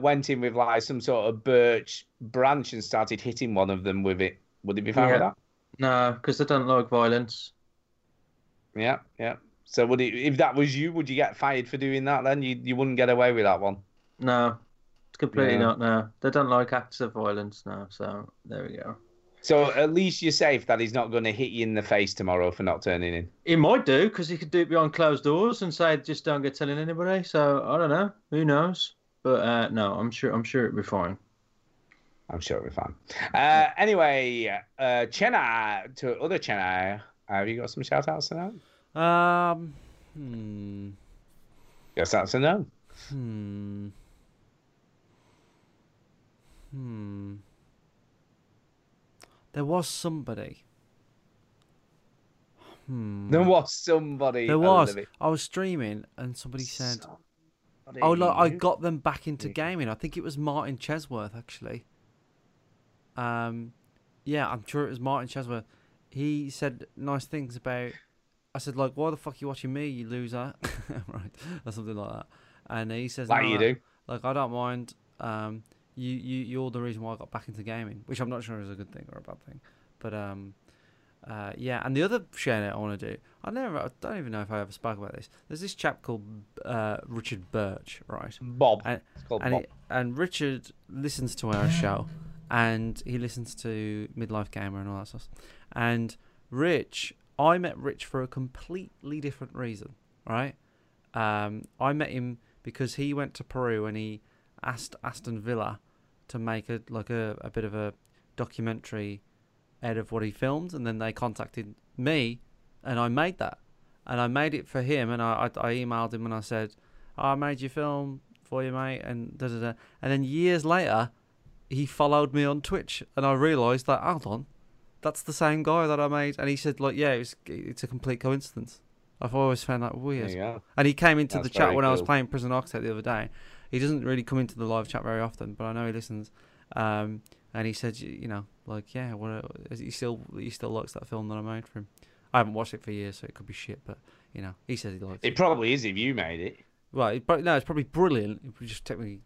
went in with like some sort of birch branch and started hitting one of them with it? Would it be fine with that? No, because they don't like violence. Yeah. So would it? If that was you, would you get fired for doing that? Then you wouldn't get away with that one. No. Completely not now. They don't like acts of violence now, so there we go. So at least you're safe that he's not going to hit you in the face tomorrow for not turning in. He might do, because he could do it behind closed doors and say, just don't go telling anybody. So I don't know. Who knows? But no, I'm sure it'll be fine. Anyway, Chenna, to other Chenna, have you got some shout-outs to that? Guess that's a no. There was somebody. There was. I was streaming and somebody said, "Oh look, I got them back into gaming." I think it was Martin Chesworth actually. Yeah, I'm sure it was Martin Chesworth. He said nice things about. I said like, "Why the fuck are you watching me, you loser?" Right, or something like that. And he says, "Like you do." Like I don't mind. You're the reason why I got back into gaming, which I'm not sure is a good thing or a bad thing, but yeah. And the other shout out I want to do, I don't even know if I ever spoke about this. There's this chap called Richard Birch, right? Bob. Bob. And Richard listens to our show, and he listens to Midlife Gamer and all that stuff. And Rich, I met Rich for a completely different reason, right? I met him because he went to Peru and he asked Aston Villa to make a bit of a documentary out of what he filmed, and then they contacted me and I made that, and I made it for him, and I emailed him and I said, "Oh, I made your film for you, mate," and da-da-da. And then years later he followed me on Twitch and I realised that, hold on, that's the same guy that I made. And he said like, yeah, it's a complete coincidence. I've always found that weird. And he came into the chat when I was playing Prison Architect the other day. He doesn't really come into the live chat very often, but I know he listens. And he said, you know, like, yeah, what, he still likes that film that I made for him. I haven't watched it for years, so it could be shit, but, you know, he says he likes it. It probably is if you made it. Well, no, it's probably brilliant. It just took me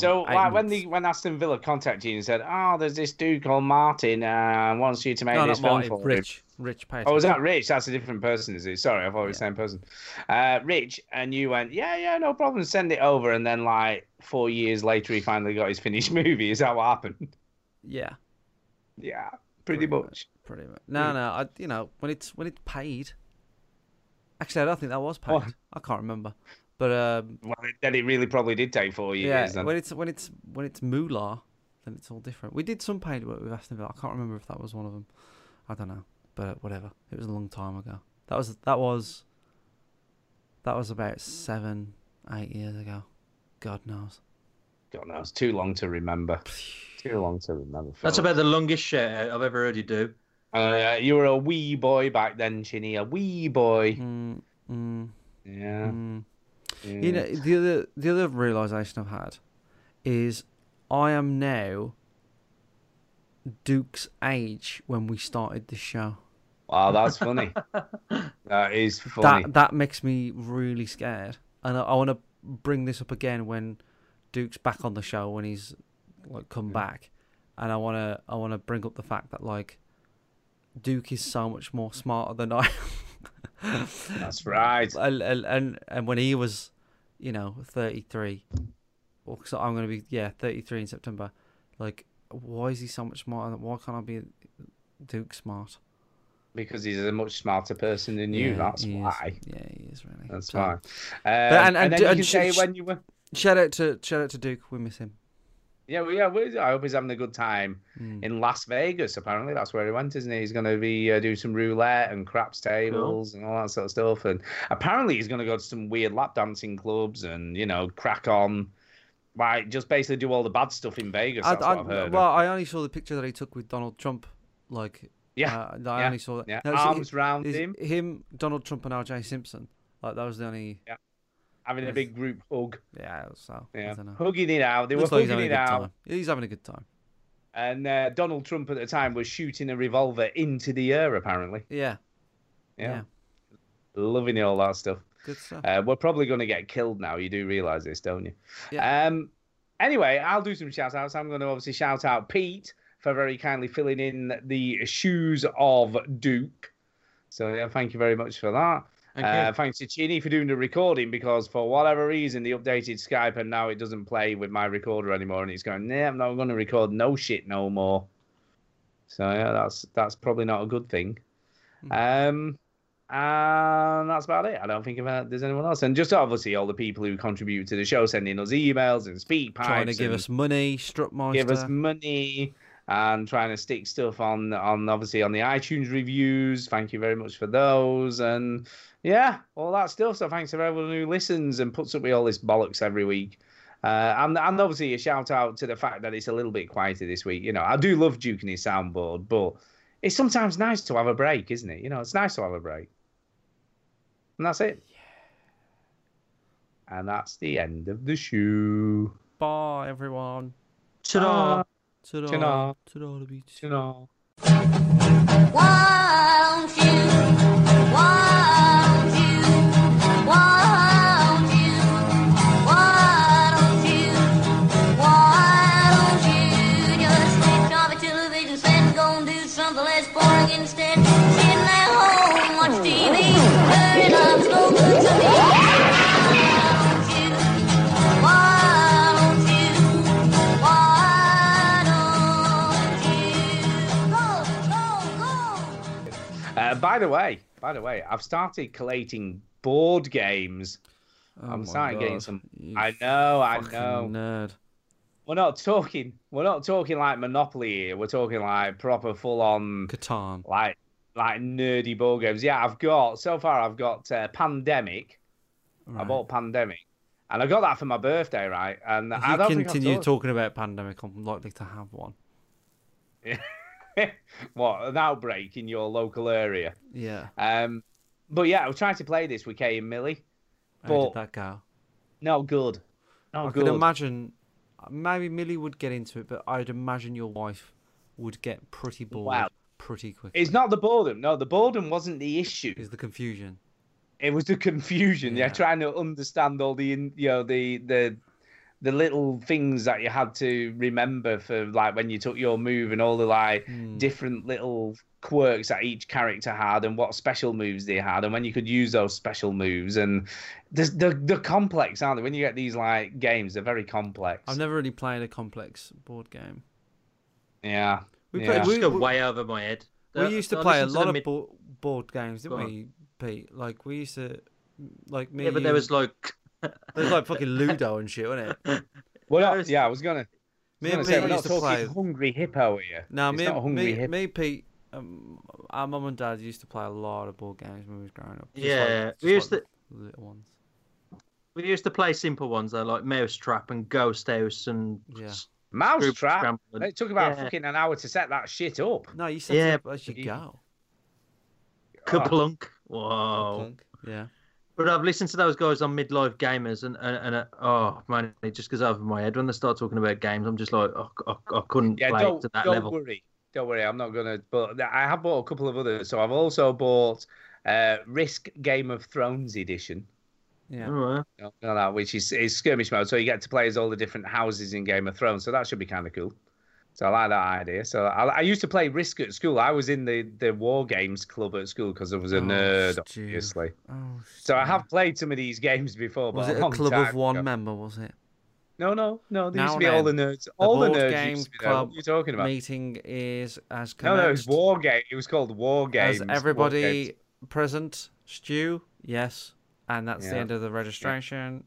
so like when Aston Villa contacted you and said, oh, there's this dude called Martin wants you to make this film for Rich. Rich Payton. Oh, was that Rich? That's a different person, is it? Sorry, I thought it was the same person. Rich, and you went, yeah, no problem, send it over. And then, like, 4 years later, he finally got his finished movie. Is that what happened? Yeah. Yeah, pretty much. No, I, you know, when it's paid. Actually, I don't think that was paid. Oh. I can't remember. But well, then it really probably did take 4 years. Yeah, then. when it's moolah, then it's all different. We did some paid work with Aston Villa. I can't remember if that was one of them. I don't know, but whatever. It was a long time ago. That was about 7-8 years ago. God knows. God knows. Too long to remember. Too long to remember. That's about the longest shit I've ever heard you do. You were a wee boy back then, Chinny. A wee boy. Yeah. Yeah. You know, the other realisation I've had is I am now Duke's age when we started this show. Wow, that's funny. That is funny. That makes me really scared. And I want to bring this up again when Duke's back on the show, when he's like come back. And I want to bring up the fact that, like, Duke is so much more smarter than I am. That's right. And when he was, you know, 33, or so I'm gonna be 33 in September. Like, why is he so much smarter? Why can't I be Duke smart? Because he's a much smarter person than you. That's why. Yeah, he is really. That's why. Shout out to Duke. We miss him. Yeah, I hope he's having a good time in Las Vegas, apparently. That's where he went, isn't he? He's going to be do some roulette and craps tables and all that sort of stuff. And apparently he's going to go to some weird lap dancing clubs and, you know, crack on. Like, just basically do all the bad stuff in Vegas. That's what I've heard. Well, I only saw the picture that he took with Donald Trump. Like, I only saw that. Yeah. No, arms round him. Him, Donald Trump, and RJ Simpson. Like, that was the only... Yeah. Having a big group hug. Yeah, so I don't know. Hugging it out. They were hugging it out. He's having a good time. And Donald Trump at the time was shooting a revolver into the air, apparently. Yeah. Loving all that stuff. Good stuff. We're probably going to get killed now. You do realise this, don't you? Yeah. Anyway, I'll do some shout-outs. I'm going to obviously shout out Pete for very kindly filling in the shoes of Duke. So, yeah, thank you very much for that. Thanks to Chinny for doing the recording, because for whatever reason they updated Skype and now it doesn't play with my recorder anymore, and it's going, nah, I'm not going to record no shit no more. So yeah, that's probably not a good thing. And that's about it. I don't think there's anyone else. And just obviously all the people who contribute to the show, sending us emails and speak pipes, trying to give us money, Strutmeister, give us money. And trying to stick stuff on obviously on the iTunes reviews. Thank you very much for those. And yeah, all that stuff. So thanks to everyone who listens and puts up with all this bollocks every week. And obviously a shout out to the fact that it's a little bit quieter this week. You know, I do love Duke and his soundboard, but it's sometimes nice to have a break, isn't it? You know, it's nice to have a break. And that's it. Yeah. And that's the end of the show. Bye, everyone. Ta-da. Ta-da, ta-da, the beach. Ta-da. Why don't you just switch off the television set and go and do something less boring instead? Sitting at home and watch TV, turn it up, it's no good to me. By the way, I've started collating board games. Oh, I'm starting getting some. I know. Nerd. We're not talking like Monopoly here. We're talking like proper full-on Catan. Like nerdy board games. Yeah, I've got Pandemic. Right. I bought Pandemic, and I got that for my birthday, right? And if I don't continue talking about Pandemic, I'm likely to have one. Yeah. What, an outbreak in your local area? Yeah. But yeah, I was trying to play this with Kay and Millie. But how did that go? Not good. I could imagine Maybe Millie would get into it, but I'd imagine your wife would get pretty bored pretty quickly. It's not the boredom. No, the boredom wasn't the issue. It's the confusion. It was the confusion. Yeah, trying to understand all the, you know, the little things that you had to remember for, like, when you took your move and all the, like, different little quirks that each character had and what special moves they had and when you could use those special moves. And they're complex, aren't they? When you get these, like, games, they're very complex. I've never really played a complex board game. Yeah. We go way over my head. We used to play a lot of board games, didn't we, Pete? Like, we used to... like me. Yeah, but there was, like... there's like fucking Ludo and shit, wasn't it? Well, yeah, I was gonna. Me and Pete used to play Hungry Hippo here. No, me, Pete, our mum and dad used to play a lot of board games when we was growing up. Yeah, we used to little ones. We used to play simple ones though, like Mousetrap and Ghost House and Mousetrap. It took about fucking an hour to set that shit up. No, you set it up as you go. Kaplunk. Whoa. Yeah. But I've listened to those guys on Midlife Gamers, and oh man, it just goes over my head when they start talking about games. I'm just like, oh, I couldn't play to that level. Don't worry, I'm not gonna. But I have bought a couple of others. So I've also bought Risk Game of Thrones Edition. Yeah, which is skirmish mode, so you get to play as all the different houses in Game of Thrones. So that should be kind of cool. So I like that idea. So I used to play Risk at school. I was in the war games club at school because I was a nerd, obviously. Oh, so I have played some of these games before. But was it a club of one member, was it? No. There used to be all the nerds. All the nerds used to be there. What are you talking about? Meeting is as commenced. No, it was war game. It was called war games. Is everybody present? Stu? Yes. And that's the end of the registration.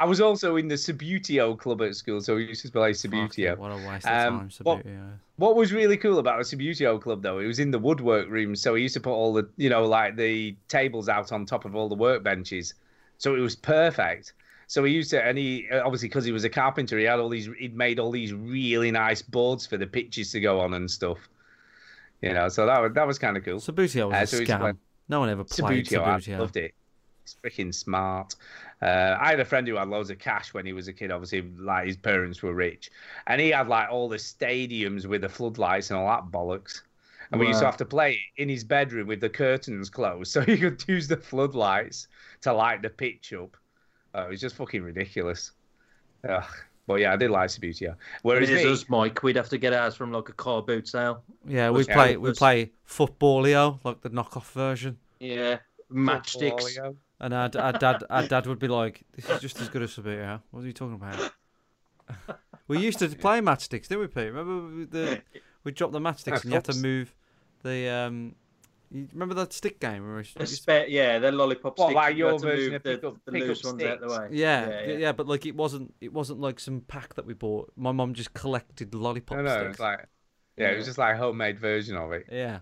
I was also in the Subutio club at school, so we used to play Subutio. What a waste of time, Subutio. What was really cool about the Subutio club, though, it was in the woodwork room, so we used to put all the, you know, like the tables out on top of all the workbenches. So it was perfect. So he used to, and he, obviously, because he was a carpenter, he'd made all these really nice boards for the pitches to go on and stuff. You know, so that was kind of cool. Subutio was a scam. No one ever played Subutio. I loved it. It's freaking smart. I had a friend who had loads of cash when he was a kid. Obviously, like, his parents were rich, and he had like all the stadiums with the floodlights and all that bollocks. And we used to have to play in his bedroom with the curtains closed, so he could use the floodlights to light the pitch up. It was just fucking ridiculous. Ugh. But yeah, I did like Subutio. Whereas us, Mike, we'd have to get ours from like a car boot sale. Yeah, we play Footballio, like the knockoff version. Yeah, matchsticks. Footballio. And our dad would be like, "This is just as good as Subutio. What are you talking about?" We used to play matchsticks, didn't we, Pete? Remember we dropped the matchsticks and you had to move the. You remember that stick game? Where the lollipop stick. Like your version of the loose ones out the way. Yeah, but like it wasn't like some pack that we bought. My mum just collected lollipop sticks. It was like, it was just like a homemade version of it. Yeah.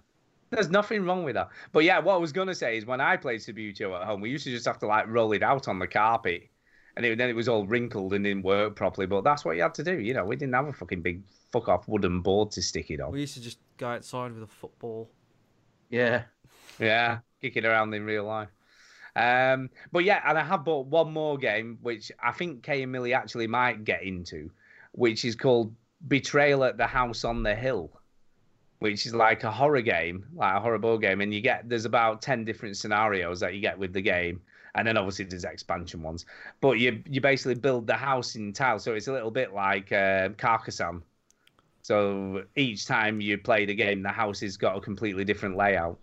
There's nothing wrong with that. But yeah, what I was going to say is when I played Subutio at home, we used to just have to like roll it out on the carpet. And then it was all wrinkled and didn't work properly. But that's what you had to do. You know, we didn't have a fucking big fuck-off wooden board to stick it on. We used to just go outside with a football. Yeah. Yeah, kick it around in real life. But yeah, and I have bought one more game, which I think Kay and Millie actually might get into, which is called Betrayal at the House on the Hill, which is like a horror game, like a horror board game. And you get, there's about 10 different scenarios that you get with the game. And then obviously there's expansion ones. But you basically build the house in tile. So it's a little bit like Carcassonne. So each time you play the game, the house has got a completely different layout.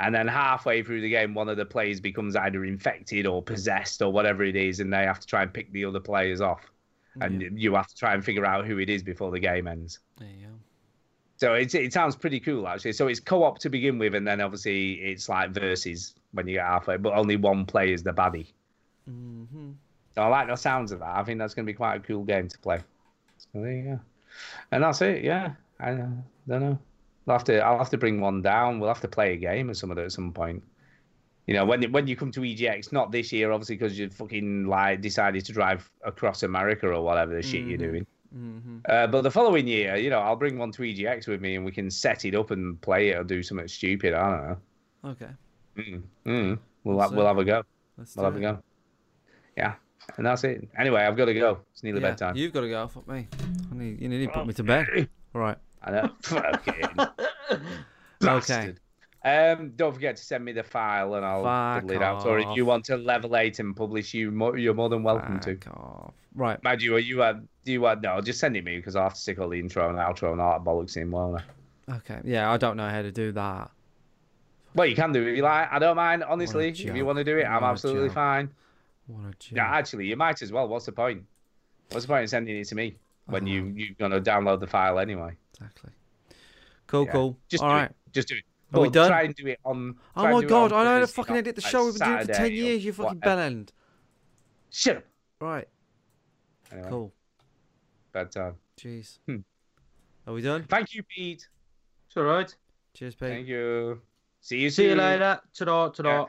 And then halfway through the game, one of the players becomes either infected or possessed or whatever it is. And they have to try and pick the other players off. And you have to try and figure out who it is before the game ends. There you go. So it sounds pretty cool, actually. So it's co-op to begin with, and then obviously it's like versus when you get halfway, but only one player is the baddie. Mm-hmm. So I like the sounds of that. I think that's going to be quite a cool game to play. So there you go. And that's it, yeah. I don't know. I'll have to bring one down. We'll have to play a game or some of that at some point. You know, when you come to EGX, not this year, obviously, because you fucking like decided to drive across America or whatever the shit you're doing. Mm-hmm. But the following year, you know, I'll bring one to EGX with me and we can set it up and play it or do something stupid. I don't know. Okay. We'll have a go. We'll have a go. Yeah. And that's it. Anyway, I've got to go. It's nearly bedtime. You've got to go. Fuck me. You need to put me to bed. All right. I know. Fucking bastard. Okay. Don't forget to send me the file, and I'll fiddle it out. Or if you want to level 8 and publish, you're more than welcome to. Off. Right. Mind you, no, just send it me, because I have to stick all the intro and outro and all that bollocks in, won't I? Okay. Yeah, I don't know how to do that. Well, you can do it if you like. I don't mind, honestly. If you want to do it, I'm absolutely fine. What a joke. Yeah, actually, you might as well. What's the point? What's the point in sending it to me when you're going to download the file anyway? Exactly. Cool, cool. Just do it. Are we done? Try and do it on... Oh, my God. I know how to fucking edit the show. We've been doing it for 10 years, you fucking bellend. Shut up. Right. Anyway. Cool. Bad time. Jeez. Are we done? Thank you, Pete. It's all right. Cheers, Pete. Thank you. See you later. Ta-da, ta-da.